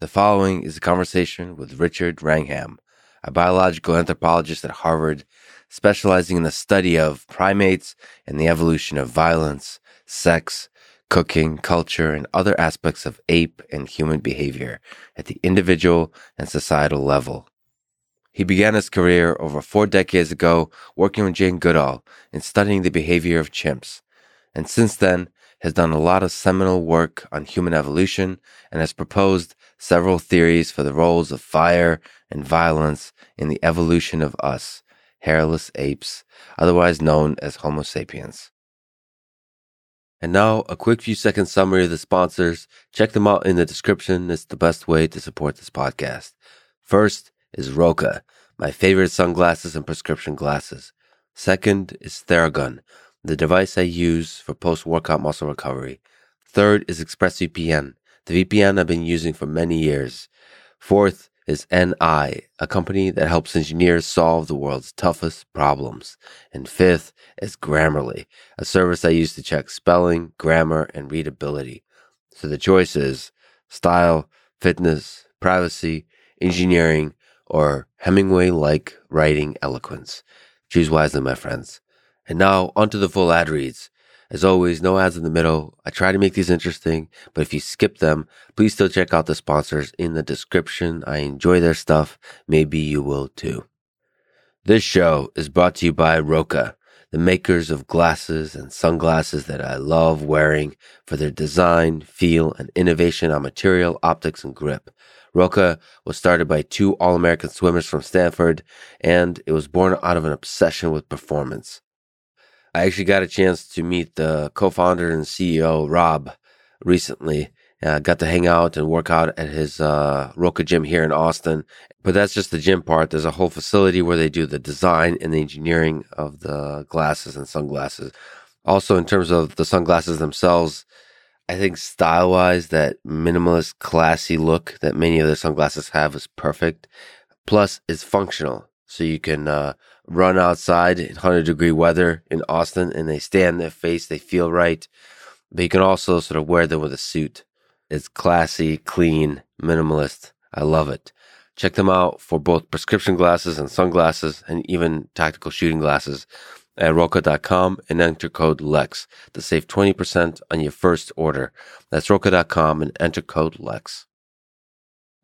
The following is a conversation with Richard Wrangham, a biological anthropologist at Harvard, specializing in the study of primates and the evolution of violence, sex, cooking, culture, and other aspects of ape and human behavior at the individual and societal level. He began his career over 4 decades ago working with Jane Goodall in studying the behavior of chimps, and since then has done a lot of seminal work on human evolution and has proposed several theories for the roles of fire and violence in the evolution of us, hairless apes, otherwise known as Homo sapiens. And now, a quick few second summary of the sponsors. Check them out in the description. It's the best way to support this podcast. First is Roka, my favorite sunglasses and prescription glasses. Second is Theragun, the device I use for post-workout muscle recovery. Third is ExpressVPN, the VPN I've been using for many years. Fourth is NI, a company that helps engineers solve the world's toughest problems. And fifth is Grammarly, a service I use to check spelling, grammar, and readability. So the choice is style, fitness, privacy, engineering, or Hemingway-like writing eloquence. Choose wisely, my friends. And now, onto the full ad reads. As always, no ads in the middle. I try to make these interesting, but if you skip them, please still check out the sponsors in the description. I enjoy their stuff. Maybe you will too. This show is brought to you by Roka, the makers of glasses and sunglasses that I love wearing for their design, feel, and innovation on material, optics, and grip. Roka was started by 2 All-American swimmers from Stanford, and it was born out of an obsession with performance. I actually got a chance to meet the co-founder and CEO, Rob, recently. I got to hang out and work out at his Roka gym here in Austin. But that's just the gym part. There's a whole facility where they do the design and the engineering of the glasses and sunglasses. Also, in terms of the sunglasses themselves, I think style-wise, that minimalist, classy look that many of their sunglasses have is perfect. Plus, it's functional. So you can run outside in 100-degree weather in Austin, and they stay on their face, they feel right. But you can also sort of wear them with a suit. It's classy, clean, minimalist. I love it. Check them out for both prescription glasses and sunglasses, and even tactical shooting glasses at Roka.com and enter code LEX to save 20% on your first order. That's Roka.com and enter code LEX.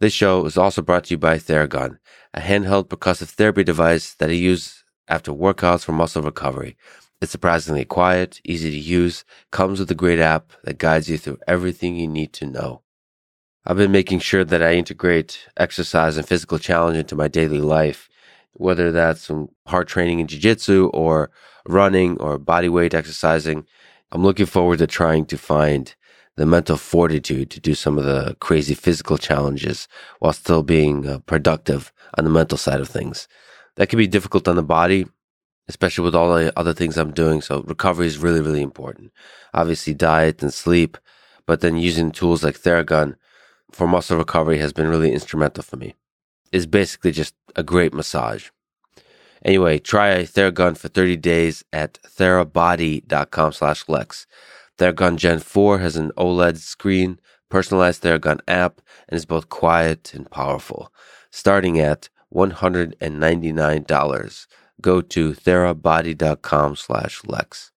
This show is also brought to you by Theragun, a handheld percussive therapy device that I use after workouts for muscle recovery. It's surprisingly quiet, easy to use, comes with a great app that guides you through everything you need to know. I've been making sure that I integrate exercise and physical challenge into my daily life, whether that's some hard training in jiu-jitsu or running or bodyweight exercising. I'm looking forward to trying to find the mental fortitude to do some of the crazy physical challenges while still being productive on the mental side of things. That can be difficult on the body, especially with all the other things I'm doing. So recovery is really, really important. Obviously diet and sleep, but then using tools like Theragun for muscle recovery has been really instrumental for me. It's basically just a great massage. Anyway, try Theragun for 30 days at therabody.com/lex. Theragun Gen 4 has an OLED screen, personalized Theragun app, and is both quiet and powerful. Starting at $199, go to therabody.com/lex.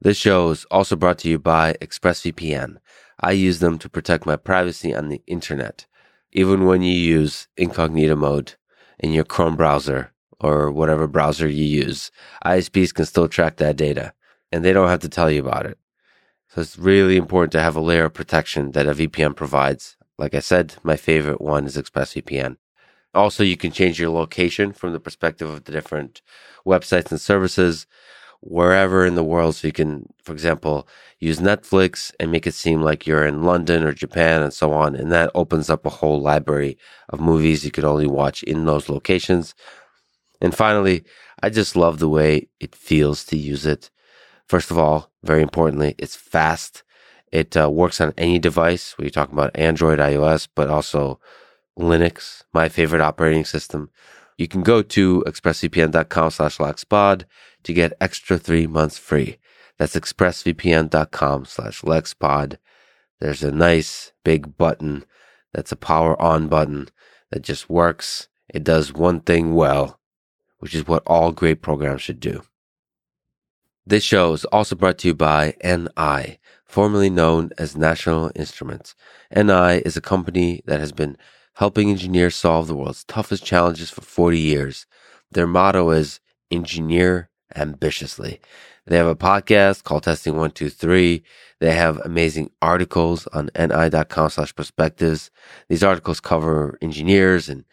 This show is also brought to you by ExpressVPN. I use them to protect my privacy on the internet, even when you use incognito mode in your Chrome browser or whatever browser you use. ISPs can still track that data, and they don't have to tell you about it. So it's really important to have a layer of protection that a VPN provides. Like I said, my favorite one is ExpressVPN. Also, you can change your location from the perspective of the different websites and services wherever in the world. So you can, for example, use Netflix and make it seem like you're in London or Japan and so on. And that opens up a whole library of movies you could only watch in those locations. And finally, I just love the way it feels to use it. First of all, very importantly, it's fast. It works on any device. We're talking about Android, iOS, but also Linux, my favorite operating system. You can go to expressvpn.com/lexpod to get extra 3 months free. That's expressvpn.com/lexpod. There's a nice big button That's a power on button that just works. It does one thing well, which is what all great programs should do. This show is also brought to you by NI, formerly known as National Instruments. NI is a company that has been helping engineers solve the world's toughest challenges for 40 years. Their motto is engineer ambitiously. They have a podcast called Testing 123. They have amazing articles on ni.com/perspectives. These articles cover engineers and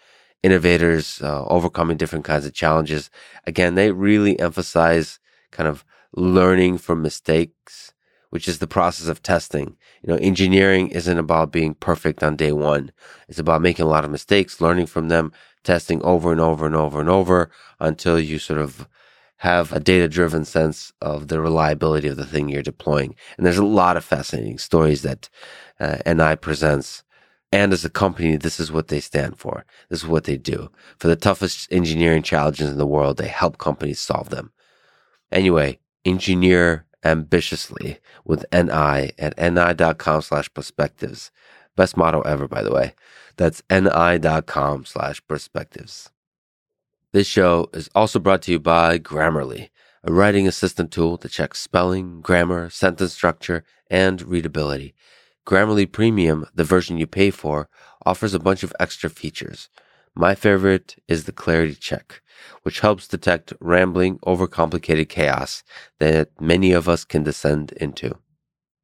innovators overcoming different kinds of challenges. Again, they really emphasize kind of learning from mistakes, which is the process of testing. You know, engineering isn't about being perfect on day one. It's about making a lot of mistakes, learning from them, testing over and over and over and over until you sort of have a data-driven sense of the reliability of the thing you're deploying. And there's a lot of fascinating stories that NI presents. And as a company, this is what they stand for. This is what they do. For the toughest engineering challenges in the world, they help companies solve them. Anyway, engineer ambitiously with NI at ni.com/perspectives. Best motto ever, by the way. That's ni.com/perspectives. This show is also brought to you by Grammarly, a writing assistant tool that checks spelling, grammar, sentence structure, and readability. Grammarly Premium, the version you pay for, offers a bunch of extra features. My favorite is the clarity check, which helps detect rambling, overcomplicated chaos that many of us can descend into.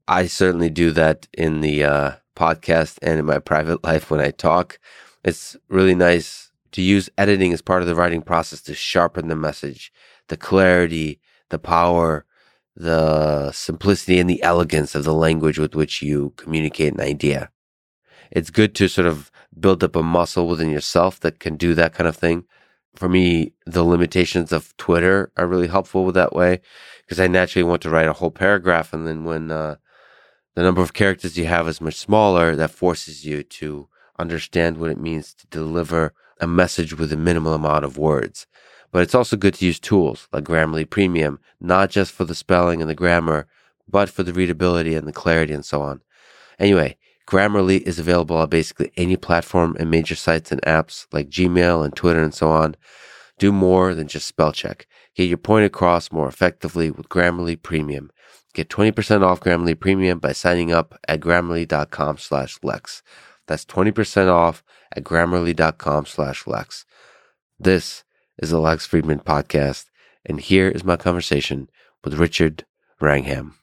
I certainly do that in the podcast and in my private life when I talk. It's really nice to use editing as part of the writing process to sharpen the message, the clarity, the power, the simplicity, and the elegance of the language with which you communicate an idea. It's good to sort of build up a muscle within yourself that can do that kind of thing. For me, the limitations of Twitter are really helpful with that way, because I naturally want to write a whole paragraph, and then when the number of characters you have is much smaller, that forces you to understand what it means to deliver a message with a minimal amount of words. But it's also good to use tools like Grammarly Premium, not just for the spelling and the grammar, but for the readability and the clarity and so on. Anyway, Grammarly is available on basically any platform and major sites and apps like Gmail and Twitter and so on. Do more than just spell check. Get your point across more effectively with Grammarly Premium. Get 20% off Grammarly Premium by signing up at grammarly.com/lex. That's 20% off at grammarly.com/Lex. This is the Lex Friedman Podcast, and here is my conversation with Richard Wrangham.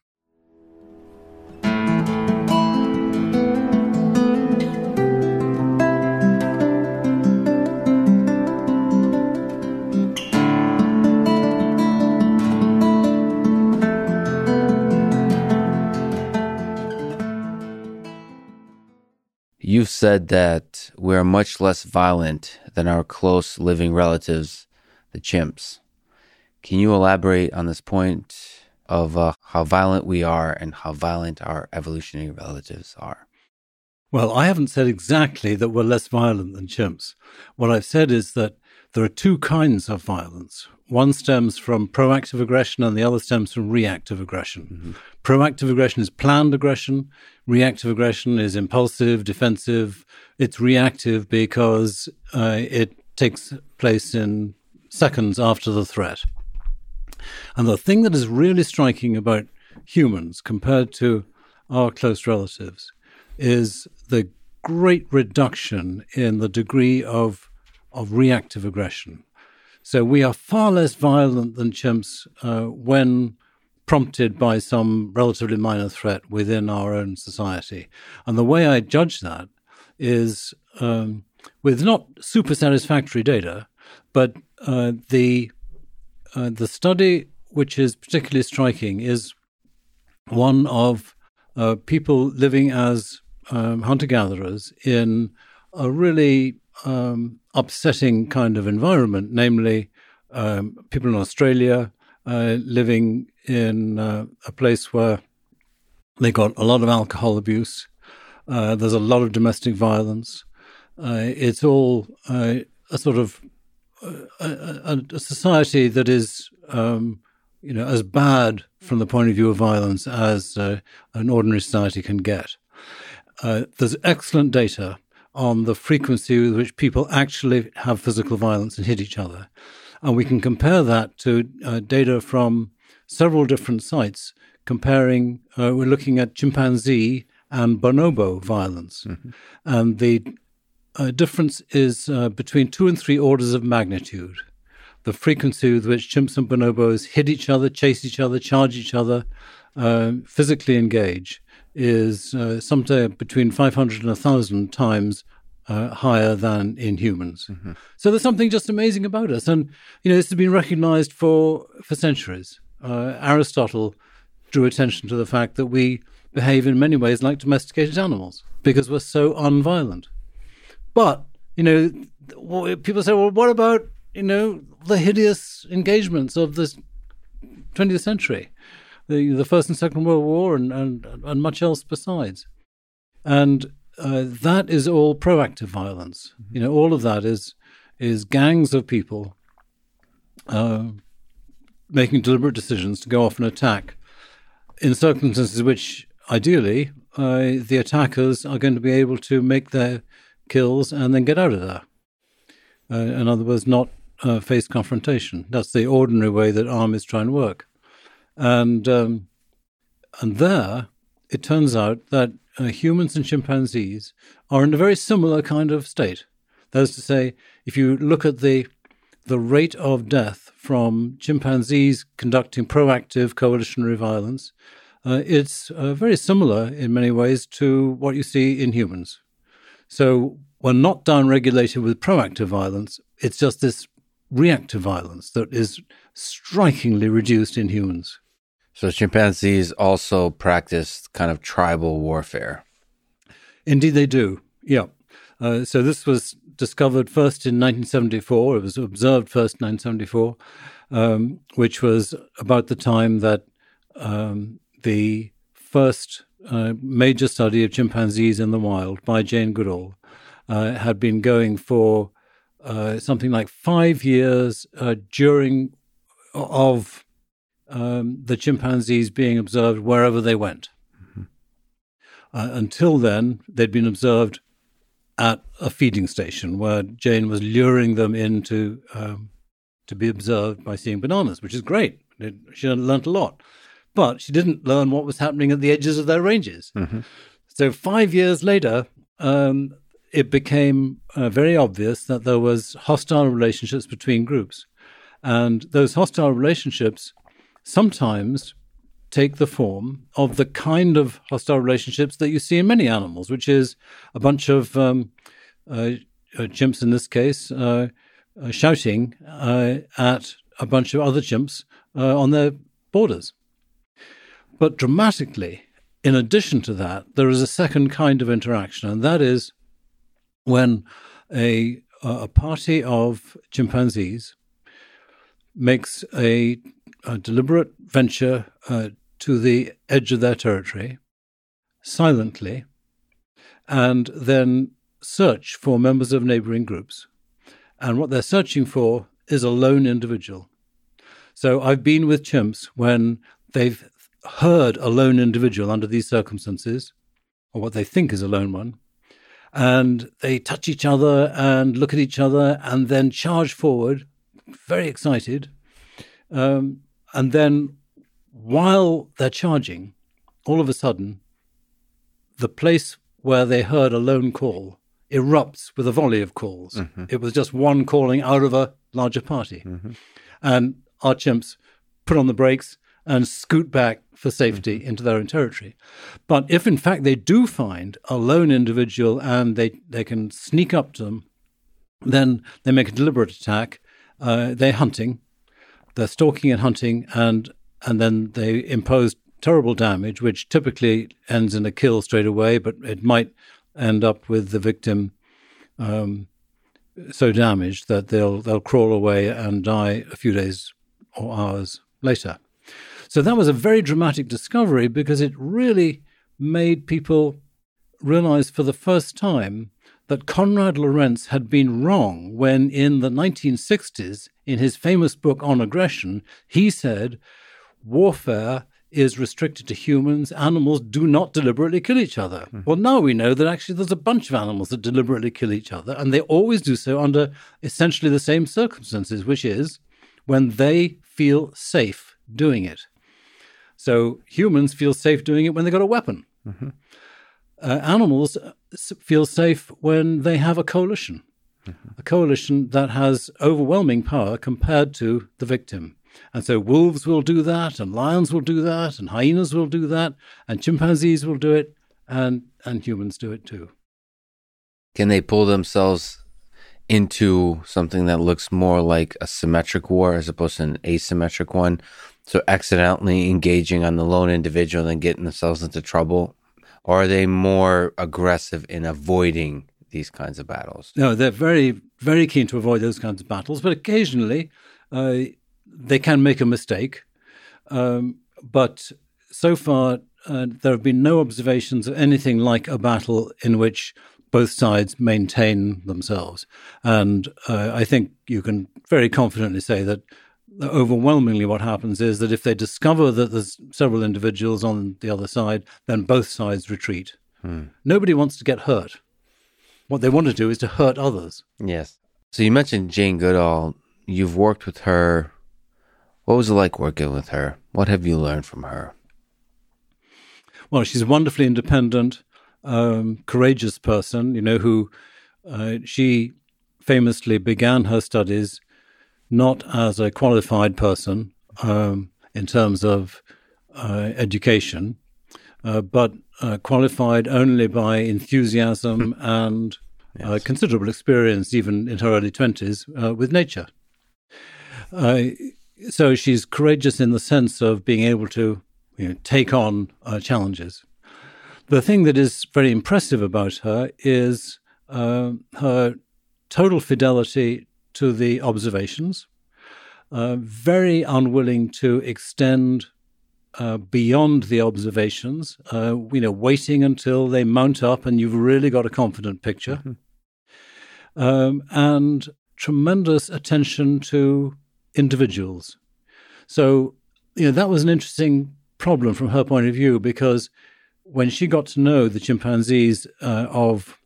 You've said that we're much less violent than our close living relatives, the chimps. Can you elaborate on this point of how violent we are and how violent our evolutionary relatives are? Well, I haven't said exactly that we're less violent than chimps. What I've said is that there are two kinds of violence. One stems from proactive aggression and the other stems from reactive aggression. Mm-hmm. Proactive aggression is planned aggression. Reactive aggression is impulsive, defensive. It's reactive because it takes place in seconds after the threat. And the thing that is really striking about humans compared to our close relatives is the great reduction in the degree of reactive aggression. So we are far less violent than chimps when prompted by some relatively minor threat within our own society. And the way I judge that is with not super satisfactory data, but the study which is particularly striking is one of people living as hunter-gatherers in a really upsetting kind of environment, namely people in Australia living in a place where they got a lot of alcohol abuse. There's a lot of domestic violence. It's all a sort of a society that is, as bad from the point of view of violence as an ordinary society can get. There's excellent data on the frequency with which people actually have physical violence and hit each other. And we can compare that to data from several different sites, comparing, we're looking at chimpanzee and bonobo violence. Mm-hmm. And the difference is between 2 and 3 orders of magnitude. The frequency with which chimps and bonobos hit each other, chase each other, charge each other, physically engage is somewhere between 500 and 1,000 times higher than in humans. Mm-hmm. So there's something just amazing about us. And, you know, this has been recognized for centuries. Aristotle drew attention to the fact that we behave in many ways like domesticated animals because we're so unviolent. But, you know, people say, well, what about, you know, the hideous engagements of this 20th century? The First and Second World War and much else besides. And that is all proactive violence. Mm-hmm. You know, all of that is gangs of people making deliberate decisions to go off and attack in circumstances which, ideally, the attackers are going to be able to make their kills and then get out of there. In other words, not face confrontation. That's the ordinary way that armies try and work. And there, it turns out that humans and chimpanzees are in a very similar kind of state. That is to say, if you look at the rate of death from chimpanzees conducting proactive coalitionary violence, it's very similar in many ways to what you see in humans. So we're not downregulated with proactive violence. It's just this reactive violence that is strikingly reduced in humans. So chimpanzees also practiced kind of tribal warfare. Indeed they do, yeah. So this was discovered first in 1974. It was observed first in 1974, which was about the time that the first major study of chimpanzees in the wild by Jane Goodall had been going for something like 5 years the chimpanzees being observed wherever they went. Mm-hmm. Until then, they'd been observed at a feeding station where Jane was luring them into to be observed by seeing bananas, which is great. She learnt a lot. But she didn't learn what was happening at the edges of their ranges. Mm-hmm. So 5 years later, it became very obvious that there was hostile relationships between groups. And those hostile relationships sometimes take the form of the kind of hostile relationships that you see in many animals, which is a bunch of chimps, in this case, shouting at a bunch of other chimps on their borders. But dramatically, in addition to that, there is a second kind of interaction, and that is when a party of chimpanzees makes a deliberate venture to the edge of their territory silently and then search for members of neighboring groups. And what they're searching for is a lone individual. So I've been with chimps when they've heard a lone individual under these circumstances, or what they think is a lone one, and they touch each other and look at each other and then charge forward, very excited. And then while they're charging, all of a sudden, the place where they heard a lone call erupts with a volley of calls. Mm-hmm. It was just one calling out of a larger party. Mm-hmm. And our chimps put on the brakes and scoot back for safety into their own territory. But if, in fact, they do find a lone individual and they can sneak up to them, then they make a deliberate attack. They're hunting. They're stalking and hunting, and then they impose terrible damage, which typically ends in a kill straight away, but it might end up with the victim so damaged that they'll crawl away and die a few days or hours later. So that was a very dramatic discovery because it really made people realize for the first time that Konrad Lorenz had been wrong when in the 1960s, in his famous book on aggression, he said warfare is restricted to humans. Animals do not deliberately kill each other. Mm. Well, now we know that actually there's a bunch of animals that deliberately kill each other, and they always do so under essentially the same circumstances, which is when they feel safe doing it. So humans feel safe doing it when they got a weapon. Mm-hmm. Animals feel safe when they have a coalition, mm-hmm. a coalition that has overwhelming power compared to the victim. And so wolves will do that, and lions will do that, and hyenas will do that, and chimpanzees will do it, and humans do it too. Can they pull themselves into something that looks more like a symmetric war as opposed to an asymmetric one? So accidentally engaging on the lone individual and getting themselves into trouble? Or are they more aggressive in avoiding these kinds of battles? No, they're very, very keen to avoid those kinds of battles, but occasionally they can make a mistake. But so far, there have been no observations of anything like a battle in which both sides maintain themselves. And I think you can very confidently say that overwhelmingly what happens is that if they discover that there's several individuals on the other side, then both sides retreat. Hmm. Nobody wants to get hurt. What they want to do is to hurt others. Yes. So you mentioned Jane Goodall. You've worked with her. What was it like working with her? What have you learned from her? Well, she's a wonderfully independent, courageous person, you know, who she famously began her studies not as a qualified person in terms of education, but qualified only by enthusiasm and considerable experience, even in her early 20s, with nature. So she's courageous in the sense of being able to take on challenges. The thing that is very impressive about her is her total fidelity to the observations, very unwilling to extend beyond the observations, waiting until they mount up and you've really got a confident picture, mm-hmm. And tremendous attention to individuals. So, that was an interesting problem from her point of view, because when she got to know the chimpanzees of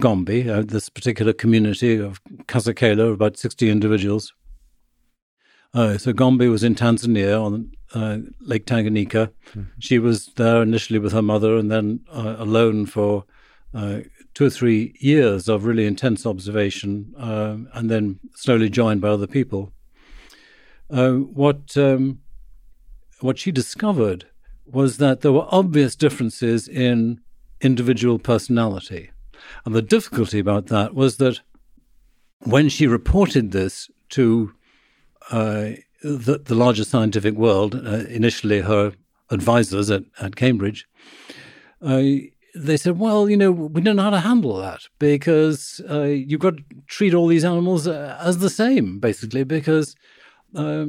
Gombe, this particular community of Kasakela, about 60 individuals. So Gombe was in Tanzania on Lake Tanganyika. Mm-hmm. She was there initially with her mother and then alone for 2 or 3 years of really intense observation and then slowly joined by other people. What she discovered was that there were obvious differences in individual personality. And the difficulty about that was that when she reported this to the larger scientific world, initially her advisors at Cambridge, they said, well, we don't know how to handle that, because you've got to treat all these animals as the same, basically, because there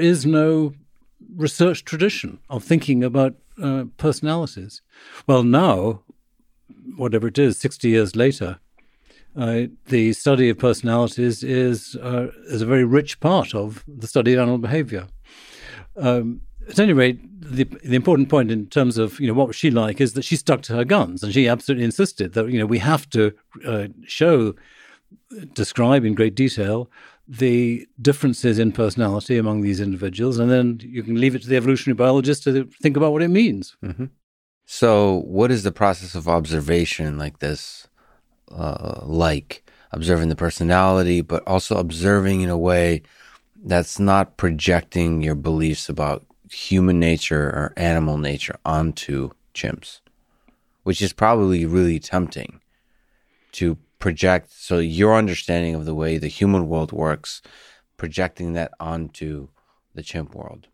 is no research tradition of thinking about personalities. Well, now, whatever it is, 60 years later, the study of personalities is a very rich part of the study of animal behavior. At any rate, the important point in terms of what was she like is that she stuck to her guns, and she absolutely insisted that we have to describe in great detail the differences in personality among these individuals, and then you can leave it to the evolutionary biologist to think about what it means. Mm-hmm. So what is the process of observation like this, observing the personality, but also observing in a way that's not projecting your beliefs about human nature or animal nature onto chimps, which is probably really tempting to project. So your understanding of the way the human world works, projecting that onto the chimp world.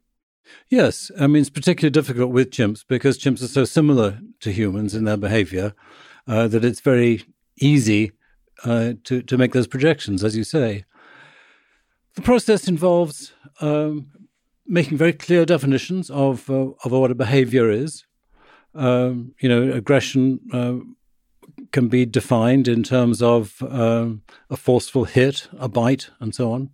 Yes. I mean, it's particularly difficult with chimps because chimps are so similar to humans in their behavior that it's very easy to make those projections, as you say. The process involves making very clear definitions of what a behavior is. Aggression can be defined in terms of a forceful hit, a bite, and so on.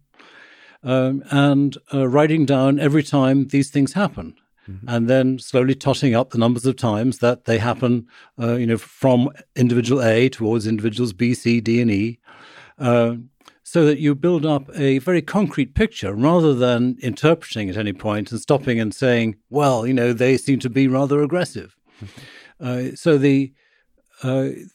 and writing down every time these things happen. Mm-hmm. And then slowly totting up the numbers of times that they happen, from individual A towards individuals B, C, D, and E, so that you build up a very concrete picture rather than interpreting at any point and stopping and saying, well, they seem to be rather aggressive. Mm-hmm. So the sort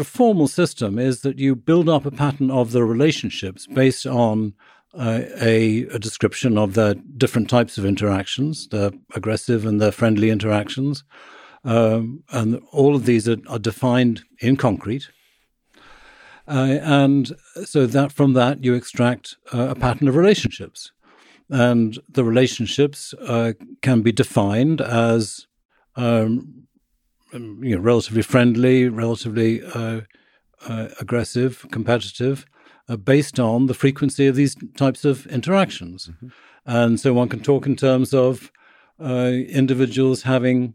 of formal system is that you build up a pattern of the relationships based on a description of the different types of interactions, the aggressive and the friendly interactions. And all of these are defined in concrete. And so that from that you extract a pattern of relationships. And the relationships can be defined as relatively friendly, relatively aggressive, competitive, based on the frequency of these types of interactions. Mm-hmm. And so one can talk in terms of individuals having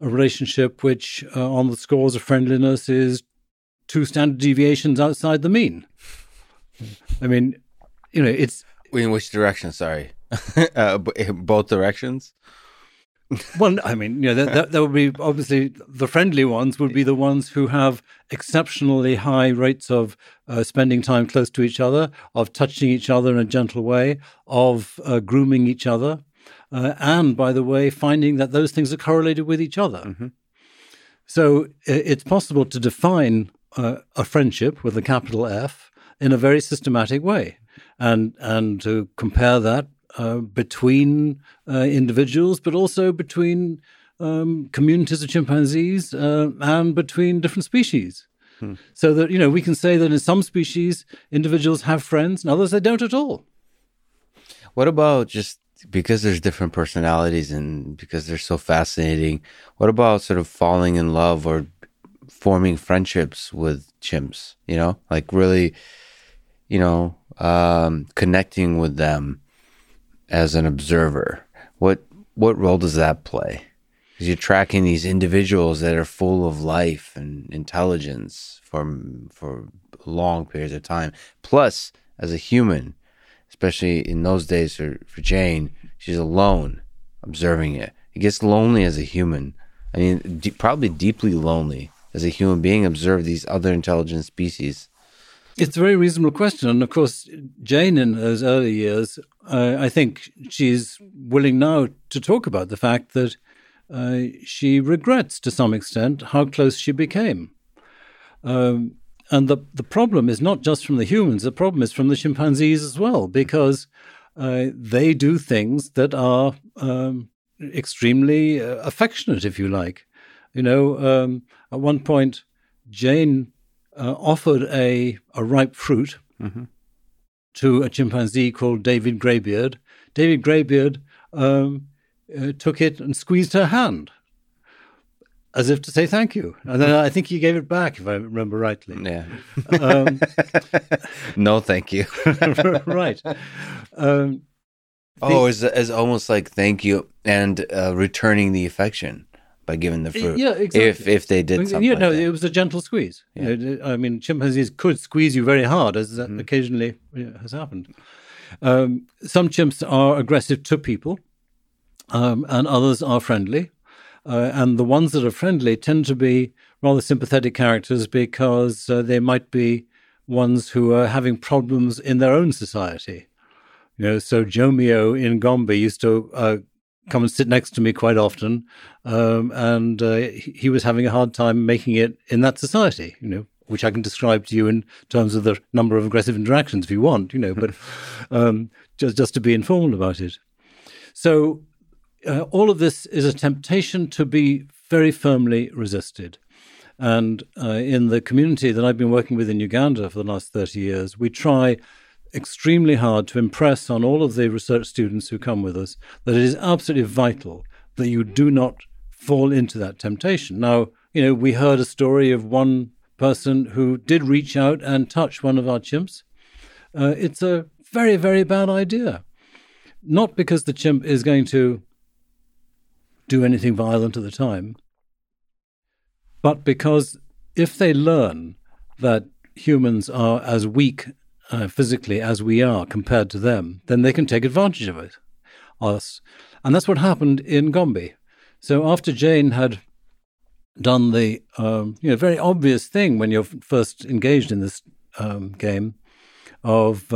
a relationship which, on the scores of friendliness, is 2 standard deviations outside the mean. I mean, it's... In which direction, sorry? Both directions? Well, I mean, that would be obviously the friendly ones would be the ones who have exceptionally high rates of spending time close to each other, of touching each other in a gentle way, of grooming each other, and, by the way, finding that those things are correlated with each other. Mm-hmm. So it's possible to define a friendship with a capital F in a very systematic way and to compare that between individuals, but also between communities of chimpanzees and between different species. Hmm. So that, we can say that in some species, individuals have friends and others they don't at all. What about just because there's different personalities and because they're so fascinating, what about sort of falling in love or forming friendships with chimps, like really, connecting with them? As an observer, what role does that play? Because you're tracking these individuals that are full of life and intelligence for long periods of time. Plus, as a human, especially in those days for Jane, she's alone observing it. It gets lonely as a human. I mean, probably deeply lonely as a human being, observe these other intelligent species. It's a very reasonable question. And of course, Jane, in those early years, I think she's willing now to talk about the fact that she regrets to some extent how close she became. And the problem is not just from the humans, the problem is from the chimpanzees as well, because they do things that are extremely affectionate, if you like. At one point, Jane offered a ripe fruit mm-hmm. to a chimpanzee called David Greybeard. David Greybeard took it and squeezed her hand as if to say thank you. And then I think he gave it back, if I remember rightly. Yeah. No, thank you. Right. It's almost like thank you and returning the affection. By giving the fruit, yeah, exactly. if they did something like that. It was a gentle squeeze. Yeah. I mean, chimpanzees could squeeze you very hard, as that mm-hmm. occasionally has happened. Some chimps are aggressive to people, and others are friendly. And the ones that are friendly tend to be rather sympathetic characters because they might be ones who are having problems in their own society. So Jomeo in Gombe used to... come and sit next to me quite often, and he was having a hard time making it in that society, which I can describe to you in terms of the number of aggressive interactions if you want, but just to be informed about it. So all of this is a temptation to be very firmly resisted. And in the community that I've been working with in Uganda for the last 30 years, we try extremely hard to impress on all of the research students who come with us that it is absolutely vital that you do not fall into that temptation. Now, we heard a story of one person who did reach out and touch one of our chimps. It's a very, very bad idea. Not because the chimp is going to do anything violent at the time, but because if they learn that humans are as weak physically as we are compared to them, then they can take advantage of it, us. And that's what happened in Gombe. So after Jane had done the very obvious thing when you're first engaged in this game of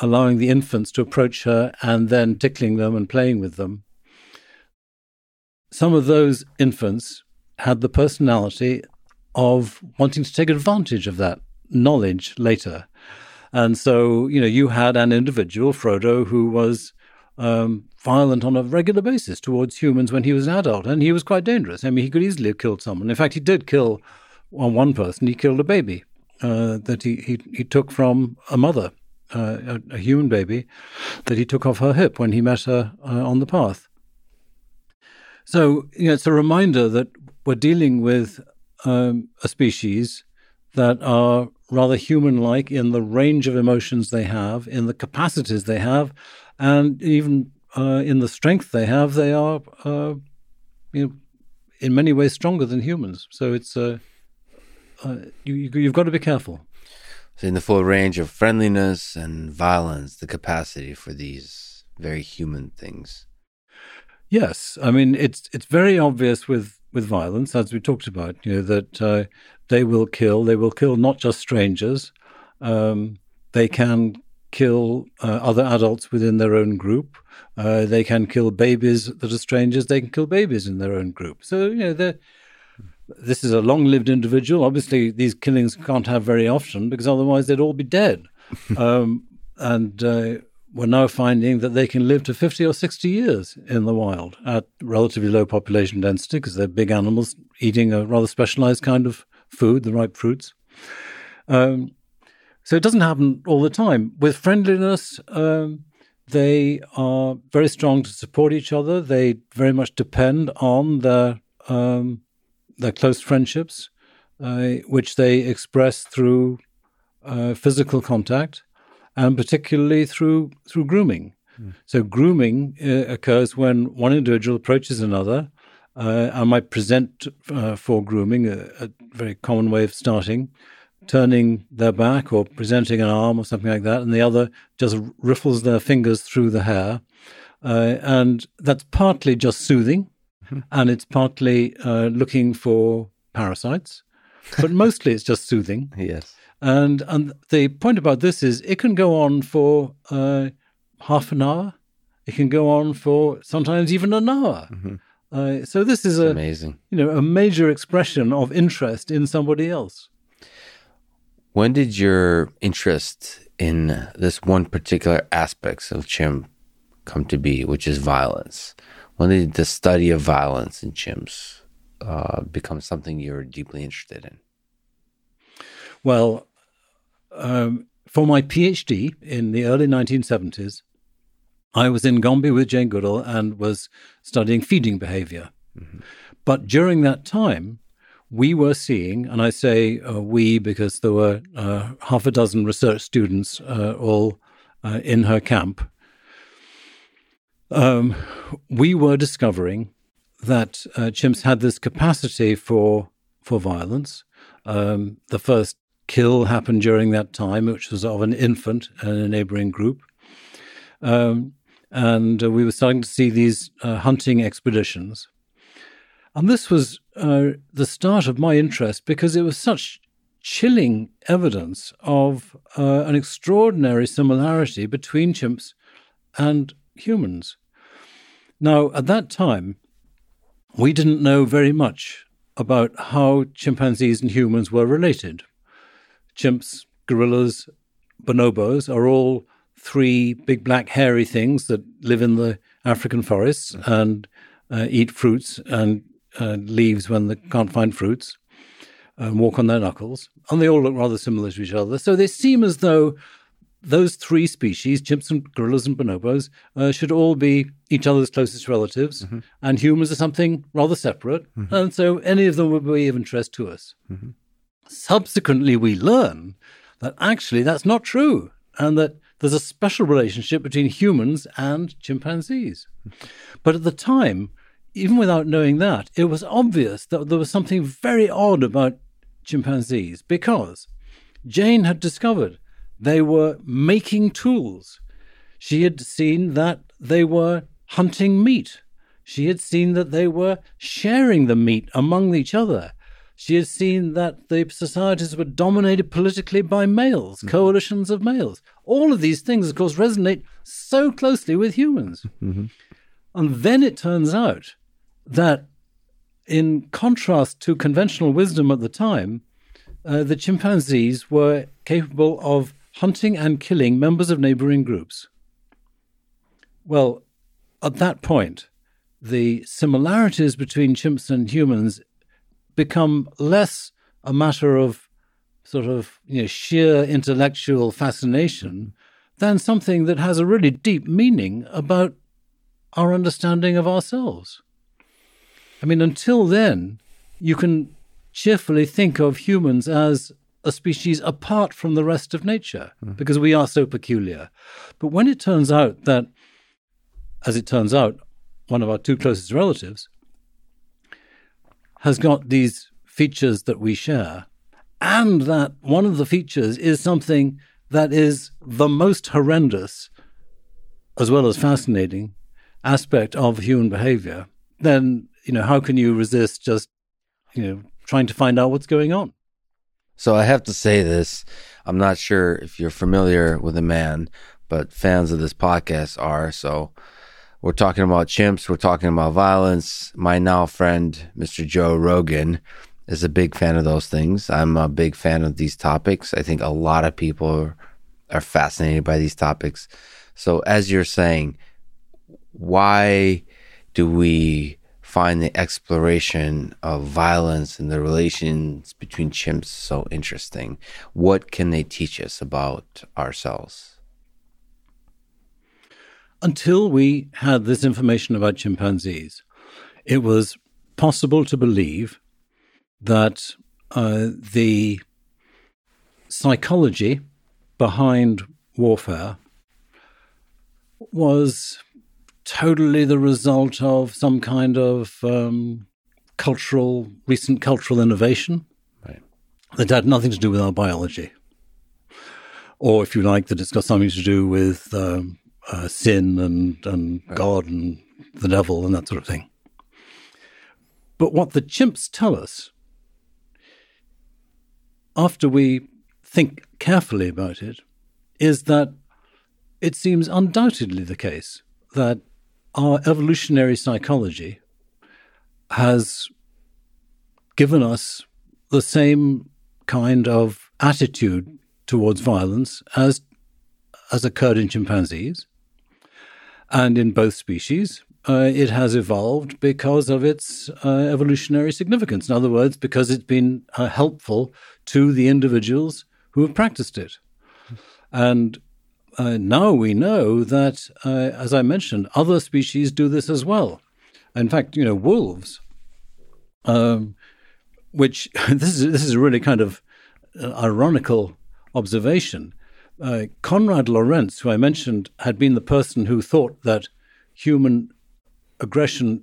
allowing the infants to approach her and then tickling them and playing with them, some of those infants had the personality of wanting to take advantage of that knowledge later. And so, you had an individual, Frodo, who was violent on a regular basis towards humans when he was an adult, and he was quite dangerous. I mean, he could easily have killed someone. In fact, he did kill one person. He killed a baby that he took from a mother, a human baby, that he took off her hip when he met her on the path. So, it's a reminder that we're dealing with a species that are rather human-like in the range of emotions they have, in the capacities they have, and even in the strength they have. They are, in many ways stronger than humans. So it's you've got to be careful. So in the full range of friendliness and violence, the capacity for these very human things. Yes, I mean it's very obvious with violence, as we talked about, that they will kill not just strangers. They can kill other adults within their own group. They can kill babies that are strangers. They can kill babies in their own group. So this is a long-lived individual. Obviously, these killings can't have very often because otherwise they'd all be dead. We're now finding that they can live to 50 or 60 years in the wild at relatively low population density because they're big animals eating a rather specialized kind of food, the ripe fruits. So it doesn't happen all the time. With friendliness, they are very strong to support each other. They very much depend on their close friendships, which they express through physical contact, and particularly through grooming. Mm. So grooming occurs when one individual approaches another and might present for grooming, a very common way of starting, turning their back or presenting an arm or something like that, and the other just riffles their fingers through the hair. And that's partly just soothing, and it's partly looking for parasites, but mostly it's just soothing. Yes. And the point about this is it can go on for half an hour. It can go on for sometimes even an hour. Mm-hmm. So this is amazing. A major expression of interest in somebody else. When did your interest in this one particular aspect of chimp come to be, which is violence? When did the study of violence in chimps become something you were deeply interested in? Well, for my PhD in the early 1970s, I was in Gombe with Jane Goodall and was studying feeding behavior. Mm-hmm. But during that time, we were seeing, and I say we because there were half a dozen research students all in her camp, we were discovering that chimps had this capacity for violence. The first kill happened during that time, which was of an infant in a neighboring group. And we were starting to see these hunting expeditions. And this was the start of my interest because it was such chilling evidence of an extraordinary similarity between chimps and humans. Now, at that time, we didn't know very much about how chimpanzees and humans were related. Chimps, gorillas, bonobos are all three big black hairy things that live in the African forests and eat fruits and leaves when they can't find fruits and walk on their knuckles. And they all look rather similar to each other. So they seem as though those three species, chimps and gorillas and bonobos, should all be each other's closest relatives, mm-hmm. and humans are something rather separate, mm-hmm. and so any of them would be of interest to us. Mm-hmm. Subsequently, we learn that actually that's not true, and that there's a special relationship between humans and chimpanzees. Mm-hmm. But at the time, even without knowing that, it was obvious that there was something very odd about chimpanzees, because Jane had discovered They were making tools. She had seen that they were hunting meat. She had seen that they were sharing the meat among each other. She had seen that the societies were dominated politically by males, mm-hmm. coalitions of males. All of these things, of course, resonate so closely with humans. Mm-hmm. And then it turns out that in contrast to conventional wisdom at the time, the chimpanzees were capable of hunting and killing members of neighboring groups. Well, at that point, the similarities between chimps and humans become less a matter of sort of sheer intellectual fascination than something that has a really deep meaning about our understanding of ourselves. I mean, until then, you can cheerfully think of humans as a species apart from the rest of nature because we are so peculiar. But when it turns out that, as it turns out, one of our two closest relatives has got these features that we share, and that one of the features is something that is the most horrendous, as well as fascinating, aspect of human behavior, then, how can you resist just, trying to find out what's going on? So I have to say this. I'm not sure if you're familiar with the man, but fans of this podcast are, so... We're talking about chimps. We're talking about violence. My now friend, Mr. Joe Rogan, is a big fan of those things. I'm a big fan of these topics. I think a lot of people are fascinated by these topics. So as you're saying, why do we find the exploration of violence and the relations between chimps so interesting? What can they teach us about ourselves? Until we had this information about chimpanzees, it was possible to believe that the psychology behind warfare was totally the result of some kind of recent cultural innovation that had nothing to do with our biology. Or, if you like, that it's got something to do with... sin and God and the devil and that sort of thing. But what the chimps tell us, after we think carefully about it, is that it seems undoubtedly the case that our evolutionary psychology has given us the same kind of attitude towards violence as occurred in chimpanzees. And in both species, it has evolved because of its evolutionary significance. In other words, because it's been helpful to the individuals who have practiced it. And now we know that, as I mentioned, other species do this as well. In fact, wolves, which this is a really kind of ironical observation. Konrad Lorenz, who I mentioned, had been the person who thought that human aggression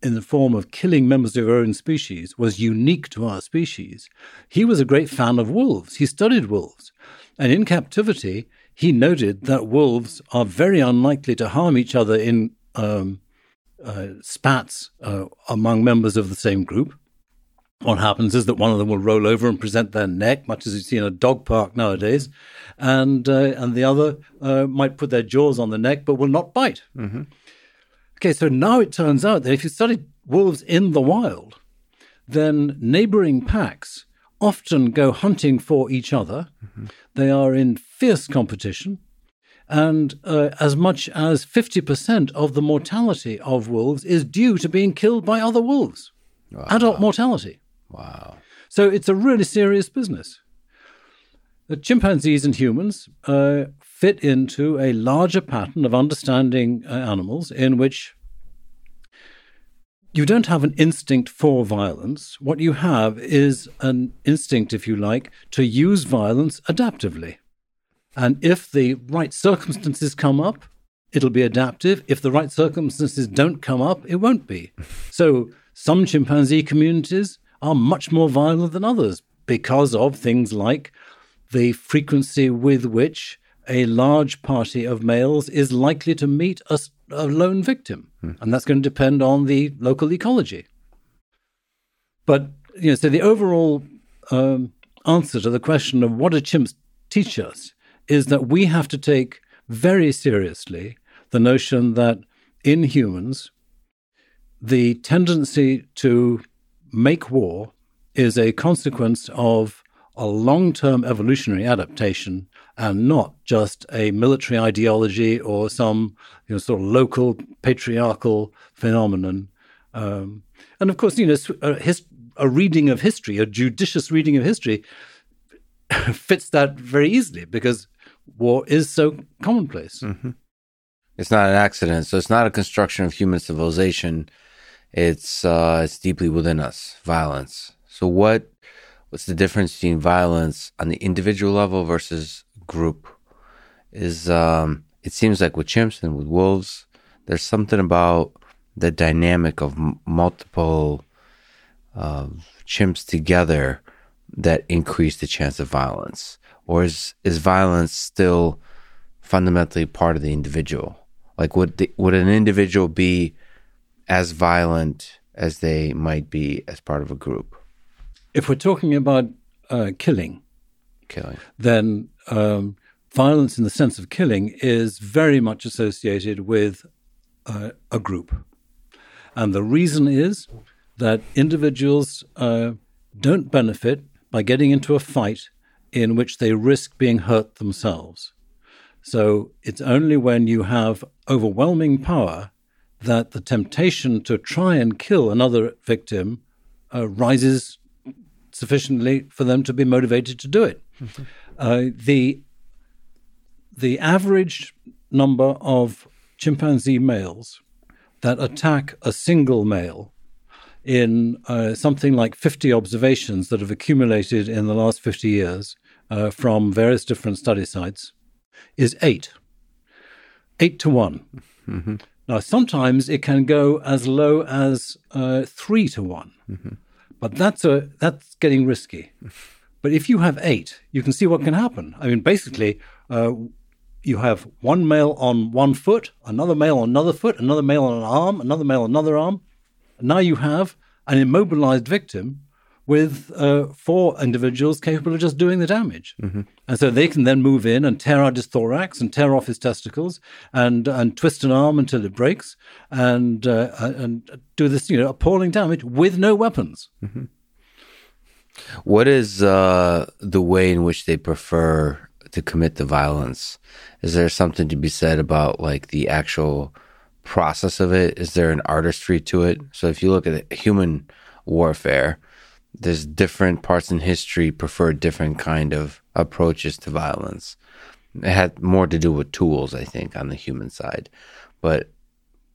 in the form of killing members of our own species was unique to our species. He was a great fan of wolves. He studied wolves. And in captivity, he noted that wolves are very unlikely to harm each other in spats among members of the same group. What happens is that one of them will roll over and present their neck, much as you see in a dog park nowadays, and the other might put their jaws on the neck but will not bite. Mm-hmm. Okay, so now it turns out that if you study wolves in the wild, then neighboring packs often go hunting for each other. Mm-hmm. They are in fierce competition, and as much as 50% of the mortality of wolves is due to being killed by other wolves. Wow. Adult mortality. Wow. So it's a really serious business. The chimpanzees and humans fit into a larger pattern of understanding animals in which you don't have an instinct for violence. What you have is an instinct, if you like, to use violence adaptively. And if the right circumstances come up, it'll be adaptive. If the right circumstances don't come up, it won't be. So some chimpanzee communities are much more violent than others because of things like the frequency with which a large party of males is likely to meet a lone victim. And that's going to depend on the local ecology. But, you know, so the overall answer to the question of what do chimps teach us is that we have to take very seriously the notion that in humans, the tendency to make war is a consequence of a long-term evolutionary adaptation and not just a military ideology or some, you know, sort of local patriarchal phenomenon. And of course, you know, a reading of history, a judicious reading of history fits that very easily because war is so commonplace. Mm-hmm. It's not an accident. So it's not a construction of human civilization. It's deeply within us, violence. So what's the difference between violence on the individual level versus group? It seems like with chimps and with wolves, there's something about the dynamic of multiple chimps together that increase the chance of violence. Or is violence still fundamentally part of the individual? Like would an individual be as violent as they might be as part of a group? If we're talking about killing, then violence in the sense of killing is very much associated with a group. And the reason is that individuals don't benefit by getting into a fight in which they risk being hurt themselves. So it's only when you have overwhelming power that the temptation to try and kill another victim rises sufficiently for them to be motivated to do it. Mm-hmm. The average number of chimpanzee males that attack a single male in something like 50 observations that have accumulated in the last 50 years from various different study sites is 8 to 1. Mm-hmm. Now, sometimes it can go as low as 3 to 1. Mm-hmm. But that's getting risky. But if you have 8, you can see what can happen. I mean, basically, you have one male on one foot, another male on another foot, another male on an arm, another male on another arm. And now you have an immobilized victim with 4 individuals capable of just doing the damage. Mm-hmm. And so they can then move in and tear out his thorax and tear off his testicles and twist an arm until it breaks and do this, you know, appalling damage with no weapons. Mm-hmm. What is the way in which they prefer to commit the violence? Is there something to be said about, like, the actual process of it? Is there an artistry to it? So if you look at human warfare, there's different parts in history prefer different kind of approaches to violence. It had more to do with tools, I think, on the human side. But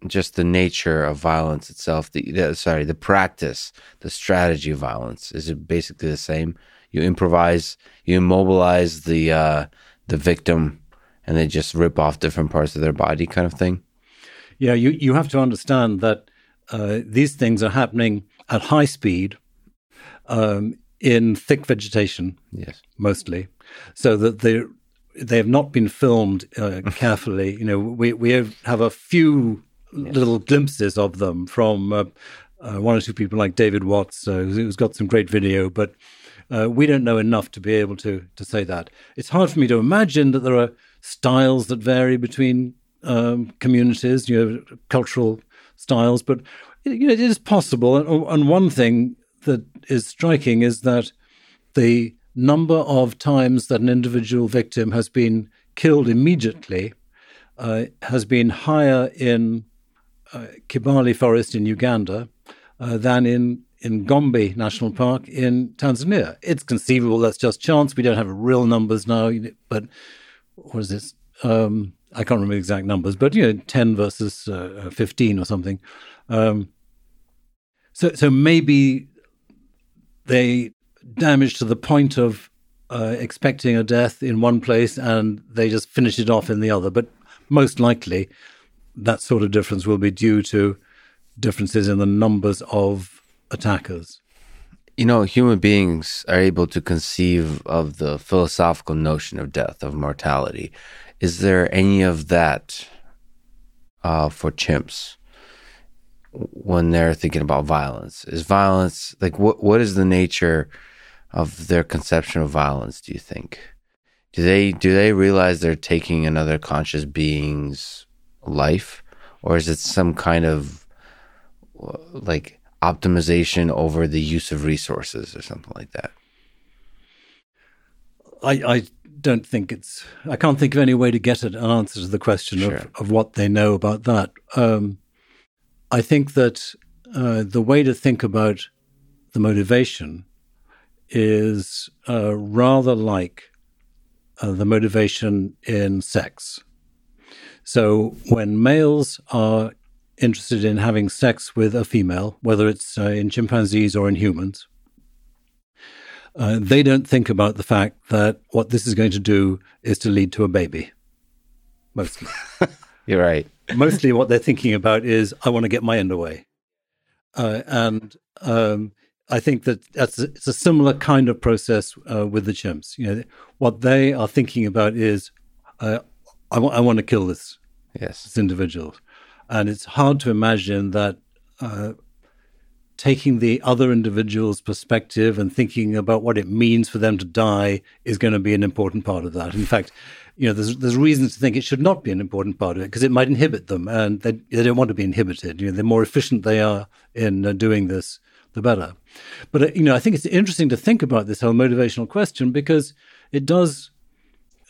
just the nature of violence itself, the practice, the strategy of violence, is it basically the same? You improvise, you immobilize the victim, and they just rip off different parts of their body kind of thing? Yeah, you have to understand that these things are happening at high speed, in thick vegetation, yes, mostly, so that they have not been filmed carefully. You know, we have a few, yes, little glimpses of them from one or two people like David Watts, who's got some great video, but we don't know enough to be able to say that. It's hard for me to imagine that there are styles that vary between communities, you know, cultural styles, but, you know, it is possible. And one thing that is striking is that the number of times that an individual victim has been killed immediately has been higher in Kibale Forest in Uganda than in Gombe National Park in Tanzania. It's conceivable that's just chance. We don't have real numbers now, but what is this? I can't remember the exact numbers, but, you know, 10 versus 15 or something. So maybe they damage to the point of expecting a death in one place and they just finish it off in the other. But most likely that sort of difference will be due to differences in the numbers of attackers. you know, human beings are able to conceive of the philosophical notion of death, of mortality. Is there any of that for chimps when they're thinking about violence? Is violence, like, what is the nature of their conception of violence, do you think? Do they realize they're taking another conscious being's life? Or is it some kind of, like, optimization over the use of resources or something like that? I don't think it's... I can't think of any way to get an answer to the question of what they know about that. I think that the way to think about the motivation is rather like the motivation in sex. So when males are interested in having sex with a female, whether it's in chimpanzees or in humans, they don't think about the fact that what this is going to do is to lead to a baby, mostly. You're right. Mostly what they're thinking about is, I want to get my end away. And I think that it's a similar kind of process with the chimps. You know, what they are thinking about is, I want to kill this individual. And it's hard to imagine that taking the other individual's perspective and thinking about what it means for them to die is going to be an important part of that. In fact, you know, there's reasons to think it should not be an important part of it because it might inhibit them, and they don't want to be inhibited. You know, the more efficient they are in doing this, the better. But you know, I think it's interesting to think about this whole motivational question because it does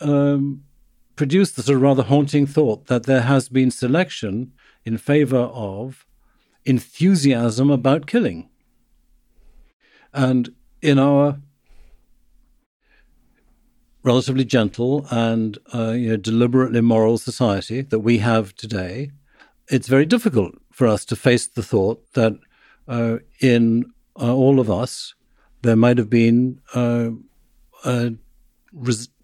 produce the sort of rather haunting thought that there has been selection in favor of enthusiasm about killing. And in our relatively gentle and deliberately moral society that we have today, it's very difficult for us to face the thought that in all of us there might have been a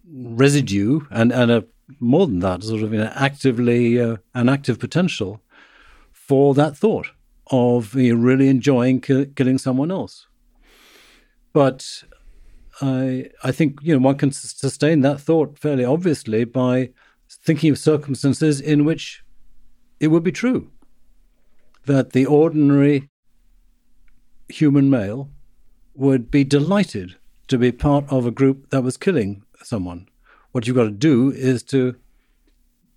residue and a more than that, sort of, you know, an active potential for that thought of really enjoying killing someone else. But I think, you know, one can sustain that thought fairly obviously by thinking of circumstances in which it would be true that the ordinary human male would be delighted to be part of a group that was killing someone. What you've got to do is to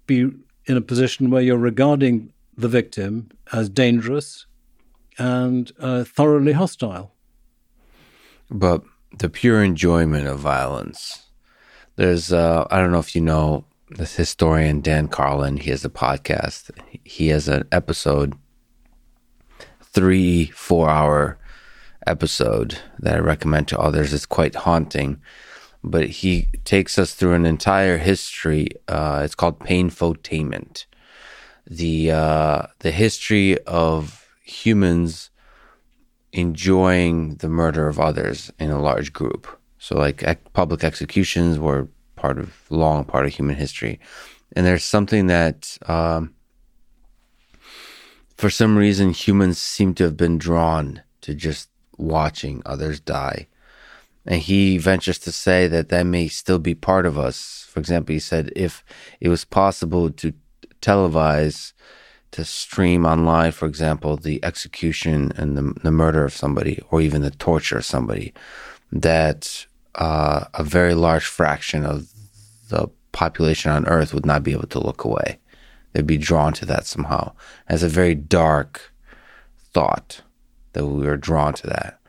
be in a position where you're regarding the victim as dangerous and thoroughly hostile. But the pure enjoyment of violence, there's, I don't know if you know this historian Dan Carlin, he has a podcast. He has an episode, 3-4-hour episode that I recommend to others. It's quite haunting. But he takes us through an entire history. It's called Painfotainment. The history of humans enjoying the murder of others in a large group. So like public executions were part of human history. And there's something that for some reason humans seem to have been drawn to just watching others die. And he ventures to say that may still be part of us. For example, he said if it was possible to stream online, for example, the execution and the murder of somebody, or even the torture of somebody, that a very large fraction of the population on Earth would not be able to look away. They'd be drawn to that somehow. That's a very dark thought that we were drawn to that.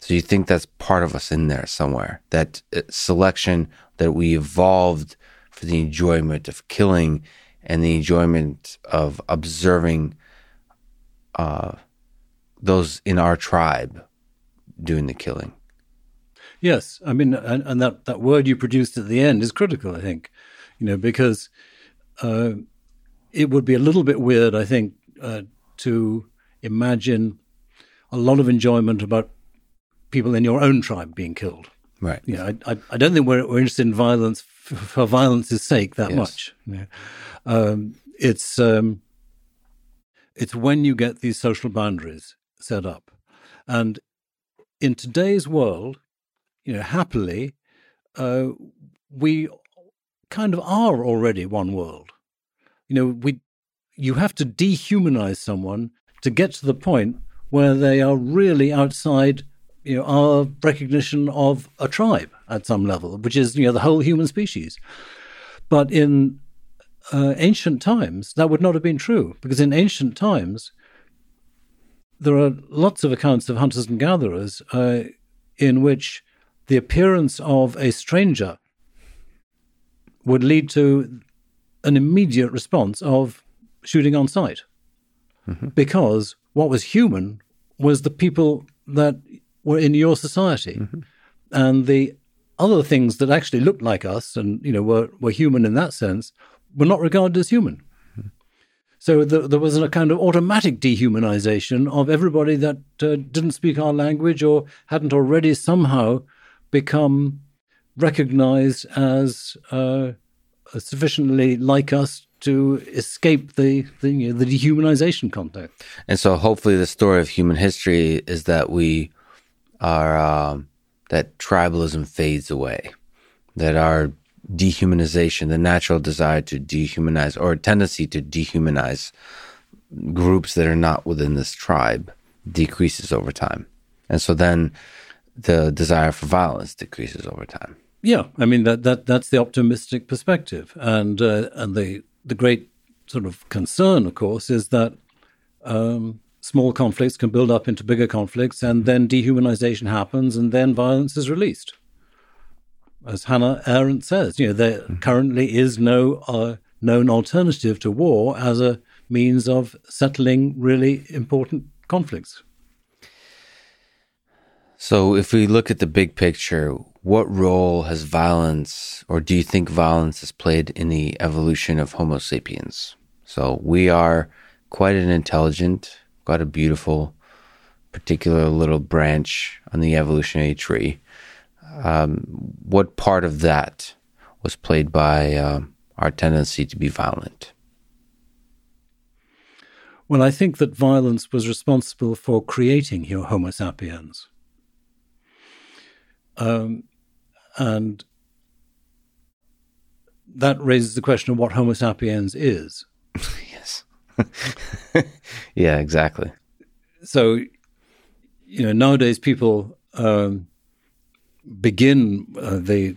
So you think that's part of us in there somewhere, that selection that we evolved for the enjoyment of killing and the enjoyment of observing those in our tribe doing the killing. Yes. I mean, and that word you produced at the end is critical, I think, you know, because it would be a little bit weird, I think, to imagine a lot of enjoyment about people in your own tribe being killed. Right. You know, I don't think we're interested in violence for violence's sake that much. Yeah. It's when you get these social boundaries set up. And in today's world, you know, happily, we kind of are already one world. You know, you have to dehumanize someone to get to the point where they are really outside, you know, our recognition of a tribe at some level, which is, you know, the whole human species. But in ancient times, that would not have been true, because in ancient times, there are lots of accounts of hunters and gatherers in which the appearance of a stranger would lead to an immediate response of shooting on sight. Mm-hmm. Because what was human was the people that were in your society. Mm-hmm. And the other things that actually looked like us and, you know, were human in that sense were not regarded as human. Mm-hmm. So there was a kind of automatic dehumanization of everybody that didn't speak our language or hadn't already somehow become recognized as sufficiently like us to escape the dehumanization context. And so hopefully the story of human history is that we are, that tribalism fades away, that our dehumanization, the natural desire to dehumanize or tendency to dehumanize groups that are not within this tribe decreases over time. And so then the desire for violence decreases over time. Yeah, I mean, that's the optimistic perspective. And the great sort of concern, of course, is that small conflicts can build up into bigger conflicts, and then dehumanization happens, and then violence is released. As Hannah Arendt says, you know, there currently is no known alternative to war as a means of settling really important conflicts. So if we look at the big picture, what role has violence, or do you think violence has played in the evolution of Homo sapiens? So we are quite an intelligent, quite a beautiful, particular little branch on the evolutionary tree. What part of that was played by our tendency to be violent? Well, I think that violence was responsible for creating your Homo sapiens. And that raises the question of what Homo sapiens is. Yes. Yeah, exactly. So, you know, nowadays people begin the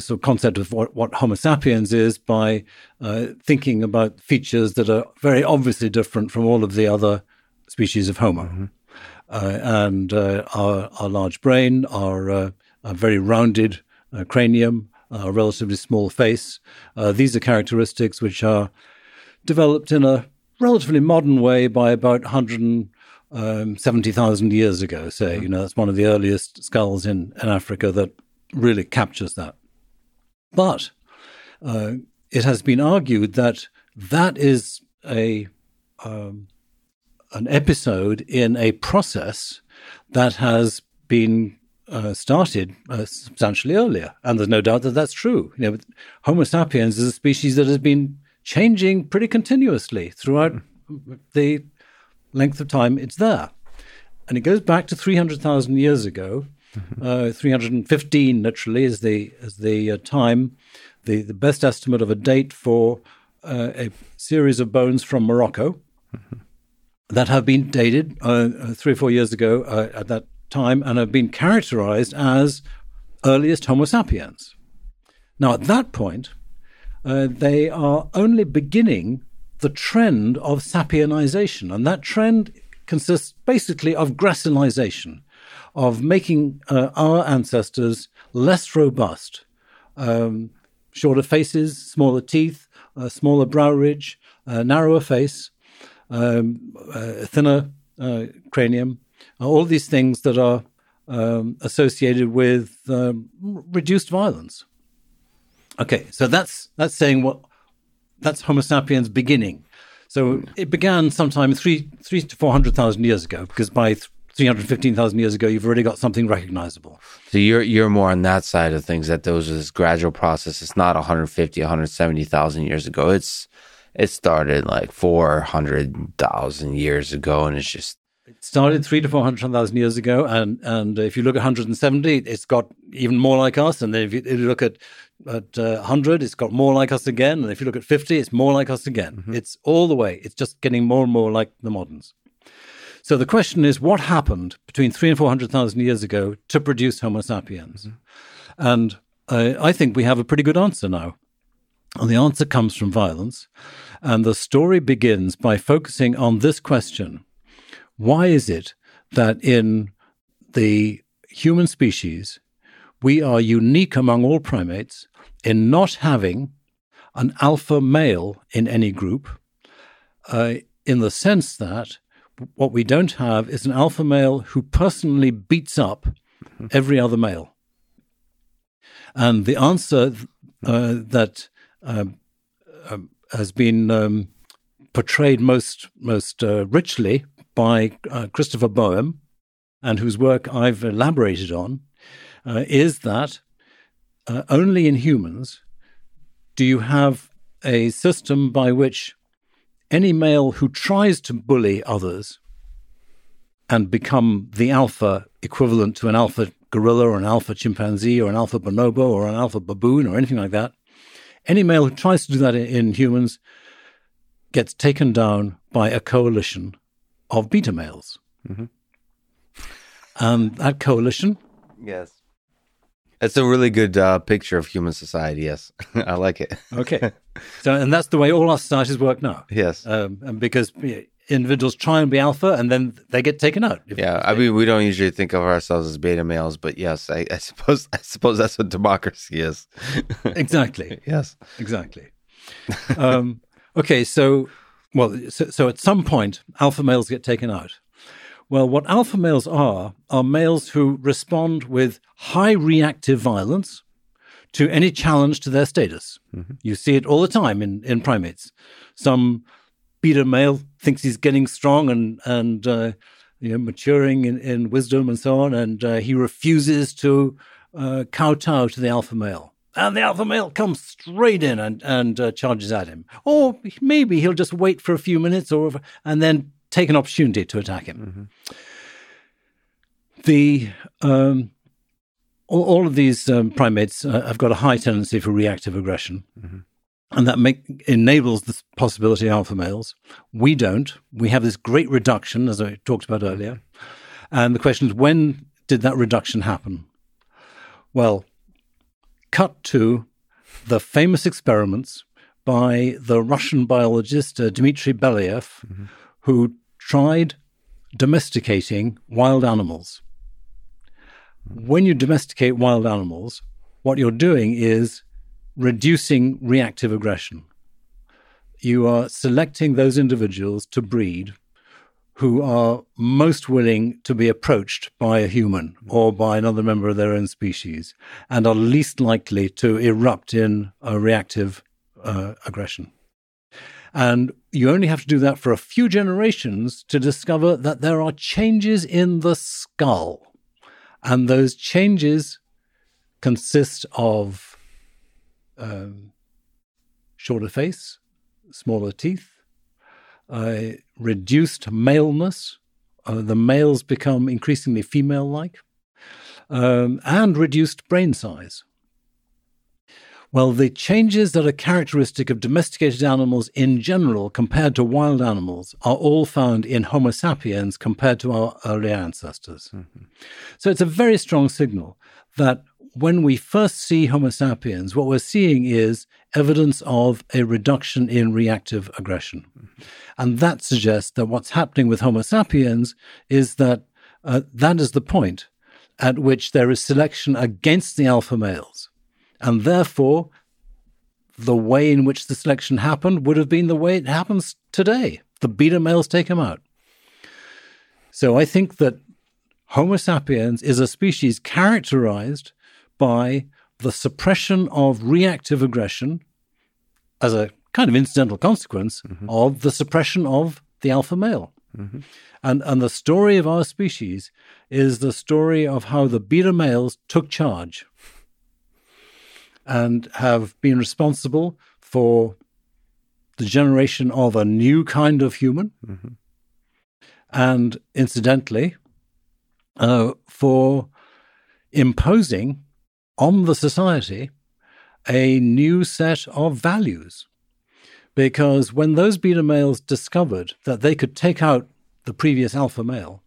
sort of concept of what Homo sapiens is by thinking about features that are very obviously different from all of the other species of Homo. Mm-hmm. And our large brain, our very rounded cranium, a relatively small face. These are characteristics which are developed in a relatively modern way by about 170,000 years ago, say. You know, that's one of the earliest skulls in Africa that really captures that. But it has been argued that is an episode in a process that has been started substantially earlier. And there's no doubt that that's true. You know, Homo sapiens is a species that has been changing pretty continuously throughout the length of time it's there. And it goes back to 300,000 years ago. Mm-hmm. 315, literally, is the time, the best estimate of a date for a series of bones from Morocco. Mm-hmm. That have been dated 3 or 4 years ago at that time and have been characterized as earliest Homo sapiens. Now, at that point, they are only beginning the trend of sapienization, and that trend consists basically of gracilisation, of making our ancestors less robust, shorter faces, smaller teeth, smaller brow ridge, narrower face, thinner cranium, all these things that are associated with reduced violence. Okay, so that's saying that's Homo sapiens beginning. So it began sometime 300,000 to 400,000 years ago, because by 315,000 years ago, you've already got something recognizable. So you're more on that side of things, that there was this gradual process. It's not 150, 170,000 years ago. It started like 400,000 years ago, and it's just It started 300,000 to 400,000 years ago, and if you look at 170, it's got even more like us. And if you look at 100, it's got more like us again. And if you look at 50, it's more like us again. Mm-hmm. It's all the way. It's just getting more and more like the moderns. So the question is, what happened between 300,000 and 400,000 years ago to produce Homo sapiens? Mm-hmm. And I think we have a pretty good answer now. And the answer comes from violence. And the story begins by focusing on this question. Why is it that in the human species, we are unique among all primates in not having an alpha male in any group, in the sense that what we don't have is an alpha male who personally beats up every other male? And the answer that has been portrayed most richly by Christopher Boehm, and whose work I've elaborated on, is that only in humans do you have a system by which any male who tries to bully others and become the alpha equivalent to an alpha gorilla or an alpha chimpanzee or an alpha bonobo or an alpha baboon or anything like that, any male who tries to do that in humans gets taken down by a coalition of beta males. Mm-hmm. That coalition. Yes. That's a really good picture of human society, yes. I like it. Okay. So, and that's the way all our societies work now. Yes. And because individuals try and be alpha, and then they get taken out. Yeah, I mean, we don't usually think of ourselves as beta males, but yes, I suppose that's what democracy is. Exactly. Yes. Exactly. Okay, so... Well, so at some point, alpha males get taken out. Well, what alpha males are males who respond with high reactive violence to any challenge to their status. Mm-hmm. You see it all the time in primates. Some beta male thinks he's getting strong and maturing in wisdom and so on, and he refuses to kowtow to the alpha male. And the alpha male comes straight in and charges at him. Or maybe he'll just wait for a few minutes and then take an opportunity to attack him. Mm-hmm. All of these primates have got a high tendency for reactive aggression. Mm-hmm. And that enables the possibility of alpha males. We don't. We have this great reduction, as I talked about earlier. And the question is, when did that reduction happen? Well... Cut to the famous experiments by the Russian biologist Dmitry Belyaev, mm-hmm. who tried domesticating wild animals. When you domesticate wild animals, what you're doing is reducing reactive aggression. You are selecting those individuals to breed who are most willing to be approached by a human or by another member of their own species and are least likely to erupt in a reactive aggression. And you only have to do that for a few generations to discover that there are changes in the skull. And those changes consist of shorter face, smaller teeth, reduced maleness, the males become increasingly female-like, and reduced brain size. Well, the changes that are characteristic of domesticated animals in general compared to wild animals are all found in Homo sapiens compared to our earlier ancestors. Mm-hmm. So it's a very strong signal that when we first see Homo sapiens, what we're seeing is evidence of a reduction in reactive aggression. And that suggests that what's happening with Homo sapiens is that is the point at which there is selection against the alpha males. And therefore, the way in which the selection happened would have been the way it happens today. The beta males take them out. So I think that Homo sapiens is a species characterized by the suppression of reactive aggression as a kind of incidental consequence mm-hmm. of the suppression of the alpha male. Mm-hmm. And the story of our species is the story of how the beta males took charge and have been responsible for the generation of a new kind of human, mm-hmm. and incidentally, for imposing on the society a new set of values. Because when those beta males discovered that they could take out the previous alpha male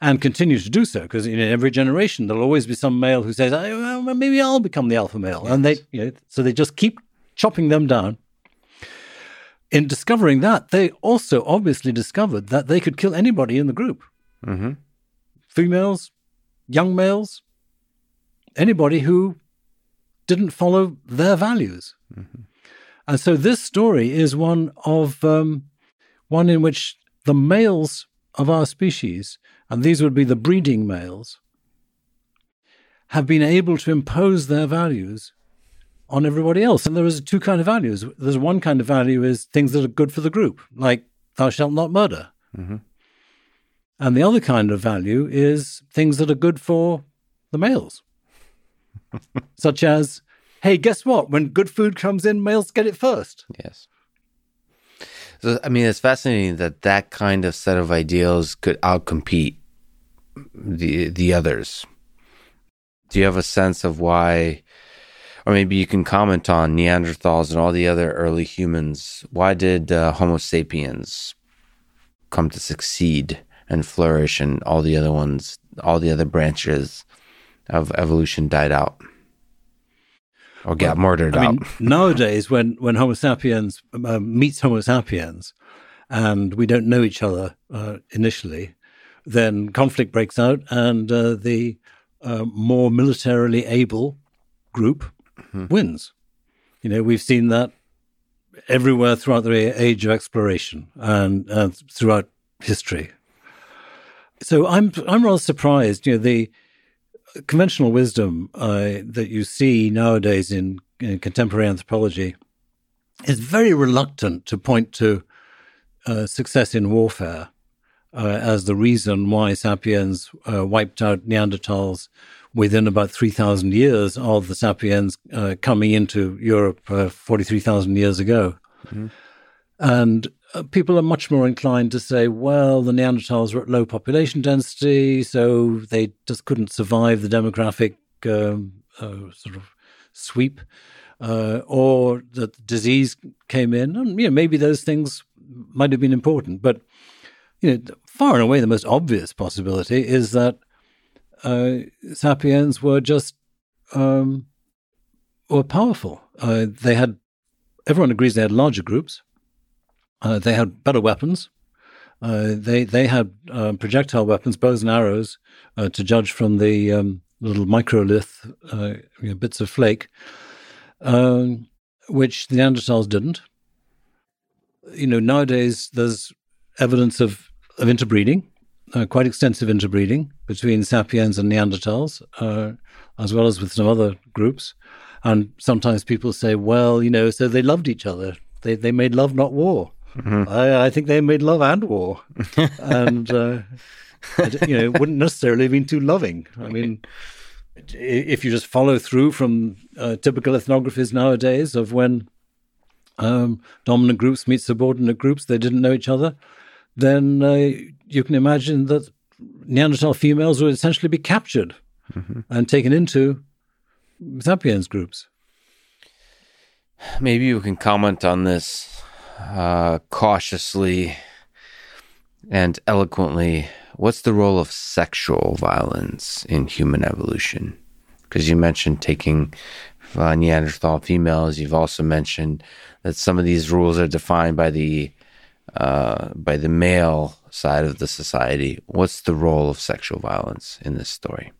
and continue to do so, because in every generation there'll always be some male who says, oh, well, maybe I'll become the alpha male. Yes. And they, so they just keep chopping them down. In discovering that, they also obviously discovered that they could kill anybody in the group. Mm-hmm. Females, young males, anybody who didn't follow their values. Mm-hmm. And so this story is one of one in which the males of our species, and these would be the breeding males, have been able to impose their values on everybody else. And there is two kinds of values. There's one kind of value is things that are good for the group, like thou shalt not murder. Mm-hmm. And the other kind of value is things that are good for the males, such as, hey, guess what? When good food comes in, males get it first. Yes. So, I mean, it's fascinating that that kind of set of ideals could outcompete the others. Do you have a sense of why, or maybe you can comment on Neanderthals and all the other early humans? Why did Homo sapiens come to succeed and flourish, and all the other ones, all the other branches of evolution died out? Or get murdered out. Nowadays, when Homo sapiens meets Homo sapiens and we don't know each other initially, then conflict breaks out and the more militarily able group wins. You know, we've seen that everywhere throughout the age of exploration and throughout history. So I'm rather surprised, the conventional wisdom that you see nowadays in contemporary anthropology is very reluctant to point to success in warfare as the reason why sapiens wiped out Neanderthals within about 3,000 years of the sapiens coming into Europe 43,000 years ago. Mm-hmm. And people are much more inclined to say, well, the Neanderthals were at low population density, so they just couldn't survive the demographic sort of sweep, or that disease came in. And, maybe those things might have been important. But, far and away the most obvious possibility is that sapiens were just were powerful. Everyone agrees they had larger groups. They had better weapons. They had projectile weapons, bows and arrows, to judge from the little microlith bits of flake, which the Neanderthals didn't. Nowadays there's evidence of interbreeding, quite extensive interbreeding between sapiens and Neanderthals, as well as with some other groups. And sometimes people say, well, so they loved each other. They made love, not war. Mm-hmm. I think they made love and war, and it wouldn't necessarily have been too loving. I mean, if you just follow through from typical ethnographies nowadays of when dominant groups meet subordinate groups, they didn't know each other, then you can imagine that Neanderthal females would essentially be captured and taken into sapiens groups. Maybe you can comment on this. Cautiously and eloquently, what's the role of sexual violence in human evolution? Because you mentioned taking Neanderthal females. You've also mentioned that some of these rules are defined by the male side of the society. What's the role of sexual violence in this story?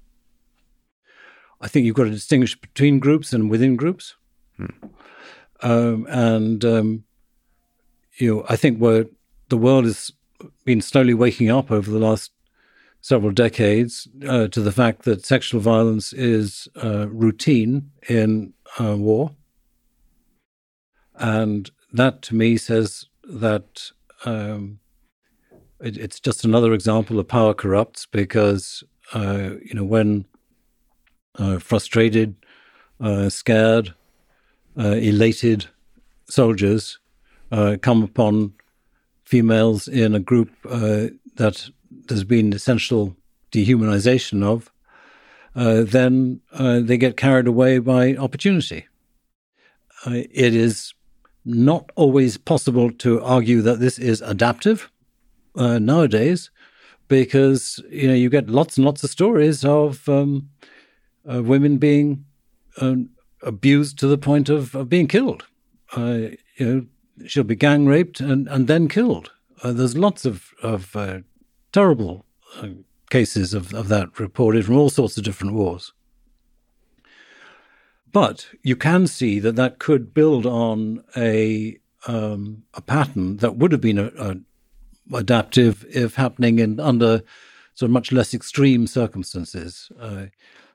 I think you've got to distinguish between groups and within groups. I think where the world has been slowly waking up over the last several decades to the fact that sexual violence is routine in war. And that, to me, says that it's just another example of power corrupts because, when frustrated, scared, elated soldiers come upon females in a group, that there's been essential dehumanization of, then they get carried away by opportunity. It is not always possible to argue that this is adaptive nowadays, because you get lots and lots of stories of women being abused to the point of being killed. She'll be gang raped and then killed. There's lots of terrible cases of that reported from all sorts of different wars. But you can see that that could build on a pattern that would have been adaptive if happening under sort of much less extreme circumstances.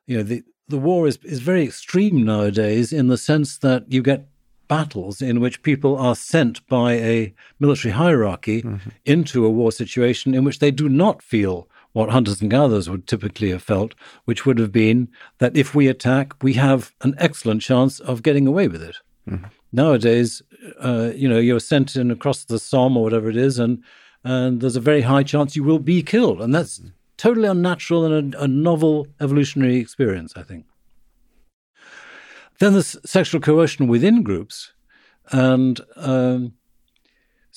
The war is very extreme nowadays in the sense that you get battles in which people are sent by a military hierarchy mm-hmm. into a war situation in which they do not feel what hunters and gatherers would typically have felt, which would have been that if we attack, we have an excellent chance of getting away with it. Mm-hmm. Nowadays, you're sent in across the Somme or whatever it is, and there's a very high chance you will be killed. And that's totally unnatural and a novel evolutionary experience, I think. Then there's sexual coercion within groups. And so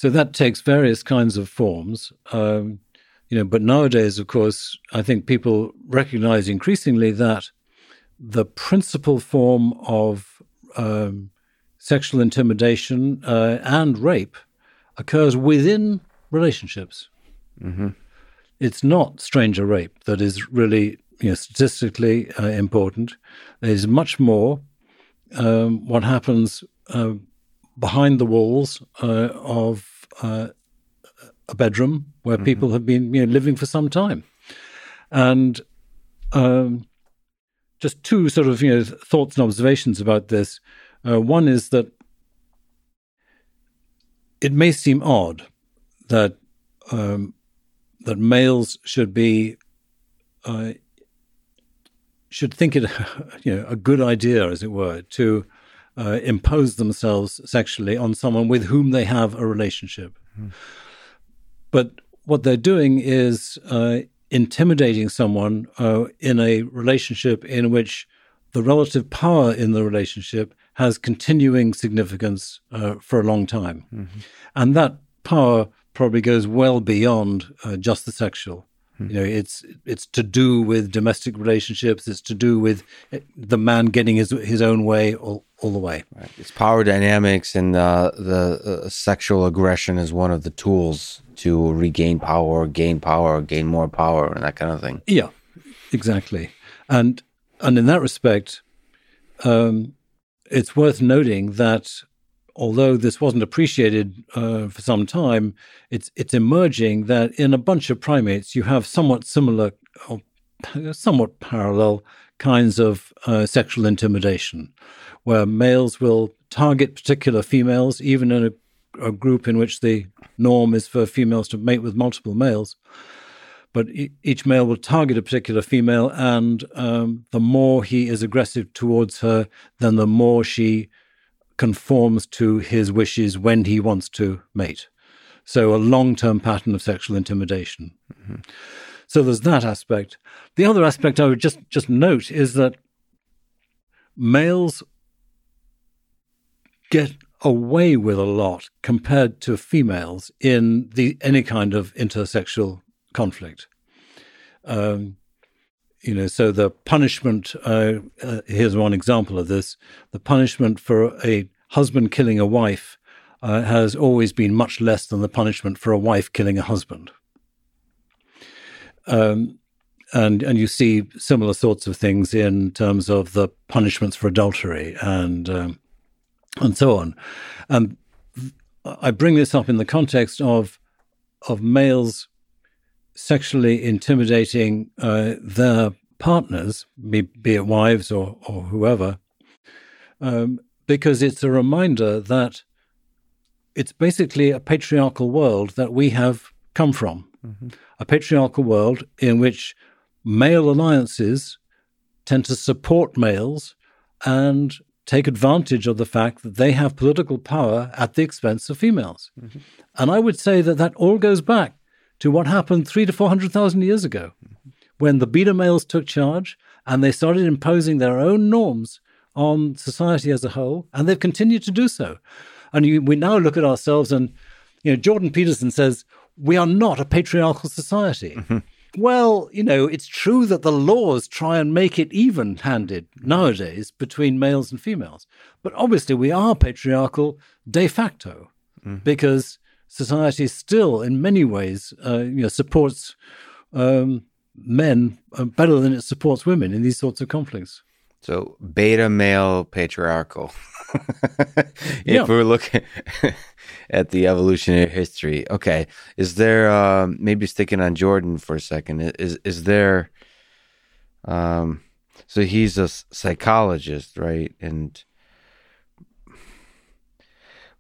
that takes various kinds of forms. But nowadays, of course, I think people recognize increasingly that the principal form of sexual intimidation and rape occurs within relationships. Mm-hmm. It's not stranger rape that is really statistically important. There's much more what happens behind the walls of a bedroom where mm-hmm. people have been living for some time. And just two sort of thoughts and observations about this. One is that it may seem odd that that males should be should think it a good idea, as it were, to impose themselves sexually on someone with whom they have a relationship. Mm-hmm. But what they're doing is intimidating someone in a relationship in which the relative power in the relationship has continuing significance for a long time. Mm-hmm. And that power probably goes well beyond just the sexual. Mm-hmm. It's to do with domestic relationships, it's to do with the man getting his own way all the way. Right. It's power dynamics, and the sexual aggression is one of the tools to regain power, gain power, gain more power, and that kind of thing. Yeah, exactly. And in that respect, it's worth noting that although this wasn't appreciated for some time, it's emerging that in a bunch of primates you have somewhat similar or somewhat parallel kinds of sexual intimidation, where males will target particular females, even in a group in which the norm is for females to mate with multiple males. But each male will target a particular female, and the more he is aggressive towards her, then the more she conforms to his wishes when he wants to mate. So a long-term pattern of sexual intimidation. Mm-hmm. So there's that aspect. The other aspect I would just note is that males get away with a lot compared to females in any kind of intersexual conflict. So the punishment, here's one example of this, the punishment for a husband killing a wife has always been much less than the punishment for a wife killing a husband. And you see similar sorts of things in terms of the punishments for adultery and so on. And I bring this up in the context of males sexually intimidating their partners, be it wives or whoever, because it's a reminder that it's basically a patriarchal world that we have come from, mm-hmm. a patriarchal world in which male alliances tend to support males and take advantage of the fact that they have political power at the expense of females. Mm-hmm. And I would say that all goes back to what happened 300,000 to 400,000 years ago, when the beta males took charge and they started imposing their own norms on society as a whole, and they've continued to do so. And we now look at ourselves and, you know, Jordan Peterson says, we are not a patriarchal society. Mm-hmm. Well, you know, it's true that the laws try and make it even-handed nowadays between males and females. But obviously we are patriarchal de facto because society still in many ways supports men better than it supports women in these sorts of conflicts. So beta male patriarchal. We're looking at the evolutionary history, okay, is there maybe sticking on Jordan for a second? Is there? So he's a psychologist, right? And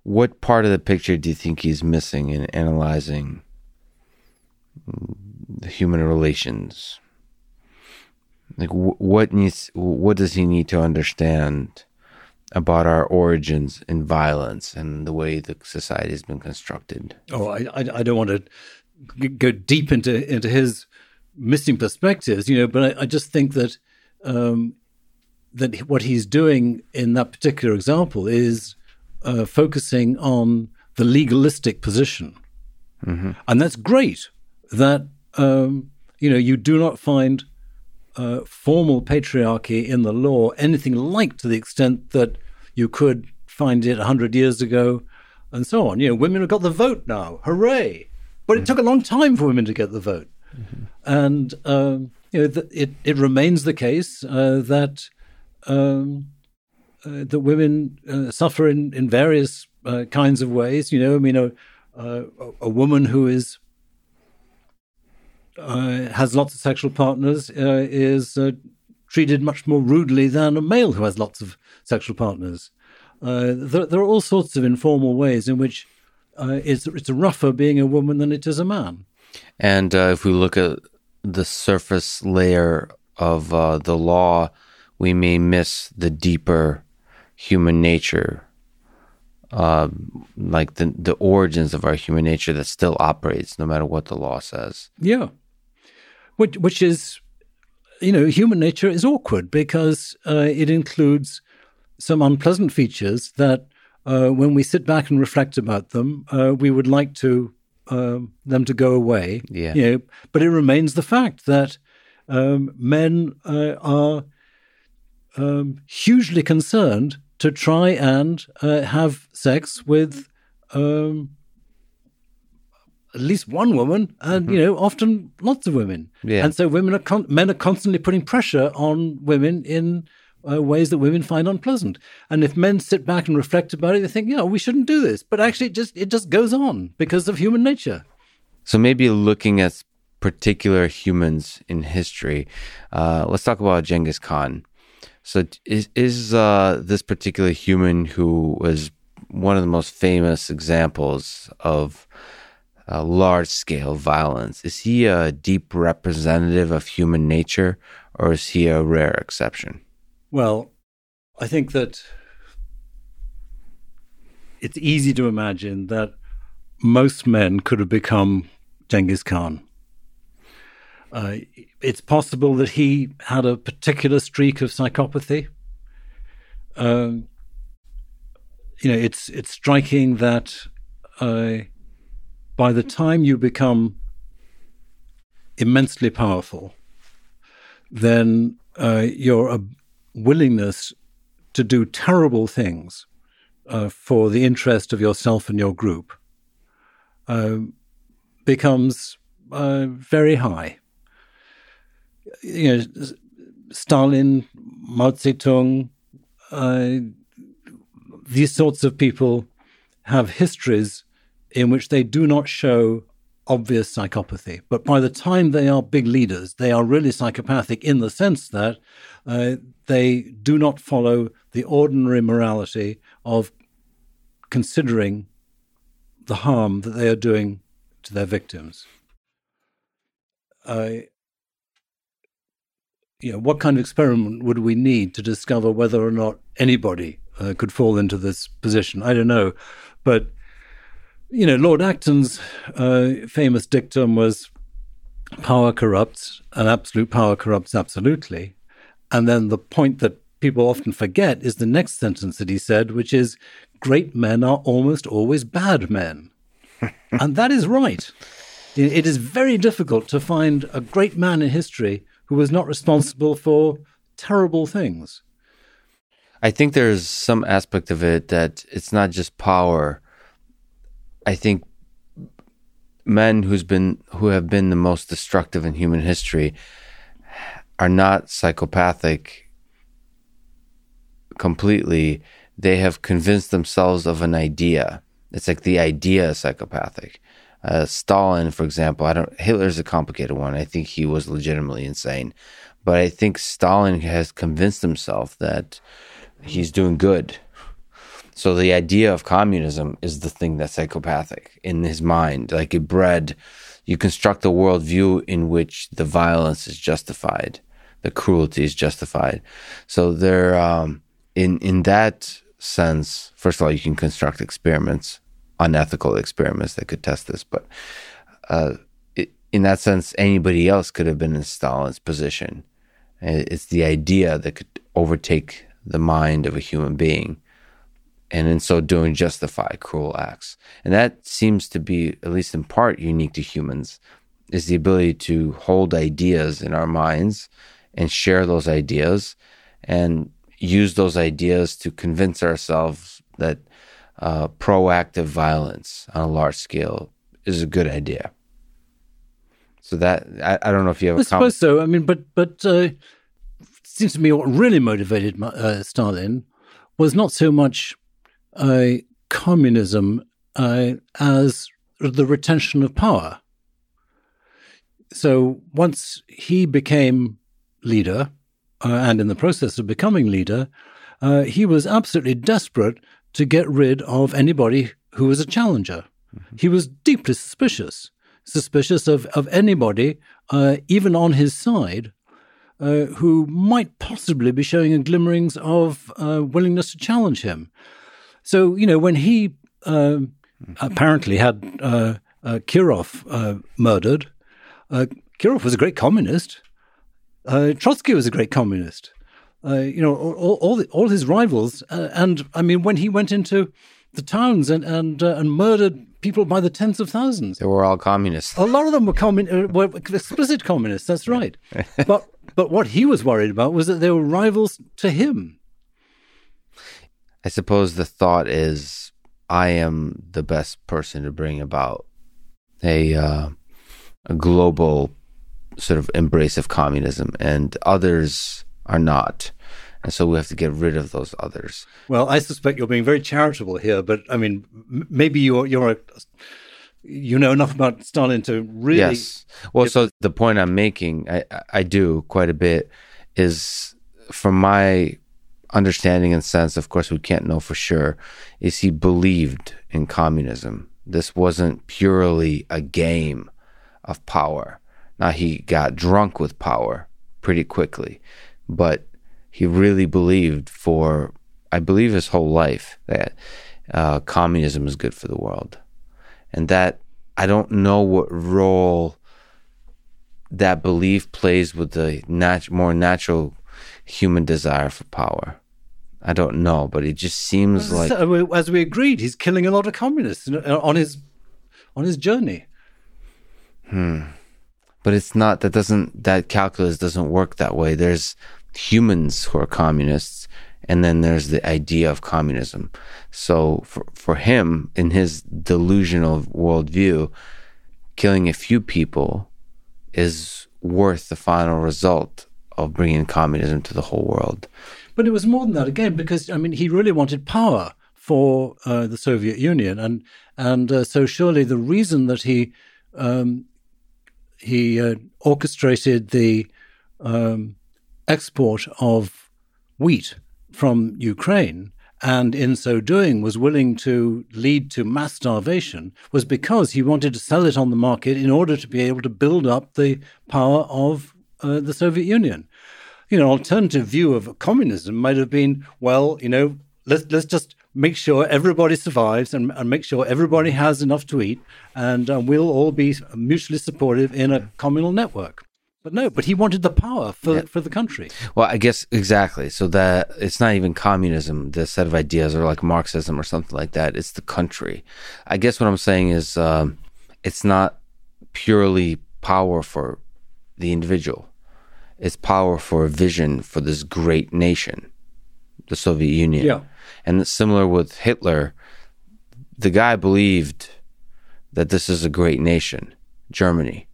what part of the picture do you think he's missing in analyzing the human relations? Like, what does he need to understand about our origins in violence and the way the society has been constructed? Oh, I don't want to go deep into his missing perspectives, but I just think that that what he's doing in that particular example is focusing on the legalistic position, and that's great. That you do not find formal patriarchy in the law, anything like to the extent that you could find it 100 years ago and so on. Women have got the vote now. Hooray. But it took a long time for women to get the vote. And, it remains the case that women suffer in various kinds of ways. A woman who is has lots of sexual partners is treated much more rudely than a male who has lots of sexual partners. There are all sorts of informal ways in which it's rougher being a woman than it is a man. And if we look at the surface layer of the law, we may miss the deeper human nature, like the origins of our human nature that still operates no matter what the law says. Yeah. Which is, human nature is awkward because it includes some unpleasant features that when we sit back and reflect about them, we would like to them to go away. Yeah. But it remains the fact that men are hugely concerned to try and have sex with at least one woman, and often lots of women, and so men are constantly putting pressure on women in ways that women find unpleasant. And if men sit back and reflect about it, they think, we shouldn't do this. But actually, it just goes on because of human nature. So maybe looking at particular humans in history, let's talk about Genghis Khan. So is this particular human who was one of the most famous examples of large-scale violence, is he a deep representative of human nature, or is he a rare exception? Well, I think that it's easy to imagine that most men could have become Genghis Khan. It's possible that he had a particular streak of psychopathy. It's striking that by the time you become immensely powerful, then your willingness to do terrible things for the interest of yourself and your group becomes very high. Stalin, Mao Zedong, these sorts of people have histories in which they do not show obvious psychopathy. But by the time they are big leaders, they are really psychopathic in the sense that they do not follow the ordinary morality of considering the harm that they are doing to their victims. What kind of experiment would we need to discover whether or not anybody could fall into this position? I don't know. But you know, Lord Acton's famous dictum was, power corrupts, and absolute power corrupts absolutely. And then the point that people often forget is the next sentence that he said, which is, great men are almost always bad men. And that is right. It is very difficult to find a great man in history who was not responsible for terrible things. I think there's some aspect of it that it's not just power. I think men who have been the most destructive in human history are not psychopathic completely. They have convinced themselves of an idea. It's like the idea is psychopathic. Stalin, for example, Hitler's a complicated one. I think he was legitimately insane. But I think Stalin has convinced himself that he's doing good. So the idea of communism is the thing that's psychopathic in his mind. Like it bred, you construct a worldview in which the violence is justified, the cruelty is justified. So they're, in that sense, first of all, you can construct experiments, unethical experiments that could test this, but in that sense, anybody else could have been in Stalin's position. It's the idea that could overtake the mind of a human being, and in so doing justify cruel acts. And that seems to be, at least in part, unique to humans, is the ability to hold ideas in our minds and share those ideas and use those ideas to convince ourselves that proactive violence on a large scale is a good idea. So that, I don't know if you have a comment. I suppose so. I mean, but it seems to me what really motivated Stalin was not so much communism as the retention of power. So once he became leader, and in the process of becoming leader, he was absolutely desperate to get rid of anybody who was a challenger. Mm-hmm. He was deeply suspicious of anybody, even on his side, who might possibly be showing glimmerings of willingness to challenge him. So, you know, when he apparently had Kirov murdered, Kirov was a great communist. Trotsky was a great communist. You know, all his rivals. And, I mean, when he went into the towns and murdered people by the tens of thousands. They were all communists. A lot of them were explicit communists, that's right. But what he was worried about was that they were rivals to him. I suppose the thought is, I am the best person to bring about a global sort of embrace of communism, and others are not. And so we have to get rid of those others. Well, I suspect you're being very charitable here, but I mean, maybe you know enough about Stalin to really... Yes. Well, so the point I'm making, I do quite a bit, is from my understanding and sense, of course we can't know for sure, is he believed in communism. This wasn't purely a game of power. Now, he got drunk with power pretty quickly, but he really believed for, I believe, his whole life that communism is good for the world. And that, I don't know what role that belief plays with the more natural human desire for power. I don't know, but it just seems like... As we agreed, he's killing a lot of communists on his journey. But it's not, that calculus doesn't work that way. There's humans who are communists, and then there's the idea of communism. So for him, in his delusional worldview, killing a few people is worth the final result of bringing communism to the whole world. But it was more than that, again, because, I mean, he really wanted power for the Soviet Union. And so surely the reason that he orchestrated the export of wheat from Ukraine, and in so doing was willing to lead to mass starvation, was because he wanted to sell it on the market in order to be able to build up the power of the Soviet Union. You know, an alternative view of communism might have been, well, you know, let's just make sure everybody survives and make sure everybody has enough to eat, and we'll all be mutually supportive in a communal network. But no, but he wanted the power for the country. Well, I guess exactly. So that it's not even communism, the set of ideas, or like Marxism or something like that. It's the country. I guess what I'm saying is it's not purely power for the individual. It's power for a vision for this great nation, the Soviet Union. Yeah. And it's similar with Hitler. The guy believed that this is a great nation, Germany.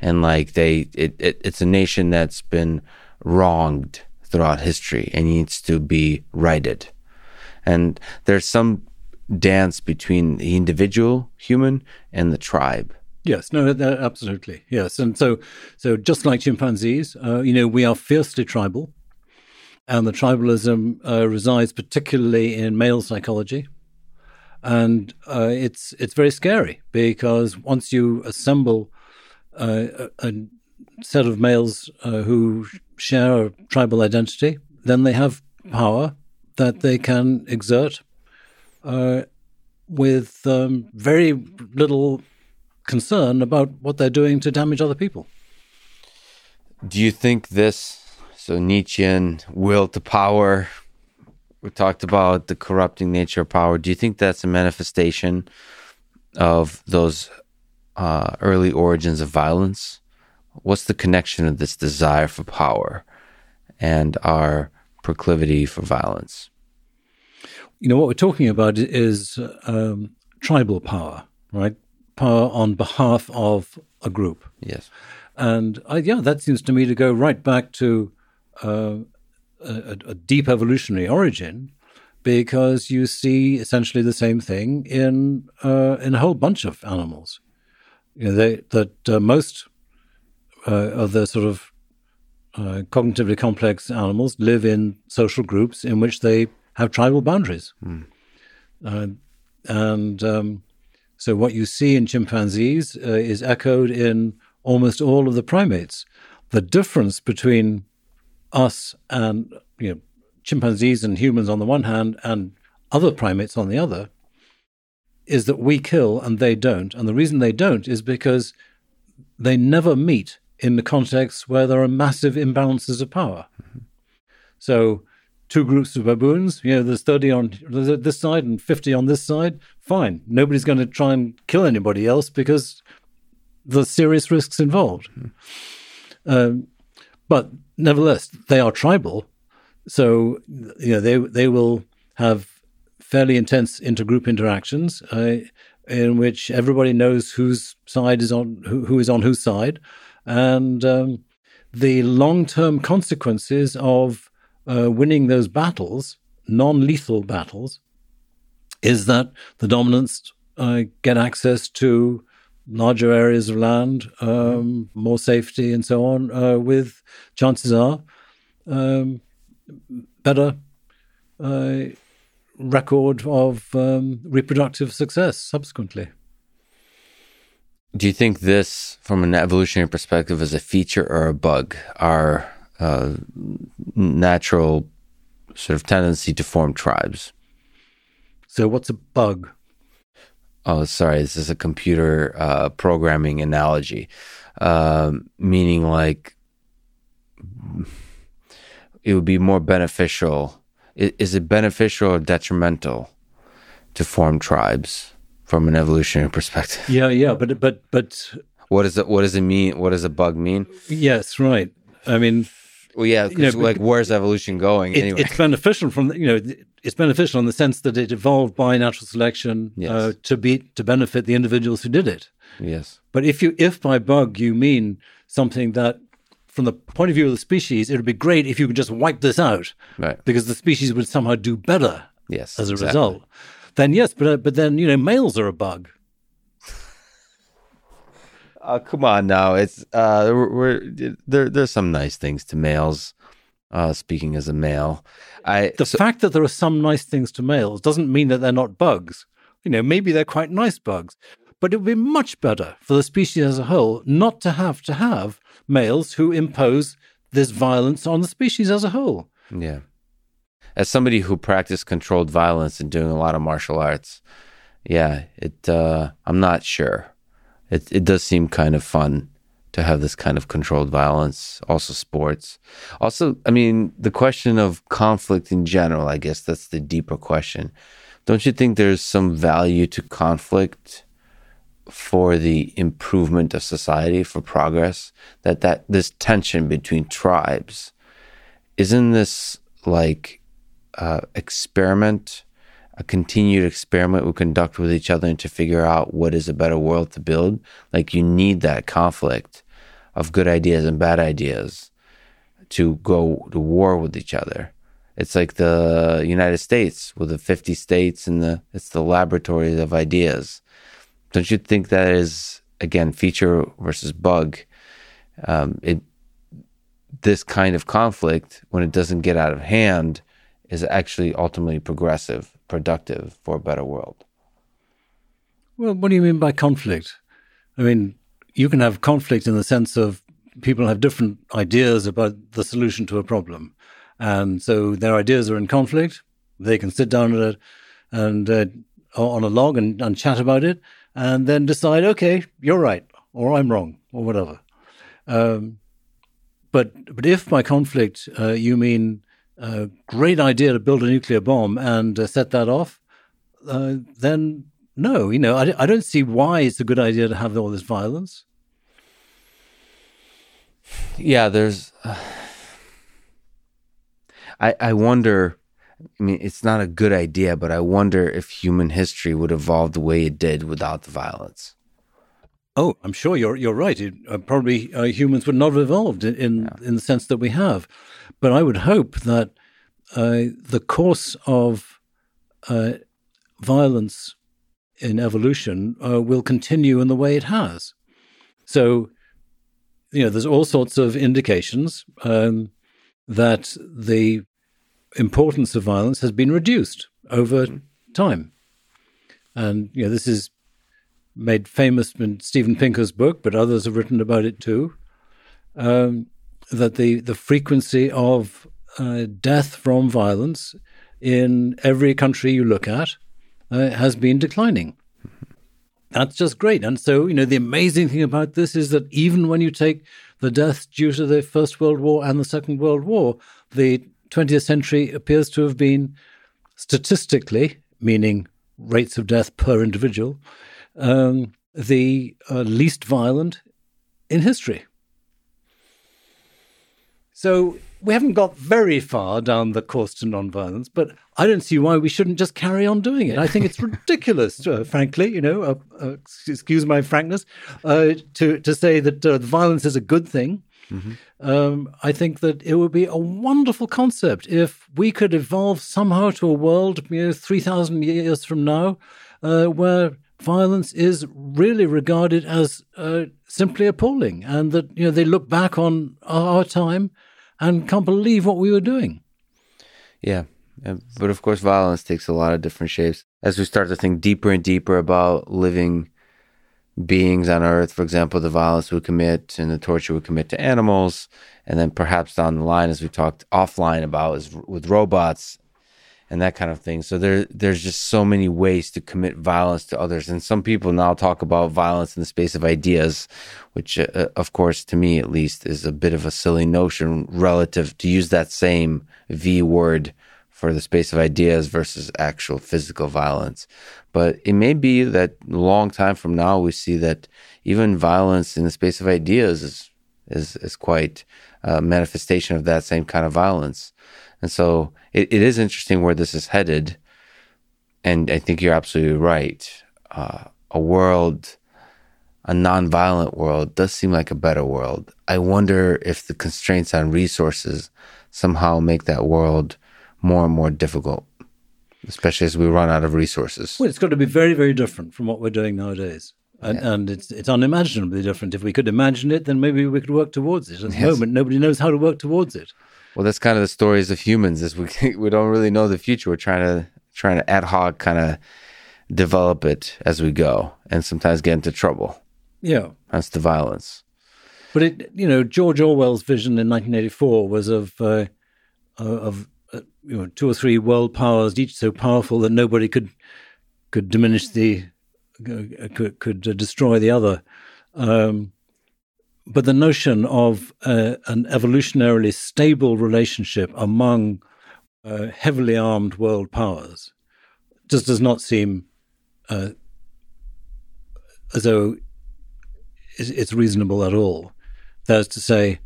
And like it's a nation that's been wronged throughout history and needs to be righted. And there's some dance between the individual human and the tribe. Yes, no, absolutely. Yes. And so just like chimpanzees, we are fiercely tribal. And the tribalism resides particularly in male psychology. And it's very scary, because once you assemble a set of males who share a tribal identity, then they have power that they can exert with very little concern about what they're doing to damage other people. Do you think so Nietzschean will to power, we talked about the corrupting nature of power, do you think that's a manifestation of those early origins of violence? What's the connection of this desire for power and our proclivity for violence? You know, what we're talking about is tribal power, right? Power on behalf of a group. Yes. And that seems to me to go right back to a deep evolutionary origin, because you see essentially the same thing in a whole bunch of animals. You know, most of the sort of cognitively complex animals live in social groups in which they have tribal boundaries. Mm. So what you see in chimpanzees is echoed in almost all of the primates. The difference between us and chimpanzees and humans on the one hand and other primates on the other is that we kill and they don't. And the reason they don't is because they never meet in the context where there are massive imbalances of power. Mm-hmm. So two groups of baboons, there's 30 on this side and 50 on this side, fine. Nobody's going to try and kill anybody else because there's serious risks involved. Mm-hmm. But nevertheless, they are tribal. So they will have fairly intense intergroup interactions in which everybody knows whose side is on, who is on whose side, and the long-term consequences of winning those battles, non-lethal battles, is that the dominants get access to larger areas of land, more safety, and so on. With chances are better. Record of reproductive success subsequently. Do you think this, from an evolutionary perspective, is a feature or a bug? Our natural sort of tendency to form tribes. So what's a bug? Oh, sorry, this is a computer programming analogy, meaning like it would be more beneficial. Is it beneficial or detrimental to form tribes from an evolutionary perspective? Yeah, but what does it mean? What does a bug mean? Yes, right. I mean, well, yeah, because where's evolution going anyway? It's beneficial it's beneficial in the sense that it evolved by natural selection to benefit the individuals who did it. Yes, but if by bug you mean something that, from the point of view of the species, it would be great if you could just wipe this out, right? Because the species would somehow do better as a result. Then yes, but then, males are a bug. Come on now. It's, there's some nice things to males, speaking as a male. The fact that there are some nice things to males doesn't mean that they're not bugs. Maybe they're quite nice bugs. But it would be much better for the species as a whole not to have males who impose this violence on the species as a whole. Yeah. as somebody who practiced controlled violence and doing a lot of martial arts, yeah, I'm not sure. It does seem kind of fun to have this kind of controlled violence, also sports. Also, I mean, the question of conflict in general, I guess that's the deeper question. Don't you think there's some value to conflict for the improvement of society, for progress? That this tension between tribes, isn't this like experiment, a continued experiment we conduct with each other and to figure out what is a better world to build? Like, you need that conflict of good ideas and bad ideas to go to war with each other. It's like the United States with the 50 states and it's the laboratory of ideas. Don't you think that is, again, feature versus bug? This kind of conflict, when it doesn't get out of hand, is actually ultimately progressive, productive for a better world. Well, what do you mean by conflict? I mean, you can have conflict in the sense of people have different ideas about the solution to a problem. And so their ideas are in conflict. They can sit down at on a log and chat about it and then decide, okay, you're right, or I'm wrong, or whatever. But if by conflict you mean great idea to build a nuclear bomb and set that off, then no, I don't see why it's a good idea to have all this violence. Yeah, there's... I wonder, I mean, it's not a good idea, but I wonder if human history would evolve the way it did without the violence. Oh, I'm sure you're right. Probably humans would not have evolved in the sense that we have. But I would hope that the course of violence in evolution will continue in the way it has. So, there's all sorts of indications that the importance of violence has been reduced over time. And, this is made famous in Steven Pinker's book, but others have written about it too, that the frequency of death from violence in every country you look at has been declining. That's just great. And so, the amazing thing about this is that even when you take the death due to the First World War and the Second World War, the 20th century appears to have been statistically, meaning rates of death per individual, the least violent in history. So we haven't got very far down the course to nonviolence, but I don't see why we shouldn't just carry on doing it. I think it's ridiculous, frankly, excuse my frankness, to say that violence is a good thing. Mm-hmm. I think that it would be a wonderful concept if we could evolve somehow to a world 3,000 years from now where violence is really regarded as simply appalling, and that they look back on our time and can't believe what we were doing. Yeah, but of course violence takes a lot of different shapes. As we start to think deeper and deeper about living beings on Earth, for example, the violence we commit and the torture we commit to animals, and then perhaps down the line, as we talked offline about, is with robots and that kind of thing. So there's just so many ways to commit violence to others. And some people now talk about violence in the space of ideas, which, of course, to me at least, is a bit of a silly notion relative to use that same V word for the space of ideas versus actual physical violence. But it may be that a long time from now, we see that even violence in the space of ideas is quite a manifestation of that same kind of violence. And so it is interesting where this is headed, and I think you're absolutely right. A nonviolent world does seem like a better world. I wonder if the constraints on resources somehow make that world more and more difficult, especially as we run out of resources. Well, it's got to be very, very different from what we're doing nowadays. And it's unimaginably different. If we could imagine it, then maybe we could work towards it. At the moment, nobody knows how to work towards it. Well, that's kind of the stories of humans, is we don't really know the future. We're trying to ad hoc kind of develop it as we go, and sometimes get into trouble. Yeah. That's the violence. But George Orwell's vision in 1984 was of two or three world powers, each so powerful that nobody could diminish the could destroy the other. But the notion of an evolutionarily stable relationship among heavily armed world powers just does not seem as though it's reasonable at all. That is to say,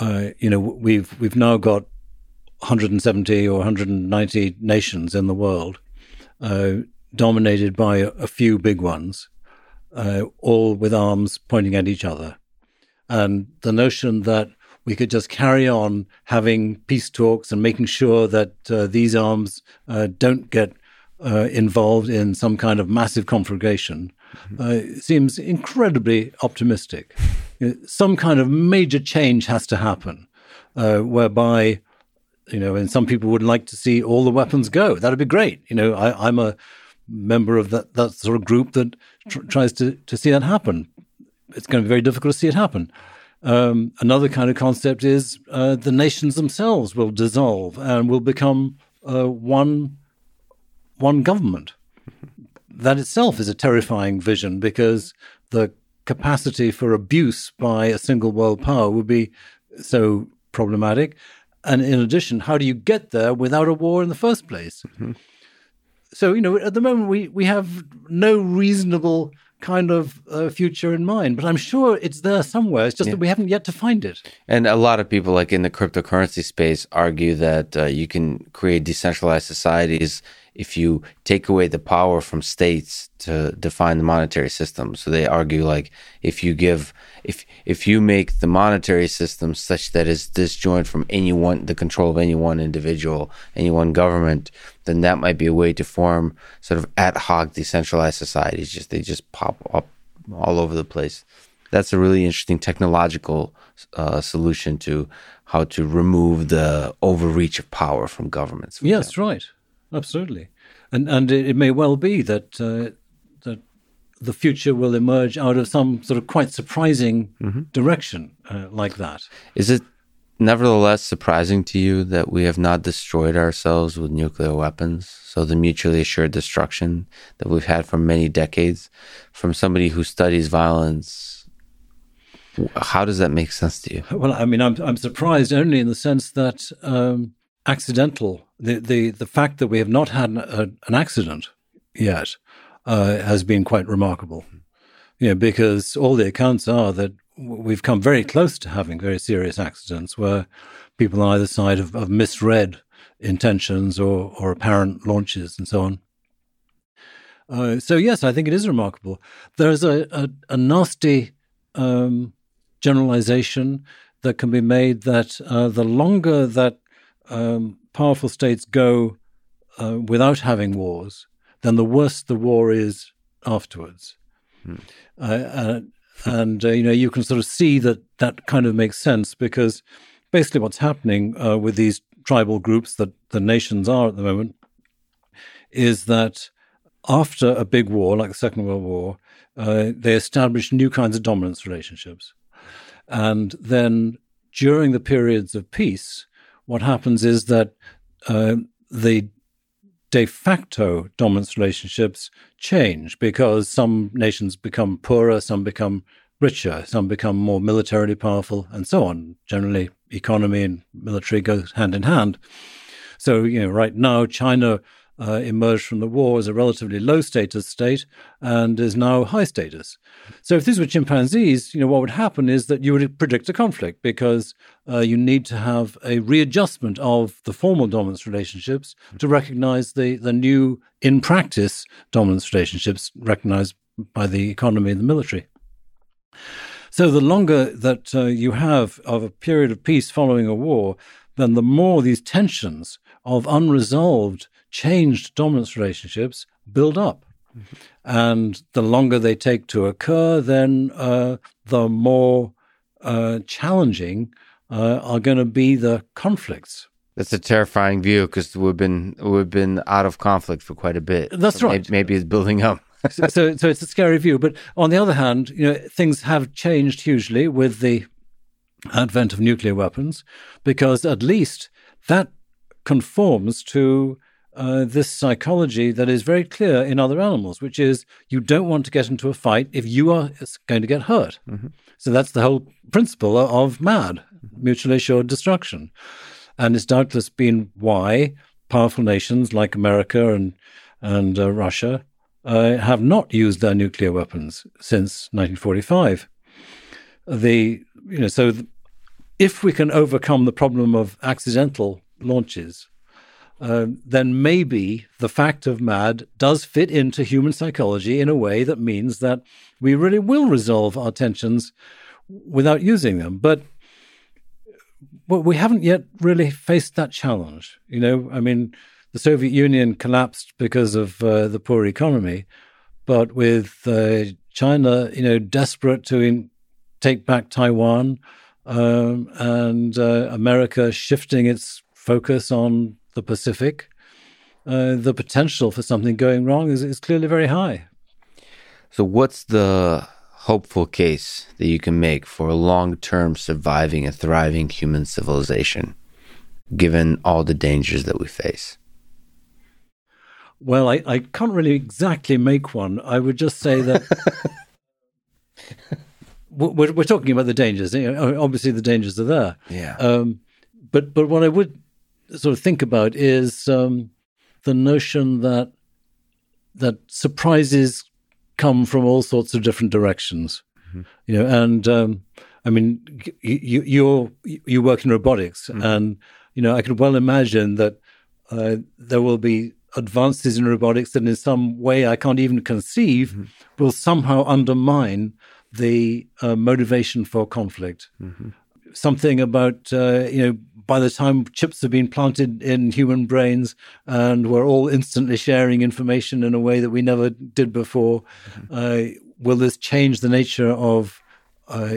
we've now got 170 or 190 nations in the world, dominated by a few big ones, all with arms pointing at each other. And the notion that we could just carry on having peace talks and making sure that these arms don't get involved in some kind of massive conflagration seems incredibly optimistic. Some kind of major change has to happen, whereby, and some people would like to see all the weapons go. That'd be great. I'm a member of that sort of group that tries to see that happen. It's going to be very difficult to see it happen. Another kind of concept is the nations themselves will dissolve and will become one government. That itself is a terrifying vision, because the capacity for abuse by a single world power would be so problematic. And in addition, how do you get there without a war in the first place? Mm-hmm. So, at the moment we have no reasonable kind of future in mind, but I'm sure it's there somewhere. It's just that we haven't yet to find it. And a lot of people, like in the cryptocurrency space, argue that you can create decentralized societies if you take away the power from states to define the monetary system. So they argue, like, if you make the monetary system such that it's disjoined from the control of any one individual, any one government, then that might be a way to form sort of ad hoc decentralized societies. They just pop up all over the place. That's a really interesting technological solution to how to remove the overreach of power from governments. Yes, right. Absolutely, and it may well be that that the future will emerge out of some sort of quite surprising direction like that. Is it nevertheless surprising to you that we have not destroyed ourselves with nuclear weapons? So the mutually assured destruction that we've had for many decades, from somebody who studies violence, how does that make sense to you? Well, I mean, I'm surprised only in the sense that accidental. The fact that we have not had an accident yet has been quite remarkable, because all the accounts are that we've come very close to having very serious accidents where people on either side have misread intentions or apparent launches and so on. So yes, I think it is remarkable. There is a nasty generalization that can be made that the longer that powerful states go without having wars, then the worse the war is afterwards. You can sort of see that kind of makes sense, because basically what's happening with these tribal groups that the nations are at the moment is that after a big war, like the Second World War, they establish new kinds of dominance relationships. And then during the periods of peace, what happens is that the de facto dominance relationships change, because some nations become poorer, some become richer, some become more militarily powerful, and so on. Generally, economy and military go hand in hand. So, right now, China emerged from the war as a relatively low-status state and is now high-status. So if these were chimpanzees, what would happen is that you would predict a conflict, because you need to have a readjustment of the formal dominance relationships to recognize the new, in practice, dominance relationships recognized by the economy and the military. So the longer that you have of a period of peace following a war, then the more these tensions of unresolved changed dominance relationships build up. And the longer they take to occur, then the more challenging are going to be the conflicts. That's a terrifying view, because we've been out of conflict for quite a bit. That's so right. Maybe it's building up. so it's a scary view. But on the other hand, things have changed hugely with the advent of nuclear weapons, because at least that conforms to this psychology that is very clear in other animals, which is you don't want to get into a fight if you are going to get hurt. Mm-hmm. So that's the whole principle of MAD, mutually assured destruction. And it's doubtless been why powerful nations like America and Russia have not used their nuclear weapons since 1945. If we can overcome the problem of accidental launches, then maybe the fact of MAD does fit into human psychology in a way that means that we really will resolve our tensions without using them. But we haven't yet really faced that challenge. The Soviet Union collapsed because of the poor economy, but with China, desperate to take back Taiwan, and America shifting its focus on the Pacific, the potential for something going wrong is clearly very high. So what's the hopeful case that you can make for a long-term surviving and thriving human civilization, given all the dangers that we face? Well, I can't really exactly make one. I would just say that we're talking about the dangers. Obviously, the dangers are there. Yeah. But what I would sort of think about is the notion that surprises come from all sorts of different directions, mm-hmm. You work in robotics, mm-hmm. and I could well imagine that there will be advances in robotics that, in some way I can't even conceive, mm-hmm. will somehow undermine the motivation for conflict. Mm-hmm. Something about by the time chips have been planted in human brains and we're all instantly sharing information in a way that we never did before, mm-hmm. Will this change the nature of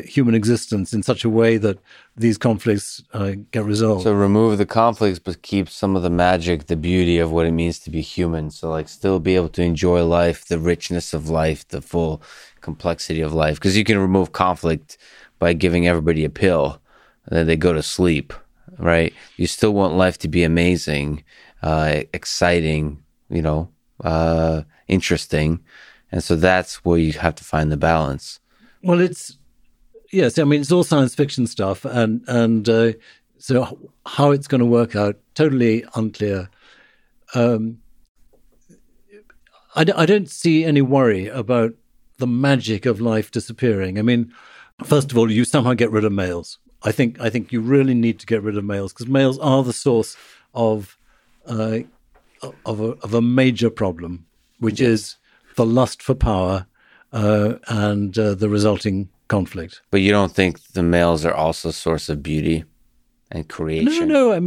human existence in such a way that these conflicts get resolved? So remove the conflicts, but keep some of the magic, the beauty of what it means to be human. So still be able to enjoy life, the richness of life, the full complexity of life. Because you can remove conflict by giving everybody a pill and then they go to sleep. Right, you still want life to be amazing, exciting, interesting, and so that's where you have to find the balance. Well, it's all science fiction stuff, and so how it's going to work out, totally unclear. I don't see any worry about the magic of life disappearing. First of all, you somehow get rid of males. I think you really need to get rid of males, because males are the source of a major problem, which is the lust for power and the resulting conflict. But you don't think the males are also a source of beauty and creation? No. I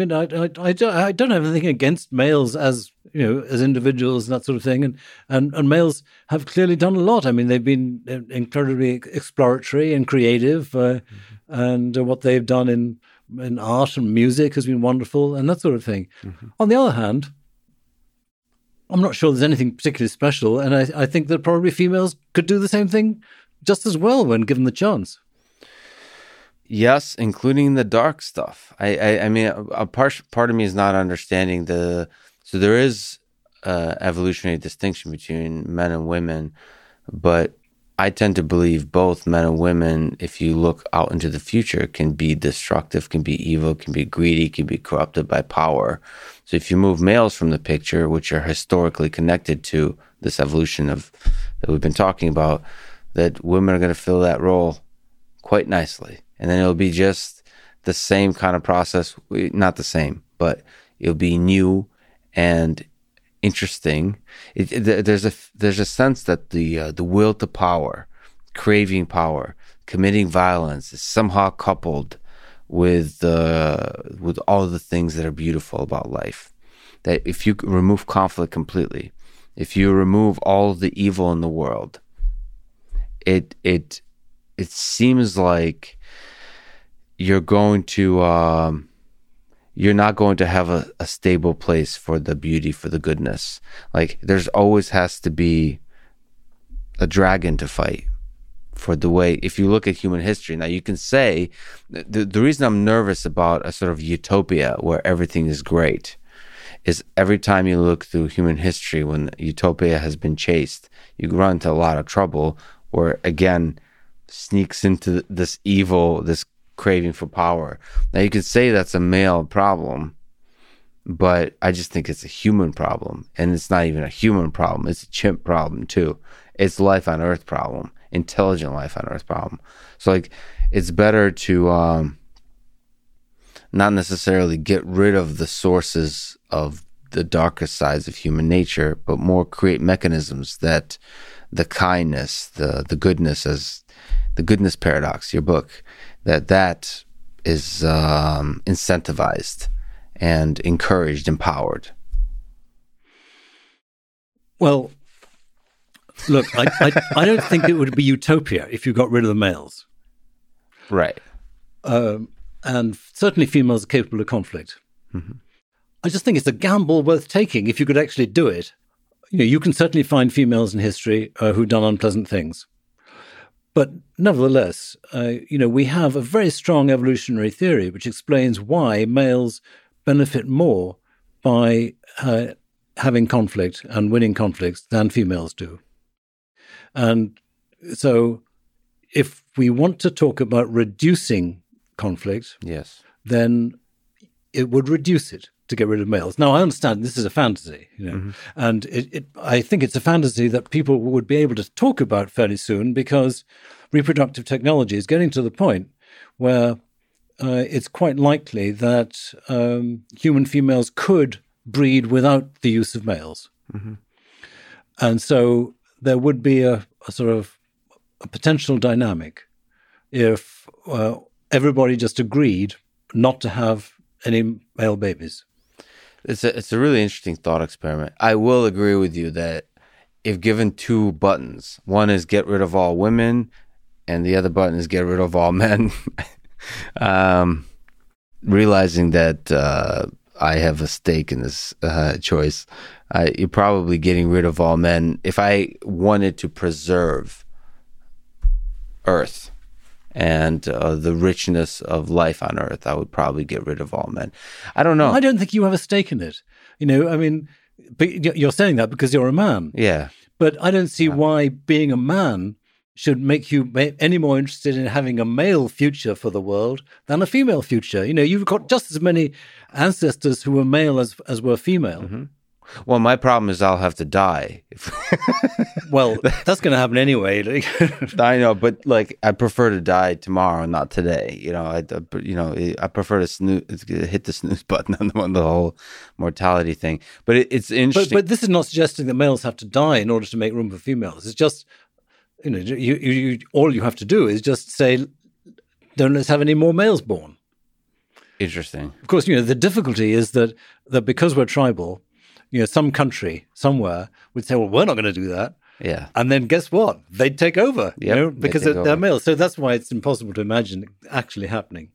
don't have anything against males as as individuals and that sort of thing. And males have clearly done a lot. They've been incredibly exploratory and creative. And what they've done in art and music has been wonderful and that sort of thing. Mm-hmm. On the other hand, I'm not sure there's anything particularly special, and I think that probably females could do the same thing just as well when given the chance. Yes, including the dark stuff. Part of me is not understanding so there is an evolutionary distinction between men and women, but I tend to believe both men and women, if you look out into the future, can be destructive, can be evil, can be greedy, can be corrupted by power. So if you move males from the picture, which are historically connected to this evolution that we've been talking about, that women are going to fill that role quite nicely. And then it'll be just the same kind of process, not the same, but it'll be new and interesting. There's a sense that the will to power, craving power, committing violence is somehow coupled with all the things that are beautiful about life. That if you remove conflict completely, if you remove all the evil in the world, it seems like you're not going to have a stable place for the beauty, for the goodness. There's always has to be a dragon to fight for the way, if you look at human history. Now you can say, the reason I'm nervous about a sort of utopia where everything is great is every time you look through human history when utopia has been chased, you run into a lot of trouble where, again, sneaks into this evil, this craving for power. Now, you could say that's a male problem, but I just think it's a human problem. And it's not even a human problem. It's a chimp problem, too. It's life on Earth problem, intelligent life on Earth problem. So, like, it's better to not necessarily get rid of the sources of the darker sides of human nature, but more create mechanisms that the kindness, the goodness, as the goodness paradox, your book, that is incentivized and encouraged, empowered. Well, look, I don't think it would be utopia if you got rid of the males. Right. And certainly females are capable of conflict. Mm-hmm. I just think it's a gamble worth taking if you could actually do it. You know, you can certainly find females in history who've done unpleasant things. But nevertheless, you know, we have a very strong evolutionary theory which explains why males benefit more by having conflict and winning conflicts than females do. And so if we want to talk about reducing conflict, yes, then it would reduce it to get rid of males. Now, I understand this is a fantasy, you know, mm-hmm. and I think it's a fantasy that people would be able to talk about fairly soon, because reproductive technology is getting to the point where it's quite likely that human females could breed without the use of males. Mm-hmm. And so there would be a sort of a potential dynamic if everybody just agreed not to have any male babies. It's a really interesting thought experiment. I will agree with you that if given two buttons, one is get rid of all women and the other button is get rid of all men, realizing that I have a stake in this choice, you're probably getting rid of all men. If I wanted to preserve Earth and the richness of life on Earth, I would probably get rid of all men. I don't know. Well, I don't think you have a stake in it. You know, I mean, but you're saying that because you're a man. Yeah. But I don't see why being a man should make you any more interested in having a male future for the world than a female future. You know, you've got just as many ancestors who were male as were female. Mm-hmm. Well, my problem is I'll have to die. Well, that's going to happen anyway. I know, but like, I prefer to die tomorrow, not today. You know, I prefer to hit the snooze button on the whole mortality thing. But it's interesting. But this is not suggesting that males have to die in order to make room for females. It's just, you know, you all you have to do is just say, don't let's have any more males born. Interesting. Of course, you know, the difficulty is that because we're tribal, you know, some country somewhere would say, well, we're not going to do that. Yeah. And then guess what? They'd take over, you know, because they're males. So that's why it's impossible to imagine it actually happening.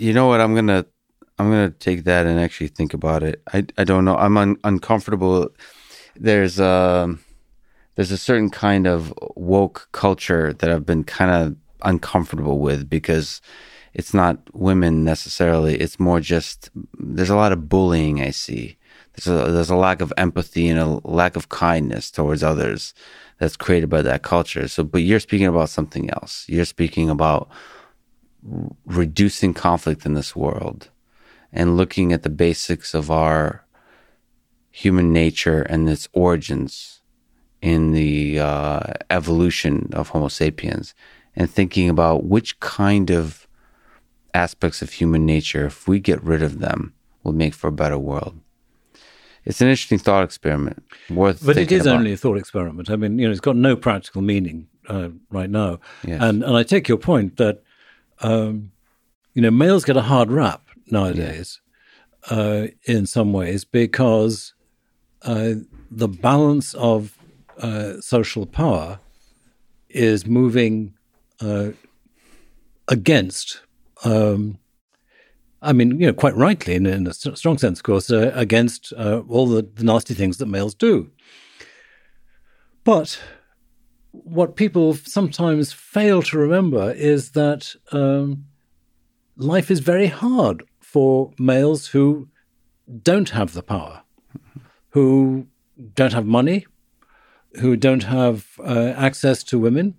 You know what? I'm gonna take that and actually think about it. I don't know. I'm uncomfortable. There's a certain kind of woke culture that I've been kind of uncomfortable with, because it's not women necessarily. It's more just, there's a lot of bullying I see. There's a lack of empathy and a lack of kindness towards others that's created by that culture. So, but you're speaking about something else. You're speaking about reducing conflict in this world and looking at the basics of our human nature and its origins in the evolution of Homo sapiens, and thinking about which kind of aspects of human nature, if we get rid of them, will make for a better world. It's an interesting thought experiment. But it is only a thought experiment. I mean, you know, it's got no practical meaning right now. Yes. And I take your point that, you know, males get a hard rap nowadays, yeah, in some ways, because the balance of social power is moving against... I mean, you know, quite rightly, in a strong sense, of course, against all the nasty things that males do. But what people sometimes fail to remember is that life is very hard for males who don't have the power, who don't have money, who don't have access to women.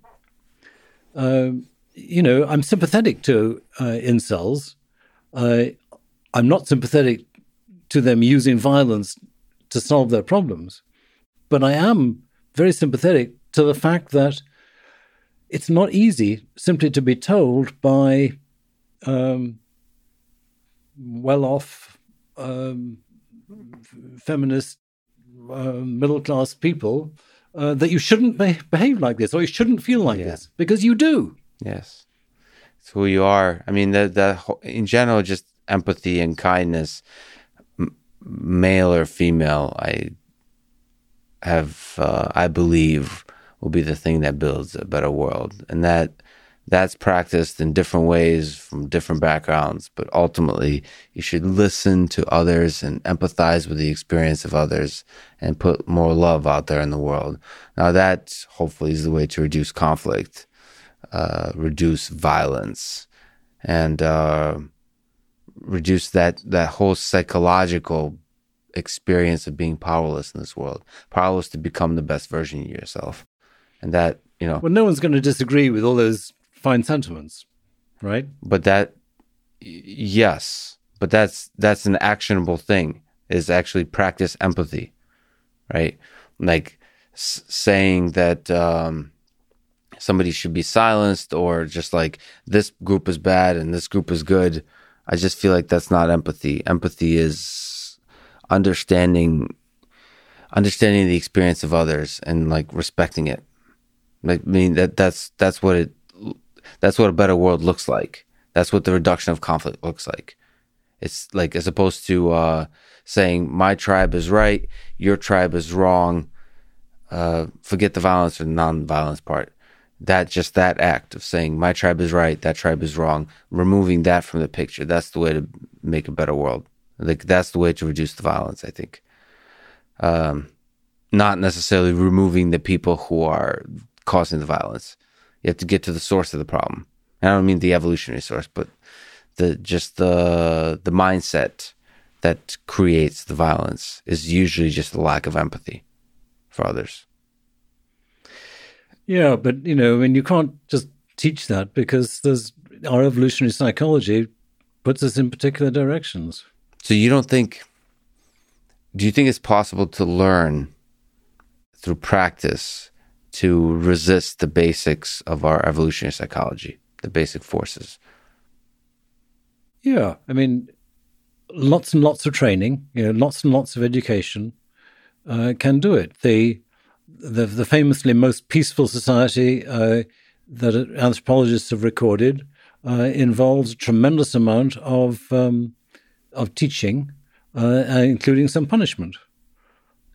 You know, I'm sympathetic to incels. I'm not sympathetic to them using violence to solve their problems. But I am very sympathetic to the fact that it's not easy simply to be told by well-off feminist middle-class people that you shouldn't behave like this, or you shouldn't feel like this, because you do. Yes. It's who you are. I mean, in general, just empathy and kindness, male or female, I believe, will be the thing that builds a better world. And that's practiced in different ways from different backgrounds. But ultimately, you should listen to others and empathize with the experience of others and put more love out there in the world. Now, that hopefully is the way to reduce conflict, reduce violence, and reduce that whole psychological experience of being powerless in this world. Powerless to become the best version of yourself. And that, you know... Well, no one's going to disagree with all those fine sentiments, right? But that... Yes. But that's an actionable thing, is actually practice empathy, right? Like saying that... somebody should be silenced, or just like this group is bad and this group is good. I just feel like that's not empathy. Empathy is understanding the experience of others and like respecting it. Like, I mean, that's what a better world looks like. That's what the reduction of conflict looks like. It's like, as opposed to saying my tribe is right, your tribe is wrong. Forget the violence or non-violence part. That act of saying my tribe is right, that tribe is wrong, removing that from the picture, that's the way to make a better world. Like, that's the way to reduce the violence, I think. Not necessarily removing the people who are causing the violence. You have to get to the source of the problem. And I don't mean the evolutionary source, but the mindset that creates the violence is usually just the lack of empathy for others. Yeah, but, you know, I mean, you can't just teach that, because our evolutionary psychology puts us in particular directions. So do you think it's possible to learn through practice to resist the basics of our evolutionary psychology, the basic forces? Yeah, I mean, lots and lots of training, you know, lots and lots of education can do it. The famously most peaceful society that anthropologists have recorded involves a tremendous amount of teaching, including some punishment.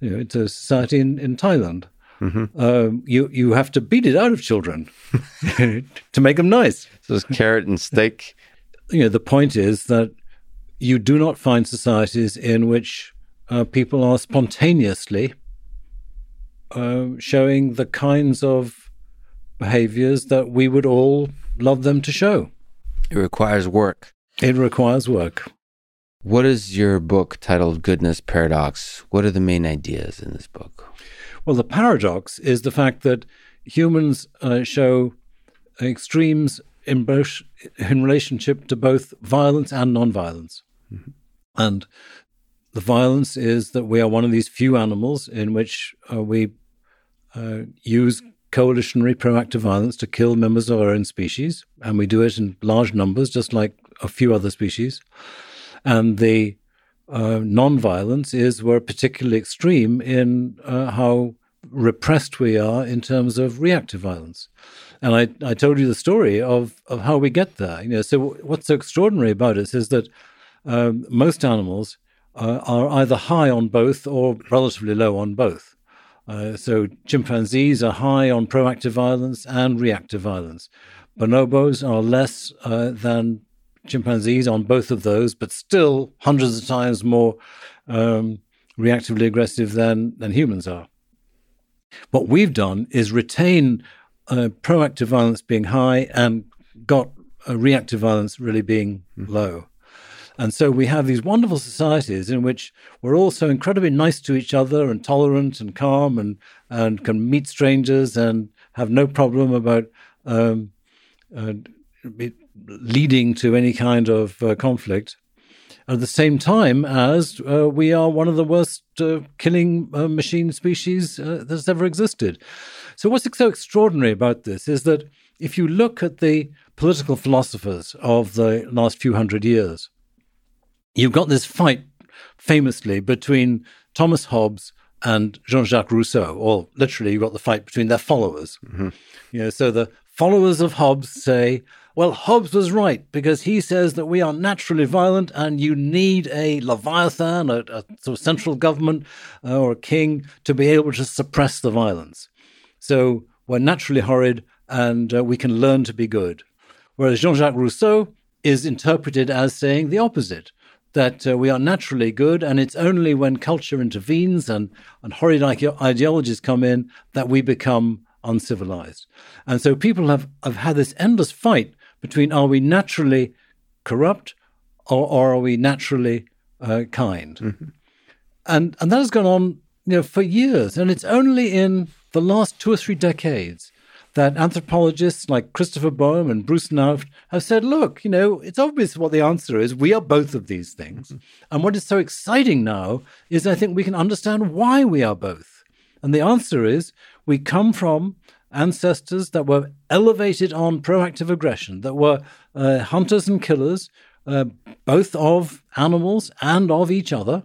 You know, it's a society in Thailand. Mm-hmm. You have to beat it out of children to make them nice. So it's carrot and stick. You know, the point is that you do not find societies in which people are spontaneously showing the kinds of behaviors that we would all love them to show. It requires work. It requires work. What is your book titled Goodness Paradox? What are the main ideas in this book? Well, the paradox is the fact that humans show extremes in relationship to both violence and non-violence. Mm-hmm. And the violence is that we are one of these few animals in which we use coalitionary proactive violence to kill members of our own species, and we do it in large numbers, just like a few other species. And the non-violence is we're particularly extreme in how repressed we are in terms of reactive violence. And I told you the story of how we get there. You know, so what's so extraordinary about us is that most animals are either high on both or relatively low on both. So chimpanzees are high on proactive violence and reactive violence. Bonobos are less than chimpanzees on both of those, but still hundreds of times more reactively aggressive than humans are. What we've done is retain proactive violence being high and got reactive violence really being low. And so we have these wonderful societies in which we're all so incredibly nice to each other and tolerant and calm and can meet strangers and have no problem about leading to any kind of conflict. At the same time as we are one of the worst killing machine species that's ever existed. So what's so extraordinary about this is that if you look at the political philosophers of the last few hundred years, you've got this fight famously between Thomas Hobbes and Jean-Jacques Rousseau, or literally you've got the fight between their followers. Mm-hmm. You know, so the followers of Hobbes say, well, Hobbes was right because he says that we are naturally violent and you need a leviathan, a sort of central government or a king to be able to suppress the violence. So we're naturally horrid and we can learn to be good. Whereas Jean-Jacques Rousseau is interpreted as saying the opposite, that we are naturally good and it's only when culture intervenes and horrid ideologies come in that we become uncivilized. And so people have had this endless fight between are we naturally corrupt or are we naturally kind? Mm-hmm. And that has gone on, you know, for years. And it's only in the last 2 or 3 decades that anthropologists like Christopher Boehm and Bruce Nauft have said, look, you know, it's obvious what the answer is. We are both of these things. Mm-hmm. And what is so exciting now is I think we can understand why we are both. And the answer is we come from ancestors that were elevated on proactive aggression, that were hunters and killers, both of animals and of each other.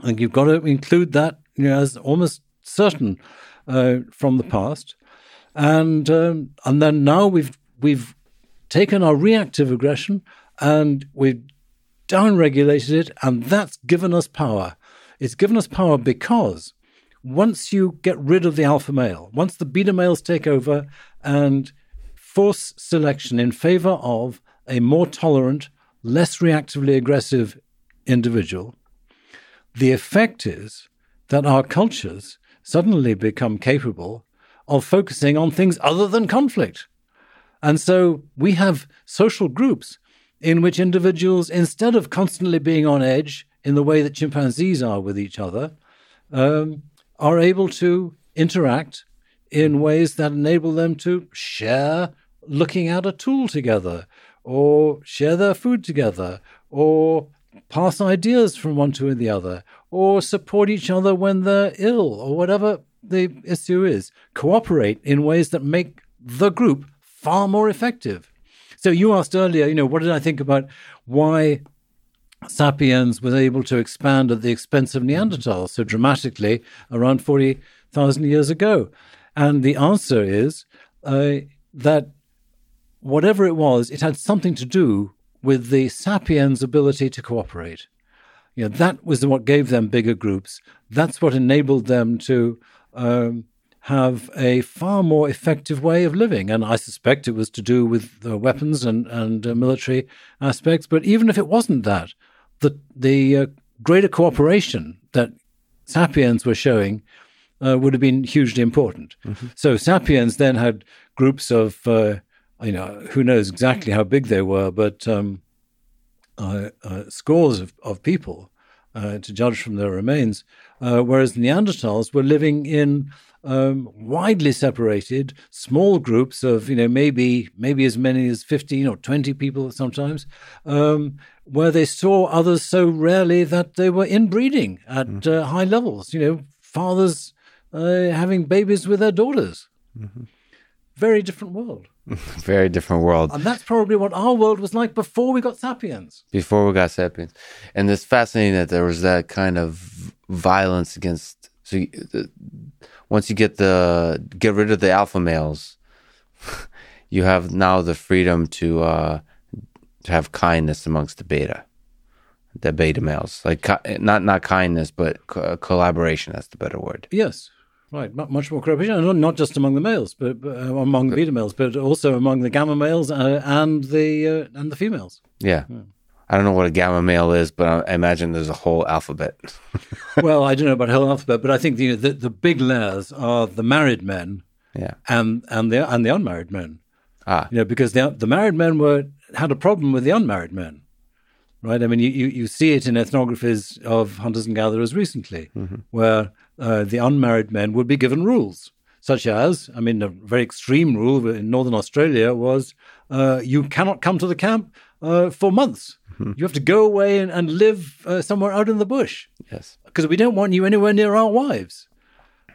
And you've got to include that, you know, as almost certain from the past. And then now we've taken our reactive aggression and we've downregulated it, and that's given us power. It's given us power because once you get rid of the alpha male, once the beta males take over and force selection in favor of a more tolerant, less reactively aggressive individual, the effect is that our cultures suddenly become capable of focusing on things other than conflict. And so we have social groups in which individuals, instead of constantly being on edge in the way that chimpanzees are with each other, are able to interact in ways that enable them to share looking at a tool together or share their food together or pass ideas from one to the other or support each other when they're ill or whatever the issue is, cooperate in ways that make the group far more effective. So you asked earlier, you know, what did I think about why Sapiens was able to expand at the expense of Neanderthals so dramatically around 40,000 years ago? And the answer is that whatever it was, it had something to do with the Sapiens' ability to cooperate. You know, that was what gave them bigger groups. That's what enabled them to have a far more effective way of living. And I suspect it was to do with the weapons and military aspects. But even if it wasn't that, the greater cooperation that Sapiens were showing would have been hugely important. Mm-hmm. So Sapiens then had groups of, you know, who knows exactly how big they were, but scores of people, to judge from their remains, whereas Neanderthals were living in widely separated small groups of, you know, maybe as many as 15 or 20 people sometimes, where they saw others so rarely that they were inbreeding at high levels, you know, fathers having babies with their daughters. Mm-hmm. Very different world. Very different world. And that's probably what our world was like before we got Sapiens. Before we got Sapiens. And it's fascinating that there was that kind of violence against... So you, once you get rid of the alpha males, you have now the freedom to have kindness amongst the beta males. Like not kindness, but collaboration. That's the better word. Yes. Right, much more cooperation, not just among the males, but among the beta males, but also among the gamma males and the females. Yeah. I don't know what a gamma male is, but I imagine there's a whole alphabet. Well, I don't know about a whole alphabet, but I think the big layers are the married men, and the unmarried men. You know, because the married men had a problem with the unmarried men. right? I mean, you see it in ethnographies of hunters and gatherers recently, mm-hmm. where the unmarried men would be given rules, such as, I mean, a very extreme rule in northern Australia was you cannot come to the camp for months. Mm-hmm. You have to go away and live somewhere out in the bush. Yes. Because we don't want you anywhere near our wives.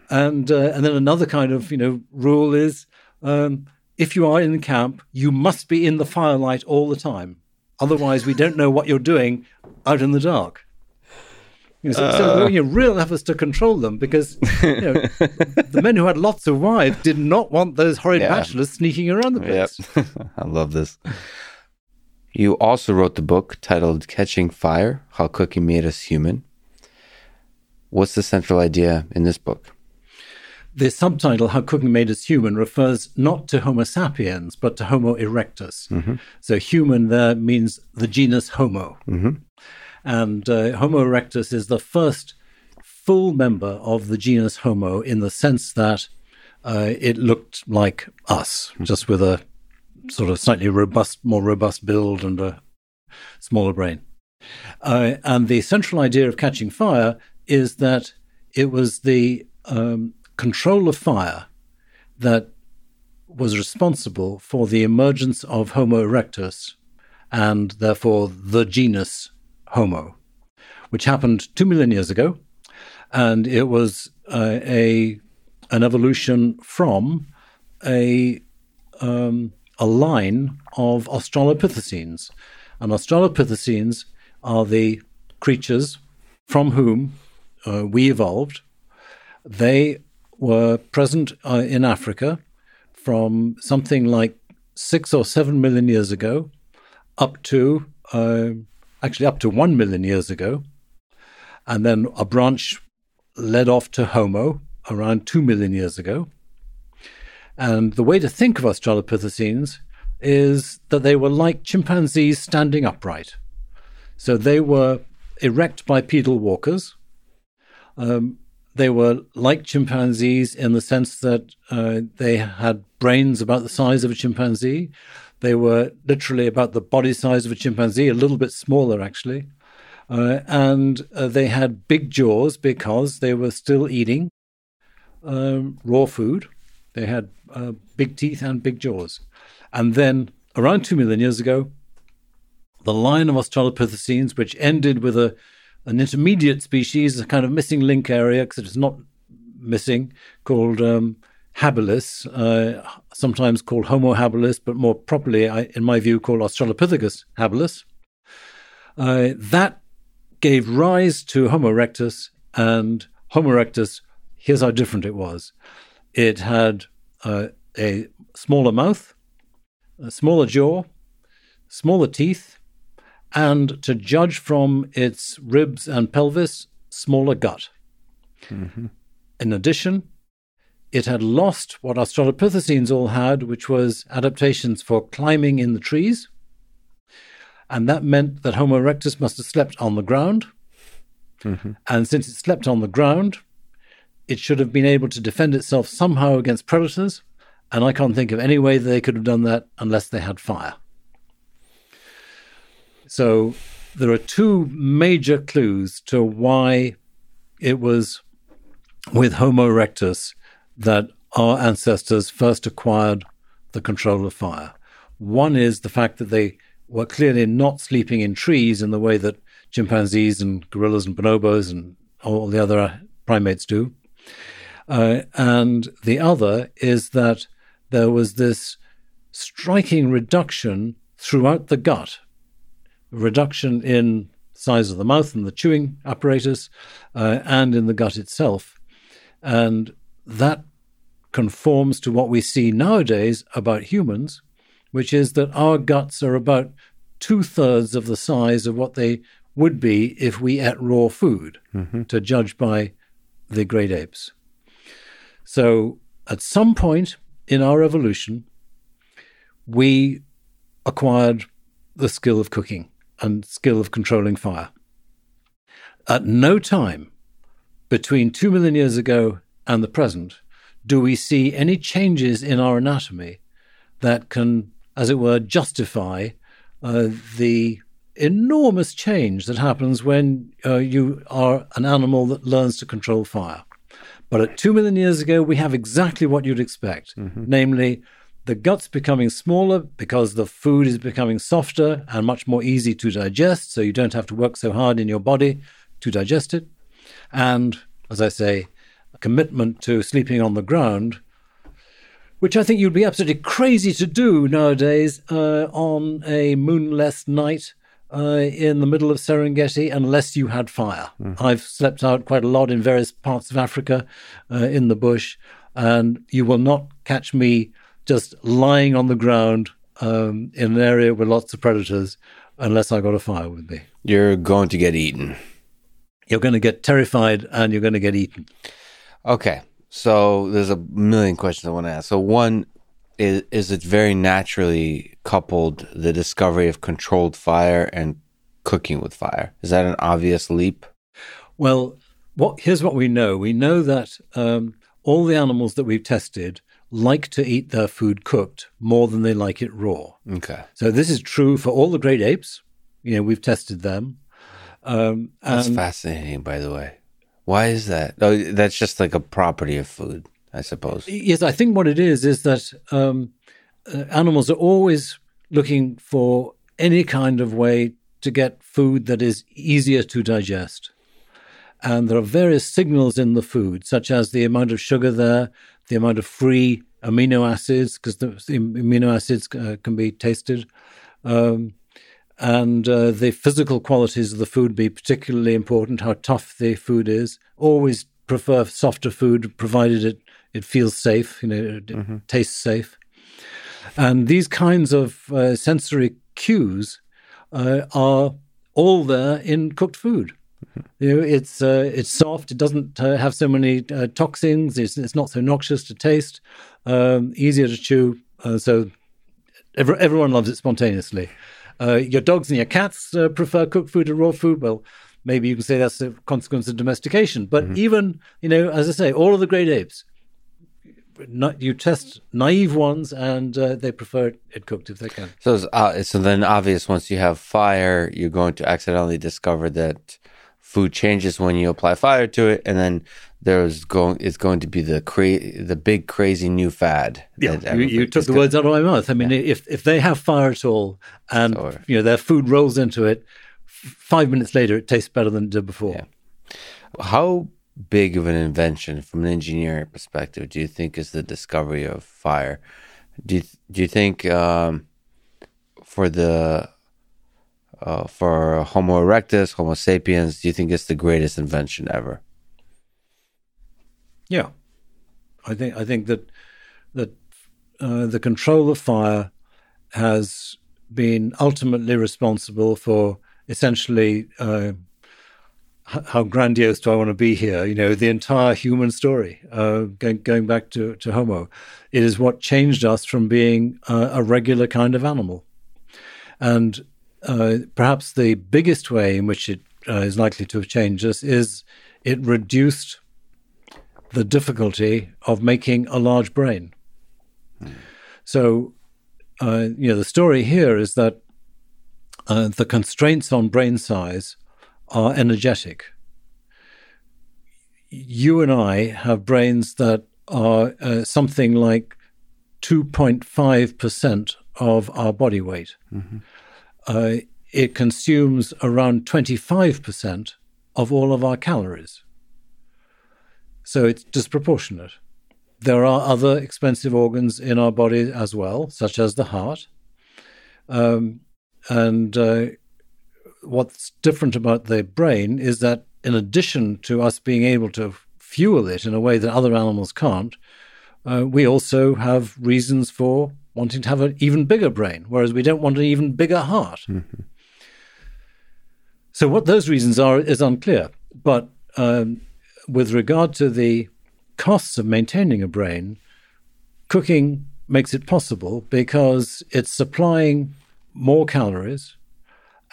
And then another kind of, you know, rule is if you are in camp, you must be in the firelight all the time. Otherwise, we don't know what you're doing out in the dark. You know, so there were real efforts to control them because you know, the men who had lots of wives did not want those horrid bachelors sneaking around the place. Yep. I love this. You also wrote the book titled Catching Fire, How Cooking Made Us Human. What's the central idea in this book? The subtitle, How Cooking Made Us Human, refers not to Homo sapiens, but to Homo erectus. Mm-hmm. So human there means the genus Homo. Mm-hmm. And Homo erectus is the first full member of the genus Homo in the sense that it looked like us, mm-hmm. just with a sort of slightly robust, more robust build and a smaller brain. And the central idea of Catching Fire is that it was the control of fire that was responsible for the emergence of Homo erectus and therefore the genus Homo, which happened 2 million years ago. And it was an evolution from a line of Australopithecines. And Australopithecines are the creatures from whom we evolved. They were present in Africa from something like 6 or 7 million years ago up to, up to 1 million years ago. And then a branch led off to Homo around 2 million years ago. And the way to think of Australopithecines is that they were like chimpanzees standing upright. So they were erect bipedal walkers. They were like chimpanzees in the sense that they had brains about the size of a chimpanzee. They were literally about the body size of a chimpanzee, a little bit smaller, actually. And they had big jaws because they were still eating raw food. They had big teeth and big jaws. And then around 2 million years ago, the line of Australopithecines, which ended with an intermediate species, a kind of missing link area, because it's not missing, called habilis, sometimes called Homo habilis, but more properly, in my view, called Australopithecus habilis. That gave rise to Homo erectus, and Homo erectus, here's how different it was. It had a smaller mouth, a smaller jaw, smaller teeth, and to judge from its ribs and pelvis, smaller gut. Mm-hmm. In addition, it had lost what Australopithecines all had, which was adaptations for climbing in the trees. And that meant that Homo erectus must have slept on the ground. Mm-hmm. And since it slept on the ground, it should have been able to defend itself somehow against predators. And I can't think of any way they could have done that unless they had fire. So there are two major clues to why it was with Homo erectus that our ancestors first acquired the control of fire. One is the fact that they were clearly not sleeping in trees in the way that chimpanzees and gorillas and bonobos and all the other primates do. And the other is that there was this striking reduction throughout the gut, reduction in size of the mouth and the chewing apparatus and in the gut itself. And that conforms to what we see nowadays about humans, which is that our guts are about 2/3 of the size of what they would be if we ate raw food, mm-hmm. to judge by the great apes. So at some point in our evolution, we acquired the skill of cooking and skill of controlling fire. At no time between 2 million years ago and the present do we see any changes in our anatomy that can, as it were, justify the enormous change that happens when you are an animal that learns to control fire. But at 2 million years ago, we have exactly what you'd expect, namely the guts becoming smaller because the food is becoming softer and much more easy to digest, so you don't have to work so hard in your body to digest it. And, as I say, a commitment to sleeping on the ground, which I think you'd be absolutely crazy to do nowadays on a moonless night in the middle of Serengeti unless you had fire. I've slept out quite a lot in various parts of Africa in the bush, and you will not catch me just lying on the ground in an area with lots of predators unless I got a fire with me. You're going to get eaten. You're going to get terrified and you're going to get eaten. Okay. So there's a million questions I want to ask. So one is it very naturally coupled the discovery of controlled fire and cooking with fire? Is that an obvious leap? Well, here's what we know. We know that all the animals that we've tested like to eat their food cooked more than they like it raw. Okay. So this is true for all the great apes. You know, we've tested them. That's fascinating, by the way. Why is that? Oh, that's just like a property of food, I suppose. Yes, I think what it is that animals are always looking for any kind of way to get food that is easier to digest. And there are various signals in the food, such as the amount of sugar there, the amount of free amino acids, because the amino acids can be tasted, and the physical qualities of the food be particularly important, how tough the food is. Always prefer softer food, provided it feels safe, you know, it tastes safe. And these kinds of sensory cues are all there in cooked food. You know, it's soft, it doesn't have so many toxins, it's not so noxious to taste, easier to chew, so everyone loves it spontaneously. Your dogs and your cats prefer cooked food to raw food. Well, maybe you can say that's a consequence of domestication. But even, you know, as I say, all of the great apes, you test naive ones and they prefer it cooked if they can. So then obvious, once you have fire, you're going to accidentally discover that food changes when you apply fire to it, and then it's going to be the big crazy new fad. Yeah, you took the words out of my mouth. I mean, if they have fire at all, and you know their food rolls into it, 5 minutes later it tastes better than it did before. Yeah. How big of an invention, from an engineering perspective, do you think is the discovery of fire? Do you think for Homo erectus, Homo sapiens, do you think it's the greatest invention ever? Yeah, I think that the control of fire has been ultimately responsible for essentially how grandiose do I want to be here? You know, the entire human story, going back to Homo, it is what changed us from being a regular kind of animal, and perhaps the biggest way in which it is likely to have changed us is it reduced the difficulty of making a large brain. So, you know, the story here is that the constraints on brain size are energetic. You and I have brains that are something like 2.5% of our body weight. It consumes around 25% of all of our calories. So it's disproportionate. There are other expensive organs in our body as well, such as the heart. And what's different about the brain is that in addition to us being able to fuel it in a way that other animals can't, we also have reasons for wanting to have an even bigger brain, whereas we don't want an even bigger heart. So what those reasons are is unclear. But with regard to the costs of maintaining a brain, cooking makes it possible because it's supplying more calories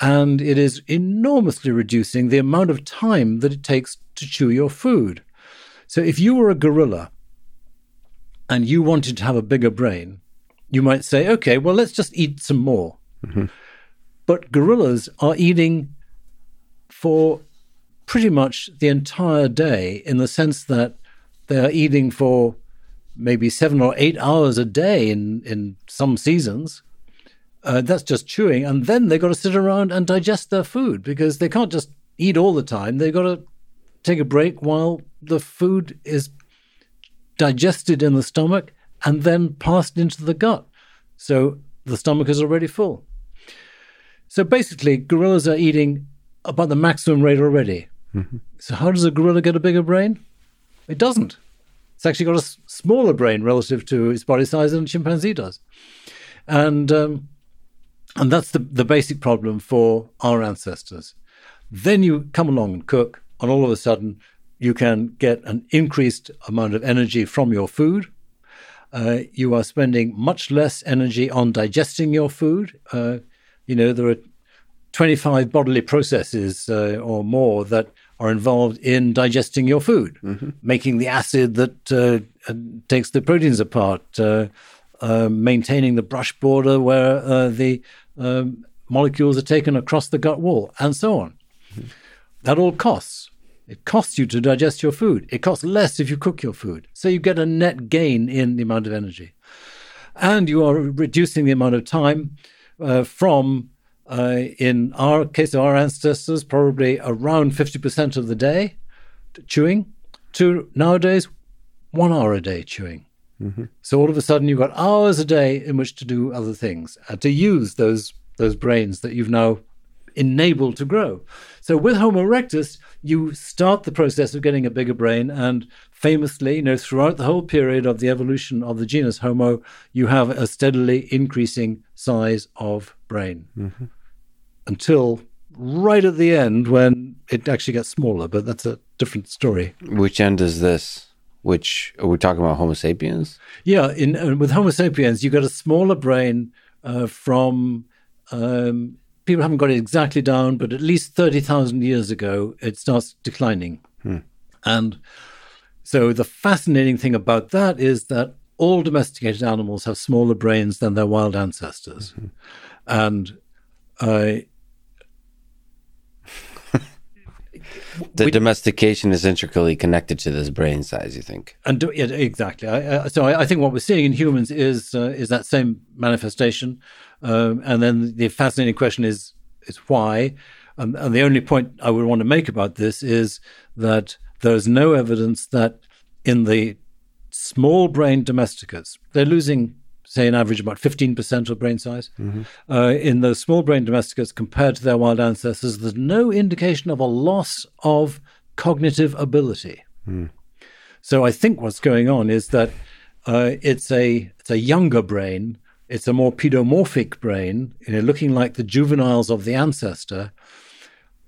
and it is enormously reducing the amount of time that it takes to chew your food. So if you were a gorilla and you wanted to have a bigger brain, you might say, okay, well, let's just eat some more. But gorillas are eating for pretty much the entire day, in the sense that they are eating for maybe 7 or 8 hours a day in some seasons. That's just chewing. And then they've got to sit around and digest their food, because they can't just eat all the time. They've got to take a break while the food is digested in the stomach and then passed into the gut. So the stomach is already full. So basically, gorillas are eating about the maximum rate already. Mm-hmm. So how does a gorilla get a bigger brain? It doesn't. It's actually got a smaller brain relative to its body size than a chimpanzee does. And that's the basic problem for our ancestors. Then you come along and cook, and all of a sudden you can get an increased amount of energy from your food. You are spending much less energy on digesting your food. There are 25 bodily processes or more that are involved in digesting your food, mm-hmm. making the acid that takes the proteins apart, maintaining the brush border where the molecules are taken across the gut wall, and so on. Mm-hmm. That all costs. It costs you to digest your food. It costs less if you cook your food. So you get a net gain in the amount of energy. And you are reducing the amount of time in our case of our ancestors, probably around 50% of the day chewing, to nowadays 1 hour a day chewing. Mm-hmm. So all of a sudden you've got hours a day in which to do other things and to use those brains that you've now enabled to grow. So with Homo erectus, you start the process of getting a bigger brain, and famously, throughout the whole period of the evolution of the genus Homo, you have a steadily increasing size of brain mm-hmm. until right at the end when it actually gets smaller, but that's a different story. Which end is this? Which, are we talking about Homo sapiens? Yeah, with Homo sapiens, you get a smaller brain from... people haven't got it exactly down, but at least 30,000 years ago, it starts declining. Hmm. And so the fascinating thing about that is that all domesticated animals have smaller brains than their wild ancestors. Mm-hmm. And domestication is intricately connected to this brain size, you think? Exactly. So I think what we're seeing in humans is that same manifestation. And then the fascinating question is why. And the only point I would want to make about this is that there is no evidence that in the small brain domesticates, they're losing, say, an average about 15% of brain size. Mm-hmm. In those small brain domesticates compared to their wild ancestors, there's no indication of a loss of cognitive ability. Mm. So I think what's going on is that it's a younger brain. It's a more pedomorphic brain, looking like the juveniles of the ancestor.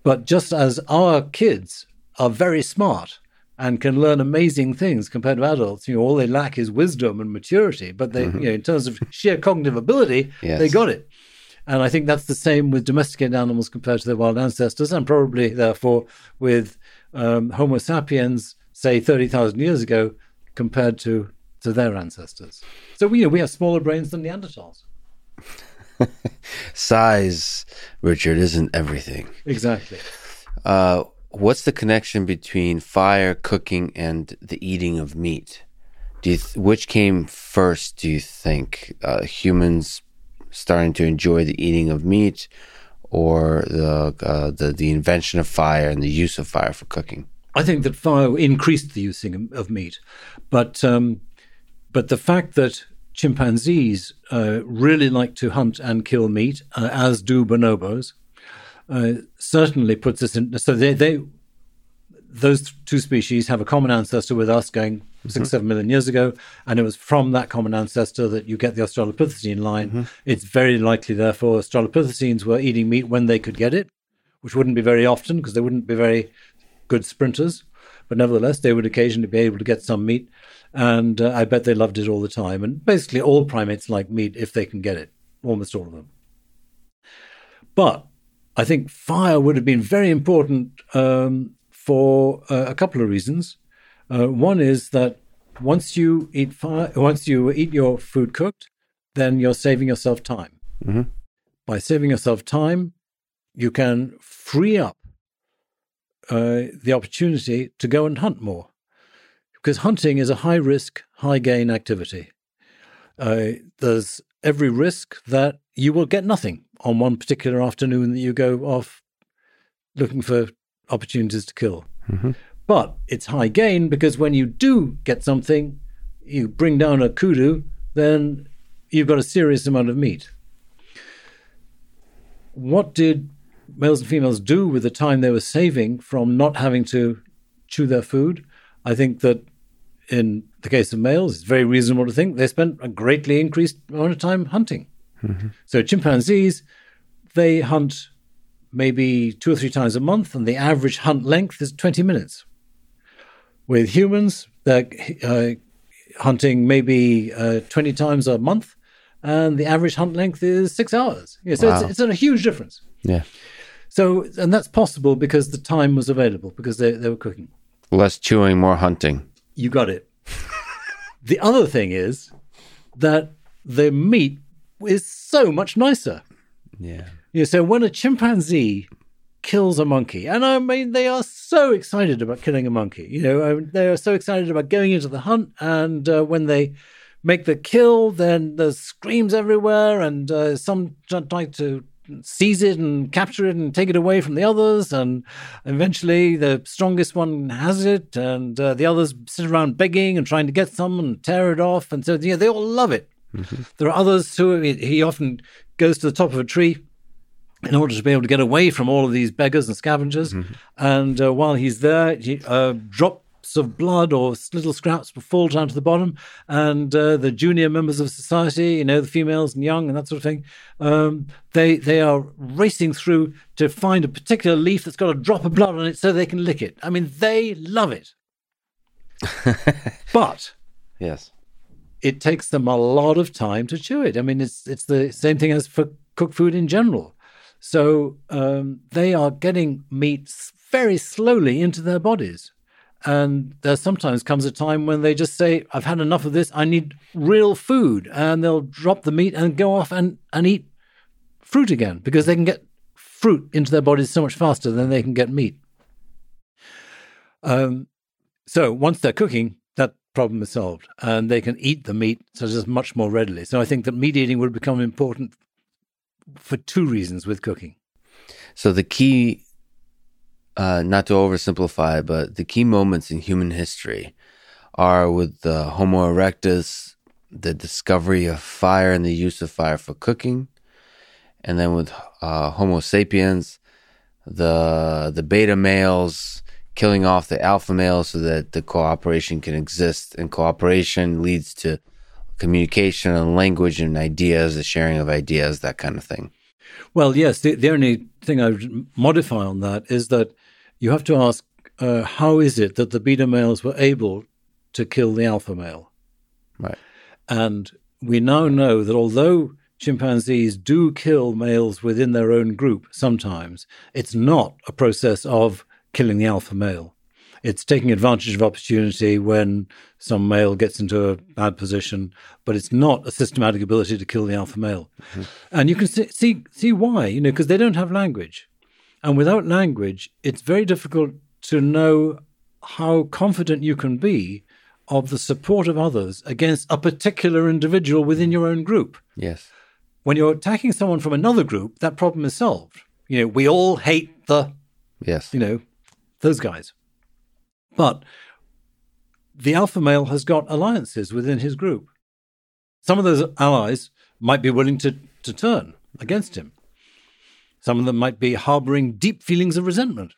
But just as our kids are very smart and can learn amazing things compared to adults, all they lack is wisdom and maturity. But they, in terms of sheer cognitive ability, yes. They got it. And I think that's the same with domesticated animals compared to their wild ancestors, and probably, therefore, with Homo sapiens, say, 30,000 years ago, compared to their ancestors. So we have smaller brains than Neanderthals. Size, Richard, isn't everything. Exactly. What's the connection between fire, cooking, and the eating of meat? Which came first, do you think? Humans starting to enjoy the eating of meat, or the invention of fire and the use of fire for cooking? I think that fire increased the using of meat, but the fact that chimpanzees really like to hunt and kill meat, as do bonobos, certainly puts us in... So those two species have a common ancestor with us going 6-7 million years ago, and it was from that common ancestor that you get the Australopithecine line. Mm-hmm. It's very likely, therefore, Australopithecines were eating meat when they could get it, which wouldn't be very often because they wouldn't be very good sprinters. But nevertheless, they would occasionally be able to get some meat. And I bet they loved it all the time. And basically all primates like meat if they can get it, almost all of them. But I think fire would have been very important for a couple of reasons. One is that once you eat your food cooked, then you're saving yourself time. Mm-hmm. by saving yourself time, you can free up the opportunity to go and hunt more. Because hunting is a high-risk, high-gain activity. There's every risk that you will get nothing on one particular afternoon that you go off looking for opportunities to kill. Mm-hmm. But it's high gain because when you do get something, you bring down a kudu, then you've got a serious amount of meat. What did males and females do with the time they were saving from not having to chew their food? I think that in the case of males, it's very reasonable to think they spent a greatly increased amount of time hunting. Mm-hmm. So chimpanzees, they hunt maybe 2 or 3 times a month, and the average hunt length is 20 minutes. With humans, they're hunting maybe 20 times a month, and the average hunt length is 6 hours. Yeah, so wow. It's a huge difference. Yeah. So, and that's possible because the time was available, because they were cooking. Less chewing, more hunting. You got it. The other thing is that the meat is so much nicer. Yeah. Yeah, so when a chimpanzee kills a monkey, and I mean, they are so excited about killing a monkey. You know, they are so excited about going into the hunt, and when they make the kill, then there's screams everywhere, and some try to seize it and capture it and take it away from the others, and eventually the strongest one has it, and the others sit around begging and trying to get some and tear it off, and so, yeah, they all love it. Mm-hmm. There are others who, he often goes to the top of a tree in order to be able to get away from all of these beggars and scavengers. Mm-hmm. And while he's there, drops of blood or little scraps fall down to the bottom. And the junior members of society, you know, the females and young and that sort of thing, they are racing through to find a particular leaf that's got a drop of blood on it so they can lick it. I mean, they love it. But yes, it takes them a lot of time to chew it. I mean, it's the same thing as for cooked food in general. So they are getting meat very slowly into their bodies. And there sometimes comes a time when they just say, I've had enough of this, I need real food. And they'll drop the meat and go off and eat fruit again, because they can get fruit into their bodies so much faster than they can get meat. So once they're cooking, that problem is solved. And they can eat the meat so just much more readily. So I think that meat eating would become important for 2 reasons with cooking. So the key, not to oversimplify, but the key moments in human history are with the Homo erectus, the discovery of fire and the use of fire for cooking, and then with Homo sapiens, the beta males killing off the alpha males so that the cooperation can exist, and cooperation leads to communication and language and ideas, the sharing of ideas, that kind of thing. Well, yes, the only thing I would modify on that is that you have to ask, how is it that the beta males were able to kill the alpha male? Right. And we now know that although chimpanzees do kill males within their own group sometimes, it's not a process of killing the alpha male. It's taking advantage of opportunity when some male gets into a bad position, but it's not a systematic ability to kill the alpha male. Mm-hmm. And you can see why, you know, because they don't have language. And without language, it's very difficult to know how confident you can be of the support of others against a particular individual within your own group. Yes. When you're attacking someone from another group, that problem is solved. You know, we all hate the, yes, you know, those guys. But the alpha male has got alliances within his group. Some of those allies might be willing to turn against him. Some of them might be harboring deep feelings of resentment.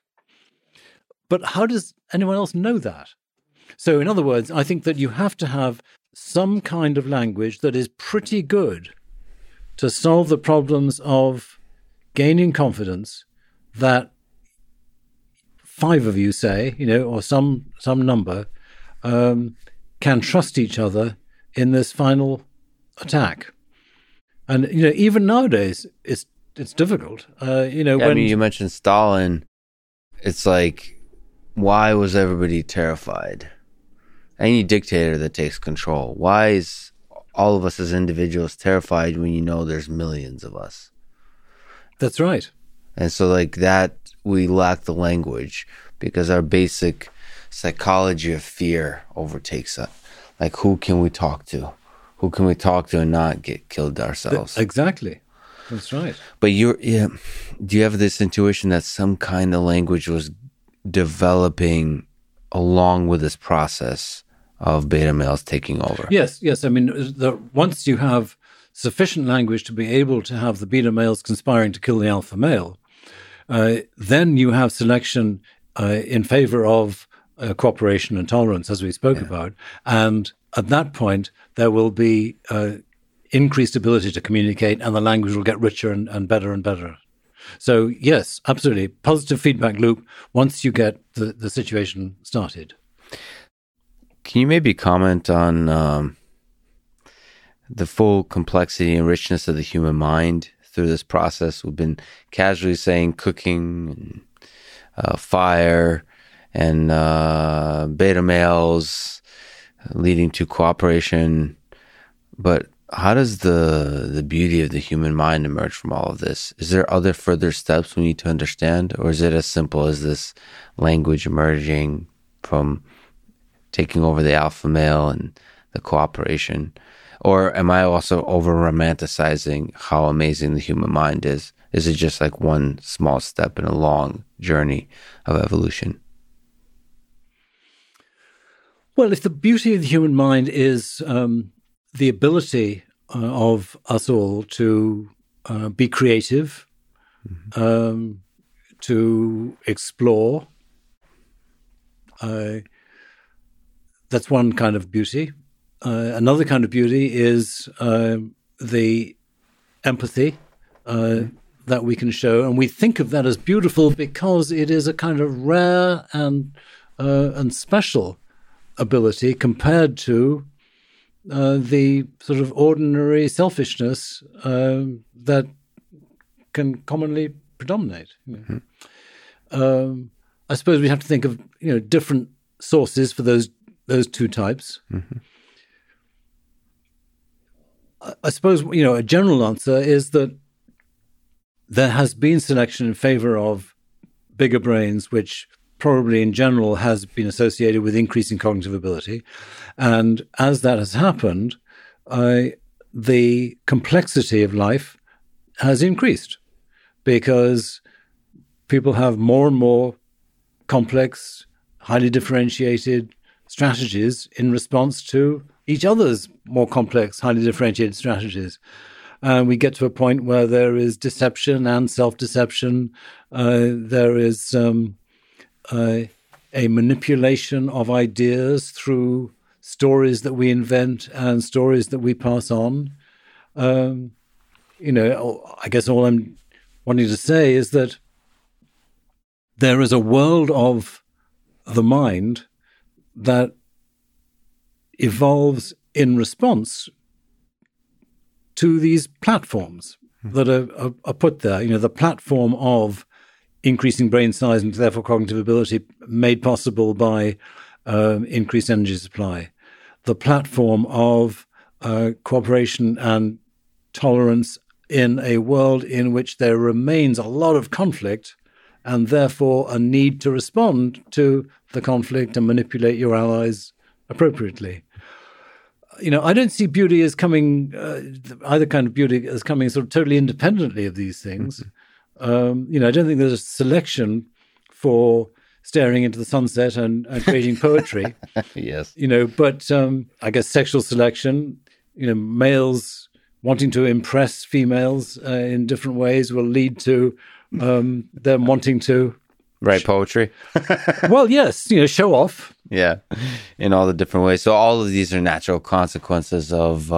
But how does anyone else know that? So in other words, I think that you have to have some kind of language that is pretty good to solve the problems of gaining confidence that 5 of you say, you know, or some number, can trust each other in this final attack. And, you know, even nowadays, it's difficult. You know, yeah, when... I mean, you mentioned Stalin. It's like, why was everybody terrified? Any dictator that takes control. Why is all of us as individuals terrified when you know there's millions of us? That's right. And so like that, we lack the language because our basic psychology of fear overtakes us. Like, who can we talk to? Who can we talk to and not get killed ourselves? Exactly. That's right. But do you have this intuition that some kind of language was developing along with this process of beta males taking over? Yes. I mean, once you have sufficient language to be able to have the beta males conspiring to kill the alpha male, then you have selection in favor of cooperation and tolerance, as we spoke about. And at that point, there will be increased ability to communicate, and the language will get richer and better and better. So yes, absolutely. Positive feedback loop once you get the situation started. Can you maybe comment on the full complexity and richness of the human mind through this process? We've been casually saying cooking, fire, and beta males leading to cooperation, but how does the beauty of the human mind emerge from all of this? Is there other further steps we need to understand, or is it as simple as this language emerging from taking over the alpha male and the cooperation? Or am I also over-romanticizing how amazing the human mind is? Is it just like one small step in a long journey of evolution? Well, if the beauty of the human mind is the ability of us all to be creative, mm-hmm. To explore. That's one kind of beauty. Another kind of beauty is the empathy that we can show. And we think of that as beautiful because it is a kind of rare and special ability compared to the sort of ordinary selfishness that can commonly predominate. You know. Mm-hmm. I suppose we have to think of different sources for those two types. Mm-hmm. I suppose a general answer is that there has been selection in favor of bigger brains, which probably in general has been associated with increasing cognitive ability. And as that has happened, the complexity of life has increased because people have more and more complex, highly differentiated strategies in response to each other's more complex, highly differentiated strategies. And we get to a point where there is deception and self-deception. There is a manipulation of ideas through stories that we invent and stories that we pass on. I guess all I'm wanting to say is that there is a world of the mind that evolves in response to these platforms that are put there. The platform of increasing brain size and therefore cognitive ability made possible by increased energy supply. The platform of cooperation and tolerance in a world in which there remains a lot of conflict and therefore a need to respond to the conflict and manipulate your allies appropriately. I don't see beauty as coming, either kind of beauty as coming sort of totally independently of these things. Mm-hmm. I don't think there's a selection for staring into the sunset and creating poetry. Yes. But I guess sexual selection, males wanting to impress females in different ways will lead to them wanting to... Write poetry? Well, yes, show off. Yeah, in all the different ways. So all of these are natural consequences of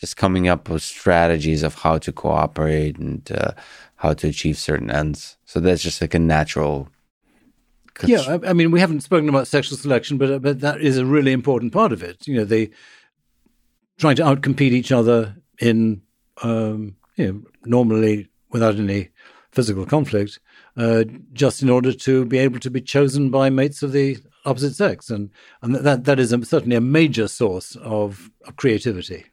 just coming up with strategies of how to cooperate and... how to achieve certain ends. So that's just like a natural... Yeah, I mean, we haven't spoken about sexual selection, but that is a really important part of it. They trying to outcompete each other in, normally without any physical conflict, just in order to be able to be chosen by mates of the opposite sex. And that is certainly a major source of creativity.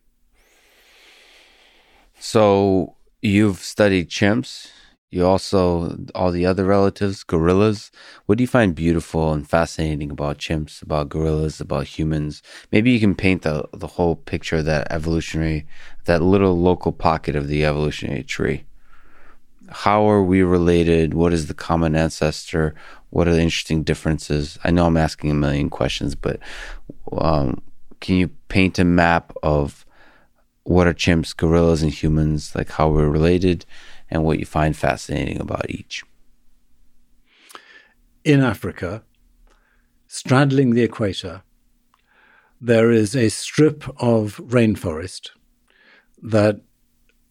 So... You've studied chimps, You also, all the other relatives, gorillas. What do you find beautiful and fascinating about chimps, about gorillas, about humans? Maybe you can paint the whole picture of that evolutionary, that little local pocket of the evolutionary tree. How are we related? What is the common ancestor? What are the interesting differences? I know I'm asking a million questions, but can you paint a map of what are chimps, gorillas, and humans, like how we're related? And what you find fascinating about each. In Africa, straddling the equator, there is a strip of rainforest that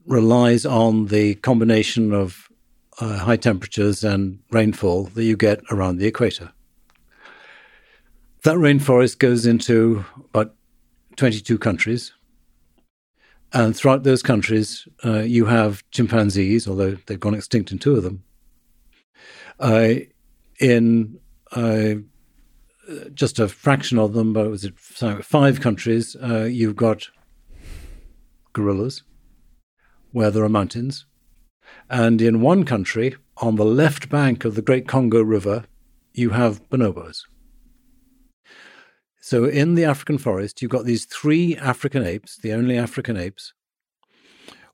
relies on the combination of high temperatures and rainfall that you get around the equator. That rainforest goes into about 22 countries. And throughout those countries, you have chimpanzees, although they've gone extinct in two of them. In just a fraction of them, but was it 5 countries, you've got gorillas, where there are mountains. And in one country, on the left bank of the Great Congo River, you have bonobos. So in the African forest, you've got these 3 African apes, the only African apes,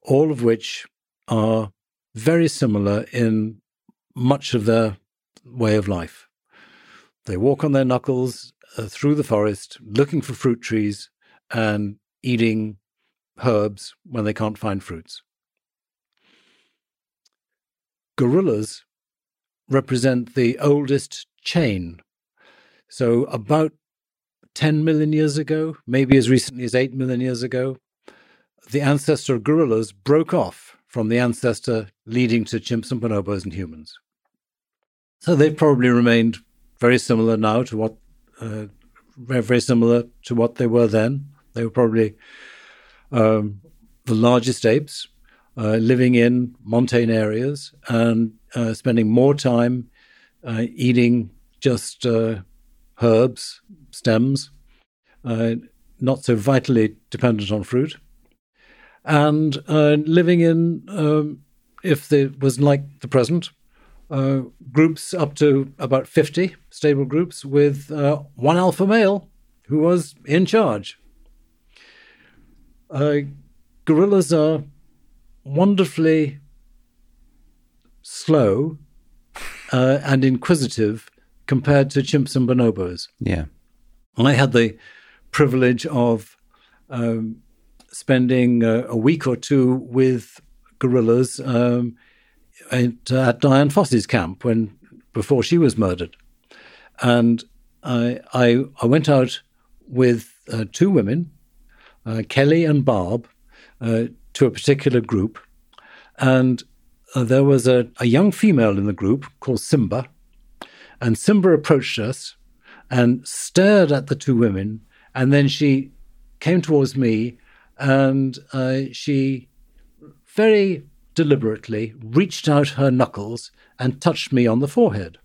all of which are very similar in much of their way of life. They walk on their knuckles through the forest, looking for fruit trees and eating herbs when they can't find fruits. Gorillas represent the oldest chain. So about 10 million years ago, maybe as recently as 8 million years ago, the ancestor of gorillas broke off from the ancestor leading to chimps and bonobos and humans. So they've probably remained very similar now to what, very similar to what they were then. They were probably the largest apes, living in montane areas and spending more time eating just herbs, stems, not so vitally dependent on fruit, and living in, if it was like the present, groups up to about 50 stable groups with one alpha male who was in charge. Gorillas are wonderfully slow and inquisitive compared to chimps and bonobos. Yeah. I had the privilege of spending a week or two with gorillas at Dian Fossey's camp before she was murdered. And I went out with 2 women, Kelly and Barb, to a particular group. And there was a young female in the group called Simba. And Simba approached us and stared at the 2 women, and then she came towards me, and she very deliberately reached out her knuckles and touched me on the forehead.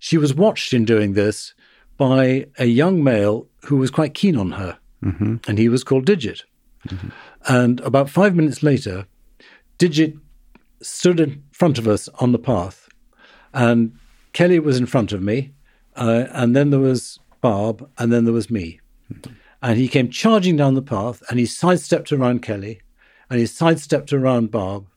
She was watched in doing this by a young male who was quite keen on her, and he was called Digit. Mm-hmm. And about 5 minutes later, Digit stood in front of us on the path, and Kelly was in front of me, and then there was Barb, and then there was me. Mm-hmm. And he came charging down the path, and he sidestepped around Kelly, and he sidestepped around Barb,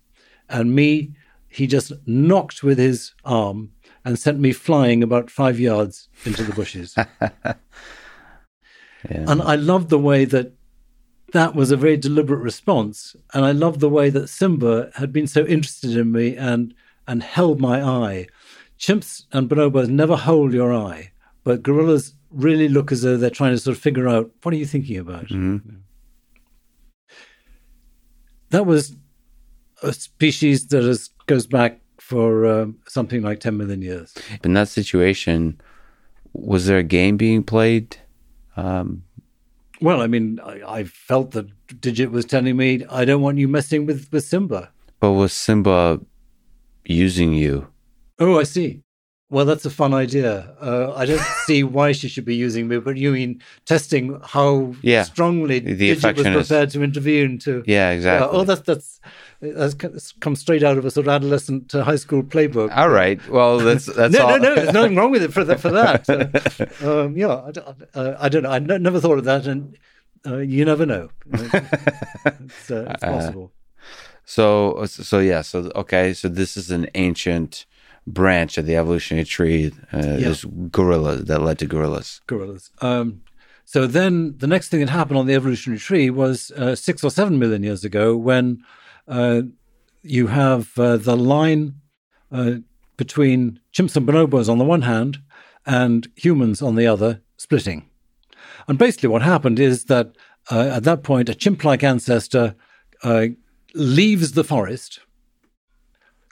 and me, he just knocked with his arm and sent me flying about 5 yards into the bushes. Yeah. And I loved the way that was a very deliberate response, and I loved the way that Simba had been so interested in me and held my eye. Chimps and bonobos never hold your eye, but gorillas really look as though they're trying to sort of figure out, what are you thinking about? Mm-hmm. That was a species that goes back for something like 10 million years. In that situation, was there a game being played? Well, I mean, I felt that Digit was telling me, I don't want you messing with Simba. But was Simba using you? Oh, I see. Well, that's a fun idea. I don't see why she should be using me, but you mean testing how strongly Digit was prepared to intervene to... Yeah, exactly. That's come straight out of a sort of adolescent high school playbook. All right. Well, that's all. No, there's nothing wrong with it for that. I don't know. I never thought of that, and you never know. It's possible. So this is an ancient branch of the evolutionary tree, this gorilla that led to gorillas. So then the next thing that happened on the evolutionary tree was 6 or 7 million years ago when you have the line between chimps and bonobos on the one hand and humans on the other splitting. And basically what happened is that at that point a chimp-like ancestor leaves the forest,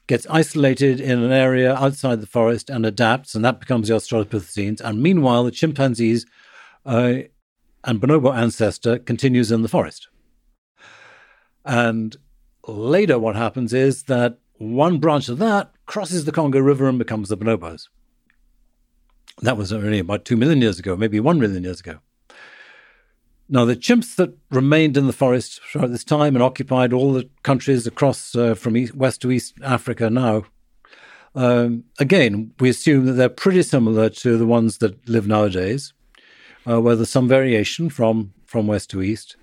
gets isolated in an area outside the forest and adapts, and that becomes the Australopithecines. And meanwhile, the chimpanzees and bonobo ancestor continues in the forest. And later what happens is that one branch of that crosses the Congo River and becomes the bonobos. That was only about 2 million years ago, maybe 1 million years ago. Now, the chimps that remained in the forest throughout this time and occupied all the countries across from west to east Africa now, again, we assume that they're pretty similar to the ones that live nowadays, where there's some variation from west to east.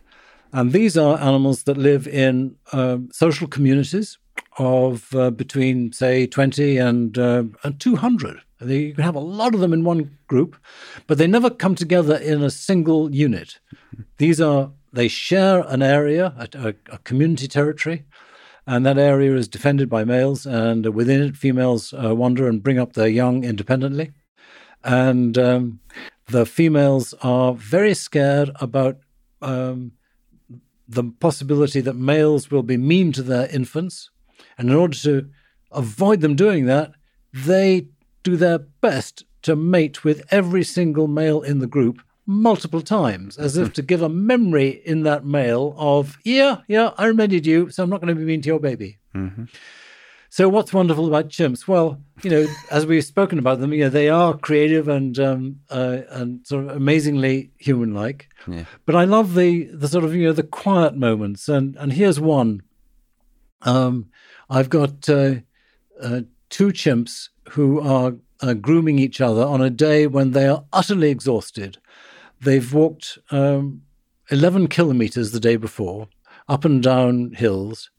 And these are animals that live in social communities of between, say, 20 and 200. You can have a lot of them in one group, but they never come together in a single unit. They share an area, a community territory, and that area is defended by males, and within it, females wander and bring up their young independently. And the females are very scared about the possibility that males will be mean to their infants. And in order to avoid them doing that, they do their best to mate with every single male in the group multiple times, as if to give a memory in that male of, I remembered you, so I'm not going to be mean to your baby. Mm-hmm. So what's wonderful about chimps? Well, as we've spoken about them, they are creative and sort of amazingly human-like. Yeah. But I love the sort of, the quiet moments. And here's one. I've got two chimps who are grooming each other on a day when they are utterly exhausted. They've walked 11 kilometers the day before, up and down hills.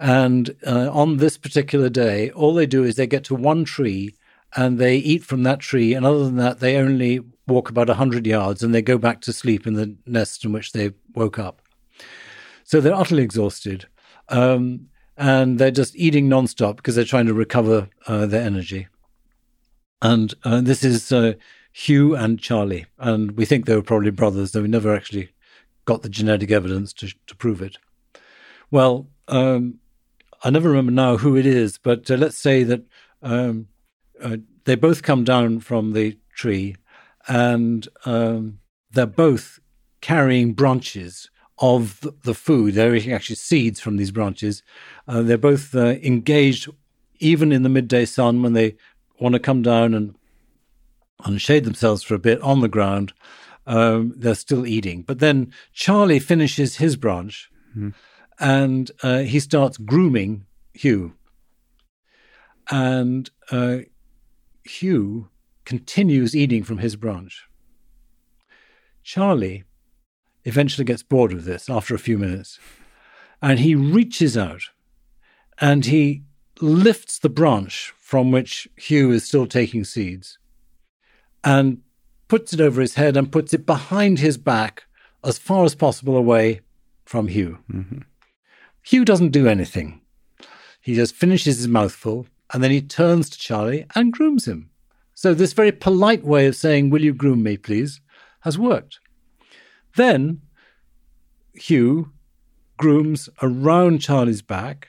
And on this particular day, all they do is they get to one tree and they eat from that tree. And other than that, they only walk about 100 yards and they go back to sleep in the nest in which they woke up. So they're utterly exhausted. And they're just eating nonstop because they're trying to recover their energy. And this is Hugh and Charlie. And we think they were probably brothers, though we never actually got the genetic evidence to prove it. Well, I never remember now who it is, but let's say that they both come down from the tree and they're both carrying branches of the food. They're eating actually seeds from these branches. They're both engaged even in the midday sun when they want to come down and shade themselves for a bit on the ground. They're still eating. But then Charlie finishes his branch and he starts grooming Hugh. And Hugh continues eating from his branch. Charlie eventually gets bored of this after a few minutes. And he reaches out and he lifts the branch from which Hugh is still taking seeds and puts it over his head and puts it behind his back as far as possible away from Hugh. Mm-hmm. Hugh doesn't do anything. He just finishes his mouthful and then he turns to Charlie and grooms him. So this very polite way of saying, "Will you groom me, please?" has worked. Then Hugh grooms around Charlie's back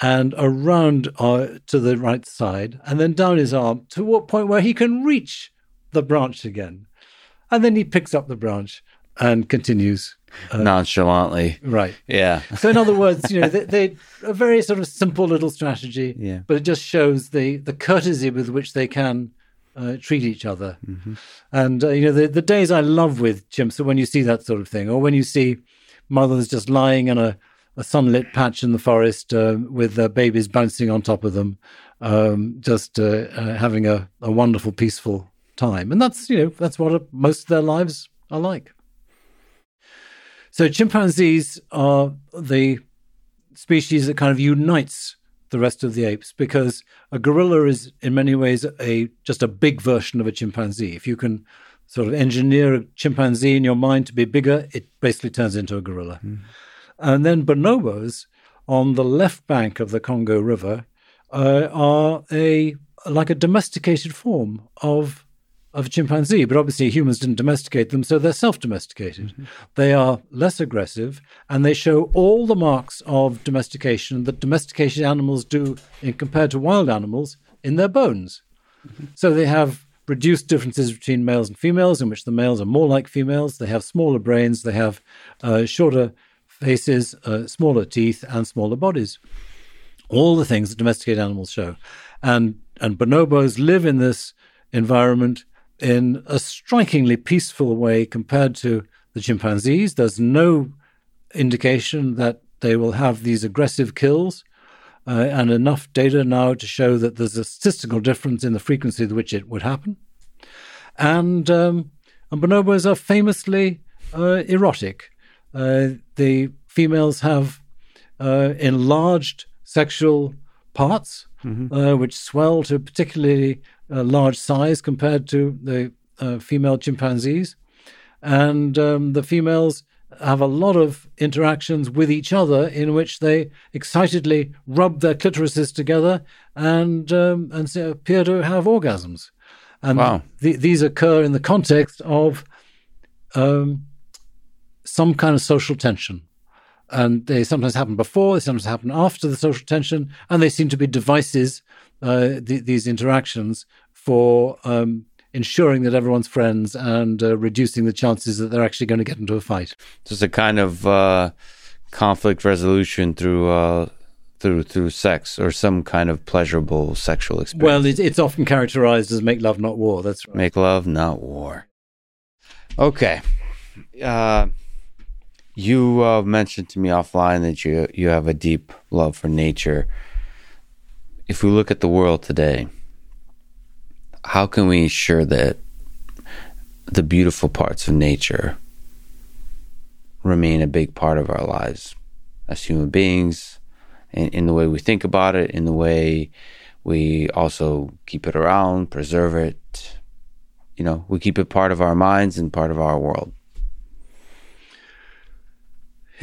and around to the right side and then down his arm to a point where he can reach the branch again. And then he picks up the branch and continues nonchalantly. Right. Yeah. So in other words, you know, they a very sort of simple little strategy, yeah, but it just shows the courtesy with which they can treat each other. Mm-hmm. And, you know, the days I love with chimps are when you see that sort of thing, or when you see mothers just lying in a sunlit patch in the forest with their babies bouncing on top of them, just having a wonderful, peaceful time. And that's, you know, that's what most of their lives are like. So chimpanzees are the species that kind of unites the rest of the apes, because a gorilla is in many ways just a big version of a chimpanzee. If you can sort of engineer a chimpanzee in your mind to be bigger, it basically turns into a gorilla. Mm. And then bonobos on the left bank of the Congo River are like a domesticated form of chimpanzee, but obviously humans didn't domesticate them, so they're self-domesticated. Mm-hmm. They are less aggressive, and they show all the marks of domestication that domesticated animals do compared to wild animals in their bones. Mm-hmm. So they have reduced differences between males and females, in which the males are more like females. They have smaller brains, they have shorter faces, smaller teeth, and smaller bodies. All the things that domesticated animals show. And bonobos live in this environment in a strikingly peaceful way compared to the chimpanzees. There's no indication that they will have these aggressive kills, and enough data now to show that there's a statistical difference in the frequency with which it would happen. And bonobos are famously erotic. The females have enlarged sexual parts, mm-hmm. Which swell to particularly large size compared to the female chimpanzees. And the females have a lot of interactions with each other in which they excitedly rub their clitorises together and appear to have orgasms. And wow. These occur in the context of some kind of social tension. And they sometimes happen before, they sometimes happen after the social tension, and they seem to be devices, these interactions, for ensuring that everyone's friends and reducing the chances that they're actually going to get into a fight. So it's a kind of conflict resolution through sex, or some kind of pleasurable sexual experience. Well, it's often characterized as make love, not war. That's right. Make love, not war. Okay. You mentioned to me offline that you have a deep love for nature. If we look at the world today, how can we ensure that the beautiful parts of nature remain a big part of our lives as human beings, in the way we think about it, in the way we also keep it around, preserve it? You know, we keep it part of our minds and part of our world.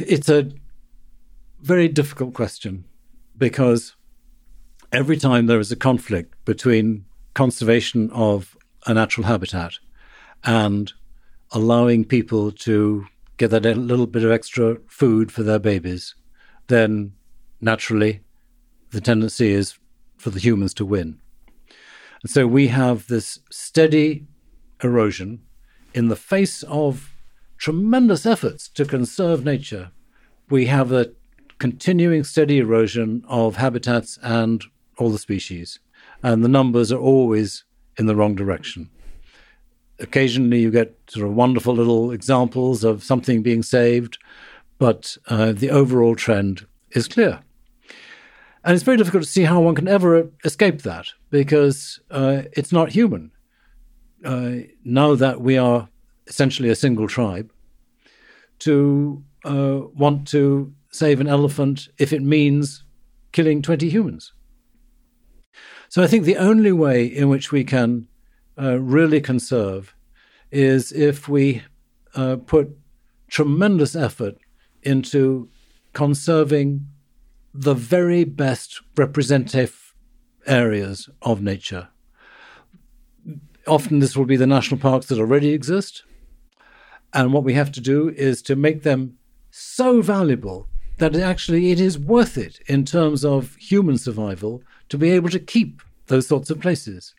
It's a very difficult question, because every time there is a conflict between conservation of a natural habitat and allowing people to get that little bit of extra food for their babies, then naturally the tendency is for the humans to win. And so we have this steady erosion in the face of tremendous efforts to conserve nature. We have a continuing steady erosion of habitats and all the species, and the numbers are always in the wrong direction. Occasionally you get sort of wonderful little examples of something being saved, but the overall trend is clear. And it's very difficult to see how one can ever escape that, because it's not human. Now that we are essentially a single tribe, to want to save an elephant if it means killing 20 humans. So I think the only way in which we can really conserve is if we put tremendous effort into conserving the very best representative areas of nature. Often this will be the national parks that already exist. And what we have to do is to make them so valuable that it is worth it in terms of human survival to be able to keep those sorts of places.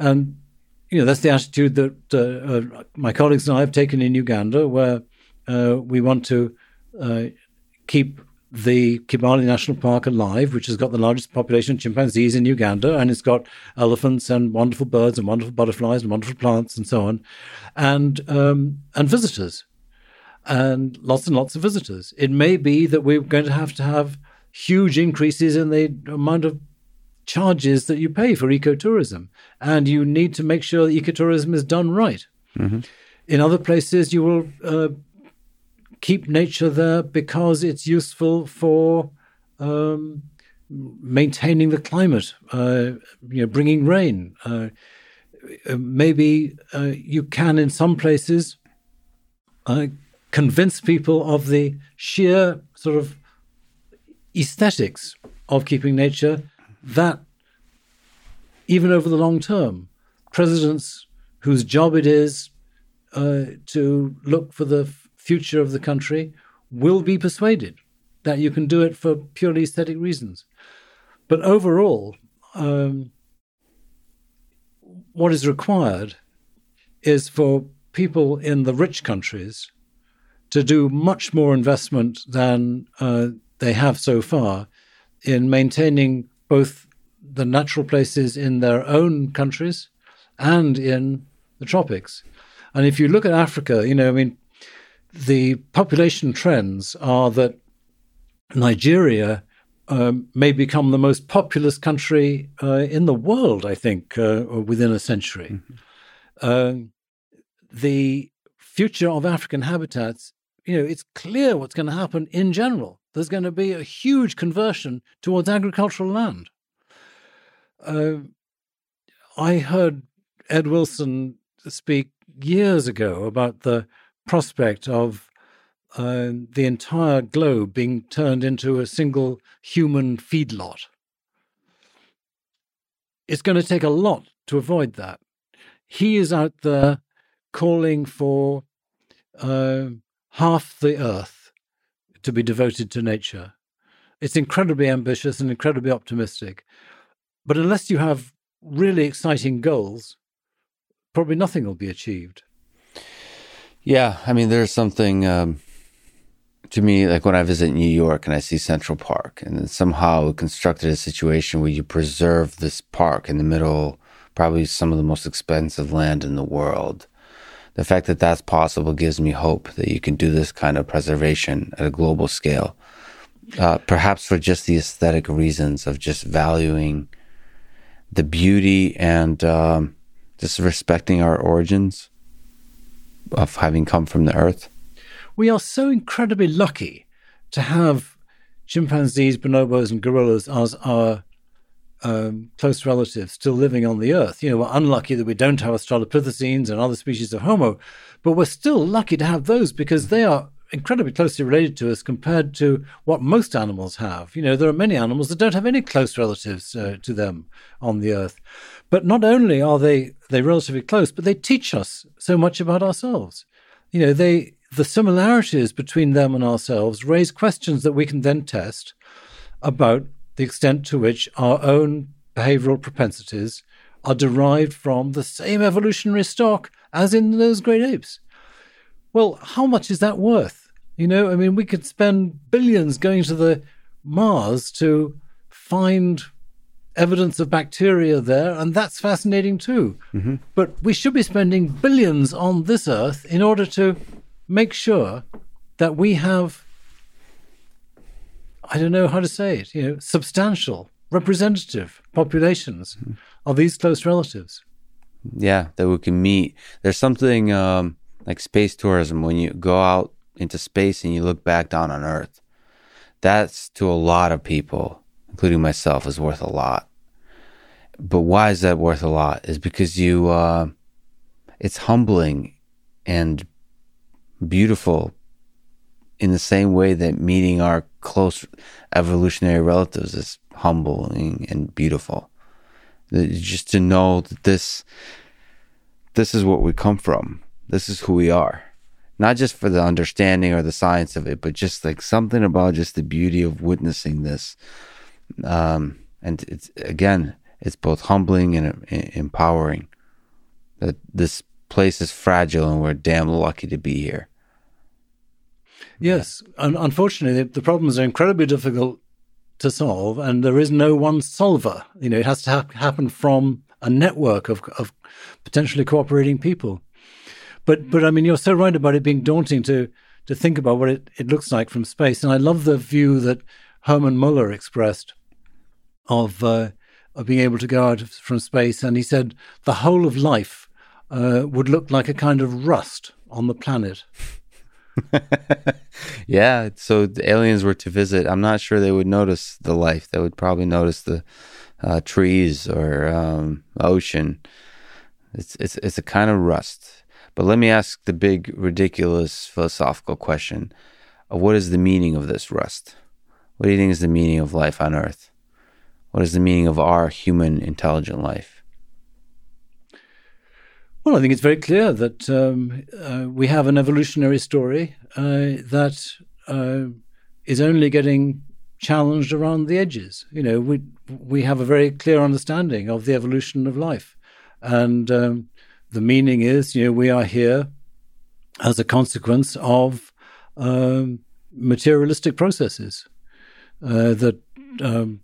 And, you know, that's the attitude that my colleagues and I have taken in Uganda, where we want to keep the Kibale National Park alive, which has got the largest population of chimpanzees in Uganda, and it's got elephants and wonderful birds and wonderful butterflies and wonderful plants and so on, and visitors, and lots of visitors. It may be that we're going to have huge increases in the amount of charges that you pay for ecotourism, and you need to make sure that ecotourism is done right. Mm-hmm. In other places, you will keep nature there because it's useful for maintaining the climate, bringing rain. Maybe you can, in some places, convince people of the sheer sort of aesthetics of keeping nature, that even over the long term, presidents whose job it is to look for the future of the country will be persuaded that you can do it for purely aesthetic reasons. But overall, what is required is for people in the rich countries to do much more investment than they have so far in maintaining both the natural places in their own countries and in the tropics. And if you look at Africa, the population trends are that Nigeria may become the most populous country in the world, I think, within a century. Mm-hmm. The future of African habitats, it's clear what's going to happen in general. There's going to be a huge conversion towards agricultural land. I heard Ed Wilson speak years ago about the prospect of the entire globe being turned into a single human feedlot. It's going to take a lot to avoid that. He is out there calling for half the earth to be devoted to nature. It's incredibly ambitious and incredibly optimistic. But unless you have really exciting goals, probably nothing will be achieved. Yeah, there's something to me, like when I visit New York and I see Central Park, and then somehow constructed a situation where you preserve this park in the middle, probably some of the most expensive land in the world. The fact that that's possible gives me hope that you can do this kind of preservation at a global scale, perhaps for just the aesthetic reasons of just valuing the beauty and just respecting our origins of having come from the earth. We are so incredibly lucky to have chimpanzees, bonobos, and gorillas as our close relatives still living on the earth. We're unlucky that we don't have Australopithecines and other species of Homo, but we're still lucky to have those because they are incredibly closely related to us compared to what most animals have. There are many animals that don't have any close relatives to them on the earth. But not only are they relatively close, but they teach us so much about ourselves. The similarities between them and ourselves raise questions that we can then test about the extent to which our own behavioral propensities are derived from the same evolutionary stock as in those great apes. Well, how much is that worth? We could spend billions going to the Mars to find evidence of bacteria there, and that's fascinating too. Mm-hmm. But we should be spending billions on this Earth in order to make sure that we have, I don't know how to say it, substantial, representative populations mm-hmm. of these close relatives. Yeah, that we can meet. There's something like space tourism, when you go out into space and you look back down on Earth. That's, to a lot of people, including myself, is worth a lot. But why is that worth a lot? Is because you, it's humbling and beautiful in the same way that meeting our close evolutionary relatives is humbling and beautiful. Just to know that this is what we come from. This is who we are. Not just for the understanding or the science of it, but just like something about just the beauty of witnessing this. And it's both humbling and empowering that this place is fragile and we're damn lucky to be here. Yes. And unfortunately, the problems are incredibly difficult to solve, and there is no one solver. You know, it has to happen from a network of potentially cooperating people. But I mean, you're so right about it being daunting to think about what it looks like from space. And I love the view that Hermann Muller expressed of being able to go out from space. And he said the whole of life would look like a kind of rust on the planet. Yeah, so the aliens were to visit, I'm not sure they would notice the life. They would probably notice the trees or ocean. It's a kind of rust. But let me ask the big, ridiculous philosophical question. What is the meaning of this rust? What do you think is the meaning of life on Earth? What is the meaning of our human intelligent life? Well, I think it's very clear that we have an evolutionary story that is only getting challenged around the edges. You know, we have a very clear understanding of the evolution of life. And the meaning is, you know, we are here as a consequence of materialistic processes that you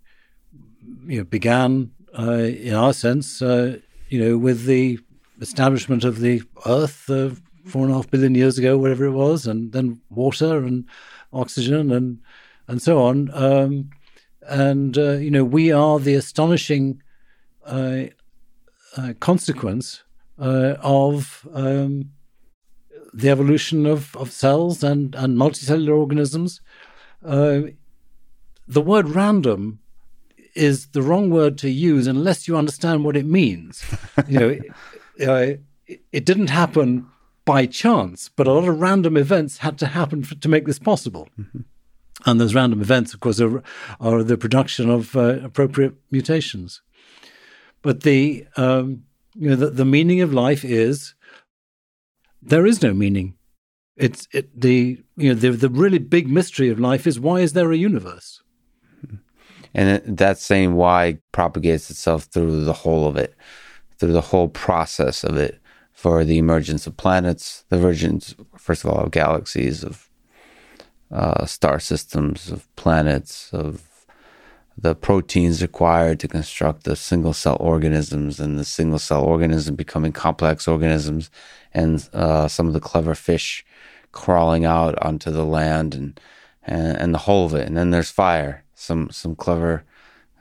know, began, in our sense, you know, with the establishment of the Earth 4.5 billion years ago, whatever it was, and then water and oxygen and so on. You know, we are the astonishing consequence of the evolution of cells and multicellular organisms. The word random is the wrong word to use unless you understand what it means. You know, it didn't happen by chance, but a lot of random events had to happen to make this possible. Mm-hmm. And those random events, of course, are the production of appropriate mutations. But the you know, the meaning of life is there is no meaning. The really big mystery of life is, why is there a universe? And that same why propagates itself through the whole of it, through the whole process of it, for the emergence of planets, the emergence, first of all, of galaxies, of star systems, of planets, of the proteins required to construct the single-cell organisms, and the single-cell organism becoming complex organisms, and some of the clever fish crawling out onto the land, and the whole of it. And then there's fire. Some clever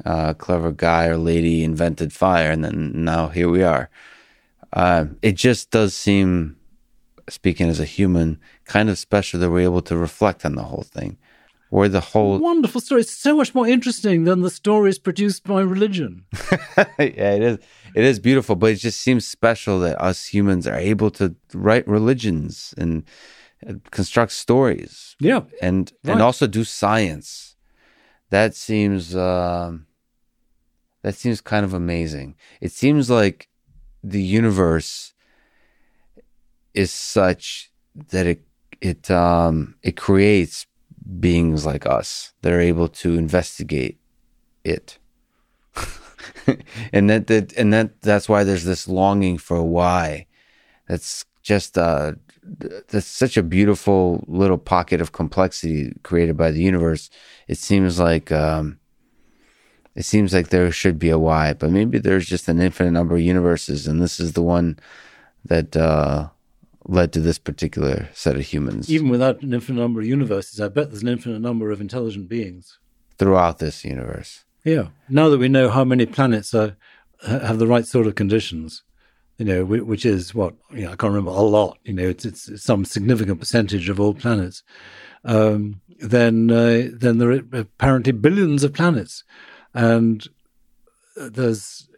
guy or lady invented fire, and then now here we are. It just does seem, speaking as a human, kind of special that we're able to reflect on the whole thing. Or the whole wonderful story. It's so much more interesting than the stories produced by religion. Yeah, it is. It is beautiful, but it just seems special that us humans are able to write religions and construct stories. Yeah, and also do science. That seems kind of amazing. It seems like the universe is such that it creates beings like us that are able to investigate it, and that's why there's this longing for why. That's just that's such a beautiful little pocket of complexity created by the universe. It seems like there should be a why, but maybe there's just an infinite number of universes, and this is the one that led to this particular set of humans. Even without an infinite number of universes, I bet there's an infinite number of intelligent beings throughout this universe. Yeah. Now that we know how many planets have the right sort of conditions, you know, which is what, you know, I can't remember, a lot, you know, it's some significant percentage of all planets, then there are apparently billions of planets. And there's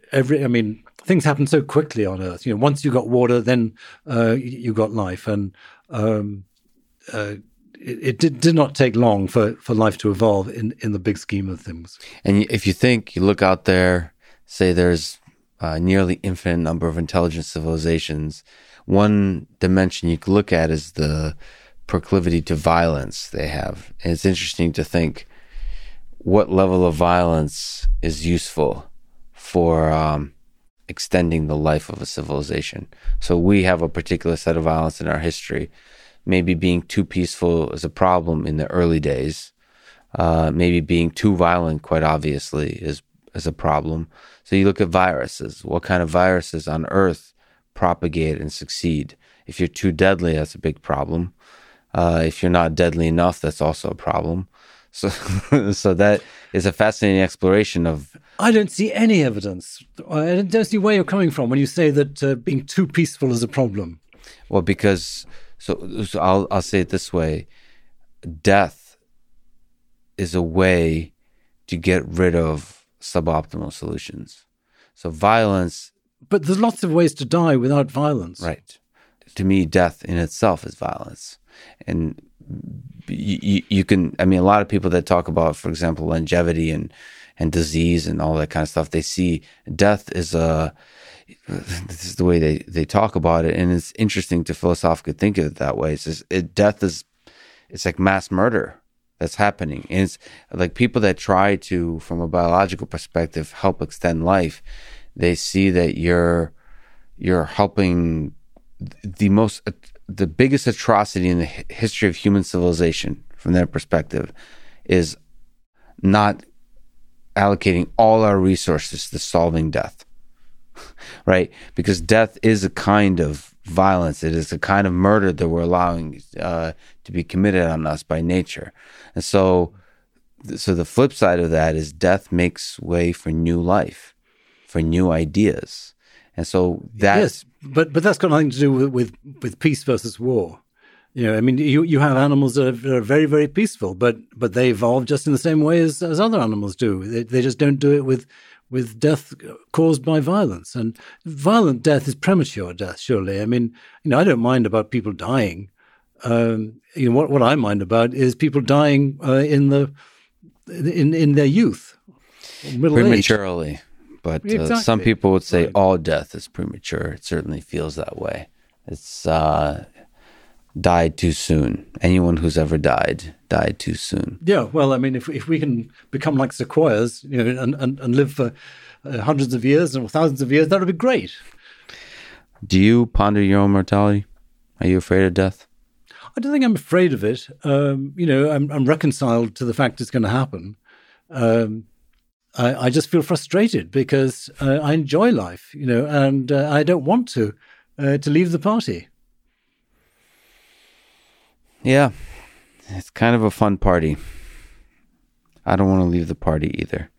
things happen so quickly on Earth. You know, once you got water, then you got life. And it did not take long for life to evolve in the big scheme of things. And if you look out there, say there's a nearly infinite number of intelligent civilizations. One dimension you can look at is the proclivity to violence they have. And it's interesting to think what level of violence is useful for extending the life of a civilization. So we have a particular set of violence in our history. maybe being too peaceful is a problem in the early days. Maybe being too violent, quite obviously, is a problem. So you look at viruses. What kind of viruses on Earth propagate and succeed? If you're too deadly, that's a big problem. If you're not deadly enough, that's also a problem. So, so that is a fascinating exploration of... I don't see any evidence. I don't see where you're coming from when you say that being too peaceful is a problem. Well, because... So I'll say it this way. Death is a way to get rid of suboptimal solutions. So violence... But there's lots of ways to die without violence. Right. To me, death in itself is violence. And you can... I mean, a lot of people that talk about, for example, longevity and disease and all that kind of stuff, they see death is a... This is the way they talk about it, and it's interesting to philosophically think of it that way. It's just, death is, it's like mass murder that's happening. And it's like people that try to, from a biological perspective, help extend life, they see that you're helping the biggest atrocity in the history of human civilization, from their perspective, is not allocating all our resources to solving death. Right? Because death is a kind of violence. It is a kind of murder that we're allowing to be committed on us by nature. And so the flip side of that is death makes way for new life, for new ideas. And so that... Yes, but that's got nothing to do with peace versus war. You know, I mean, you have animals that are very, very peaceful, but they evolve just in the same way as other animals do. They just don't do it with death caused by violence. And violent death is premature death, surely. I mean, you know, I don't mind about people dying. You know, what I mind about is people dying in their youth, middle prematurely. Age. But exactly. Some people would say all death is premature. It certainly feels that way. It's died too soon. Anyone who's ever died too soon. Yeah, well, I mean, if we can become like sequoias, you know, and live for hundreds of years or thousands of years, that would be great. Do you ponder your own mortality? Are you afraid of death? I don't think I'm afraid of it. You know, I'm reconciled to the fact it's going to happen. I just feel frustrated because I enjoy life, you know, and I don't want to leave the party. Yeah, it's kind of a fun party. I don't want to leave the party either.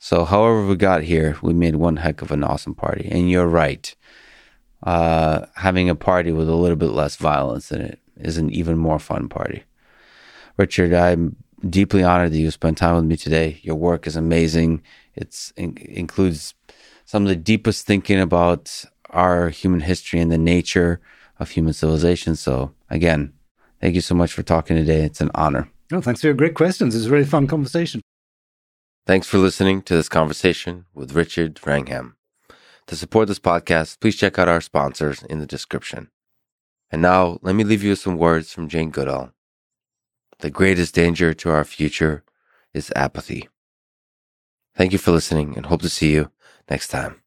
So however we got here, we made one heck of an awesome party. And you're right. Having a party with a little bit less violence in it is an even more fun party. Richard, I'm deeply honored that you spent time with me today. Your work is amazing. It includes some of the deepest thinking about our human history and the nature of human civilization. So again... Thank you so much for talking today. It's an honor. Oh, thanks for your great questions. It's a really fun conversation. Thanks for listening to this conversation with Richard Wrangham. To support this podcast, please check out our sponsors in the description. And now, let me leave you with some words from Jane Goodall. The greatest danger to our future is apathy. Thank you for listening and hope to see you next time.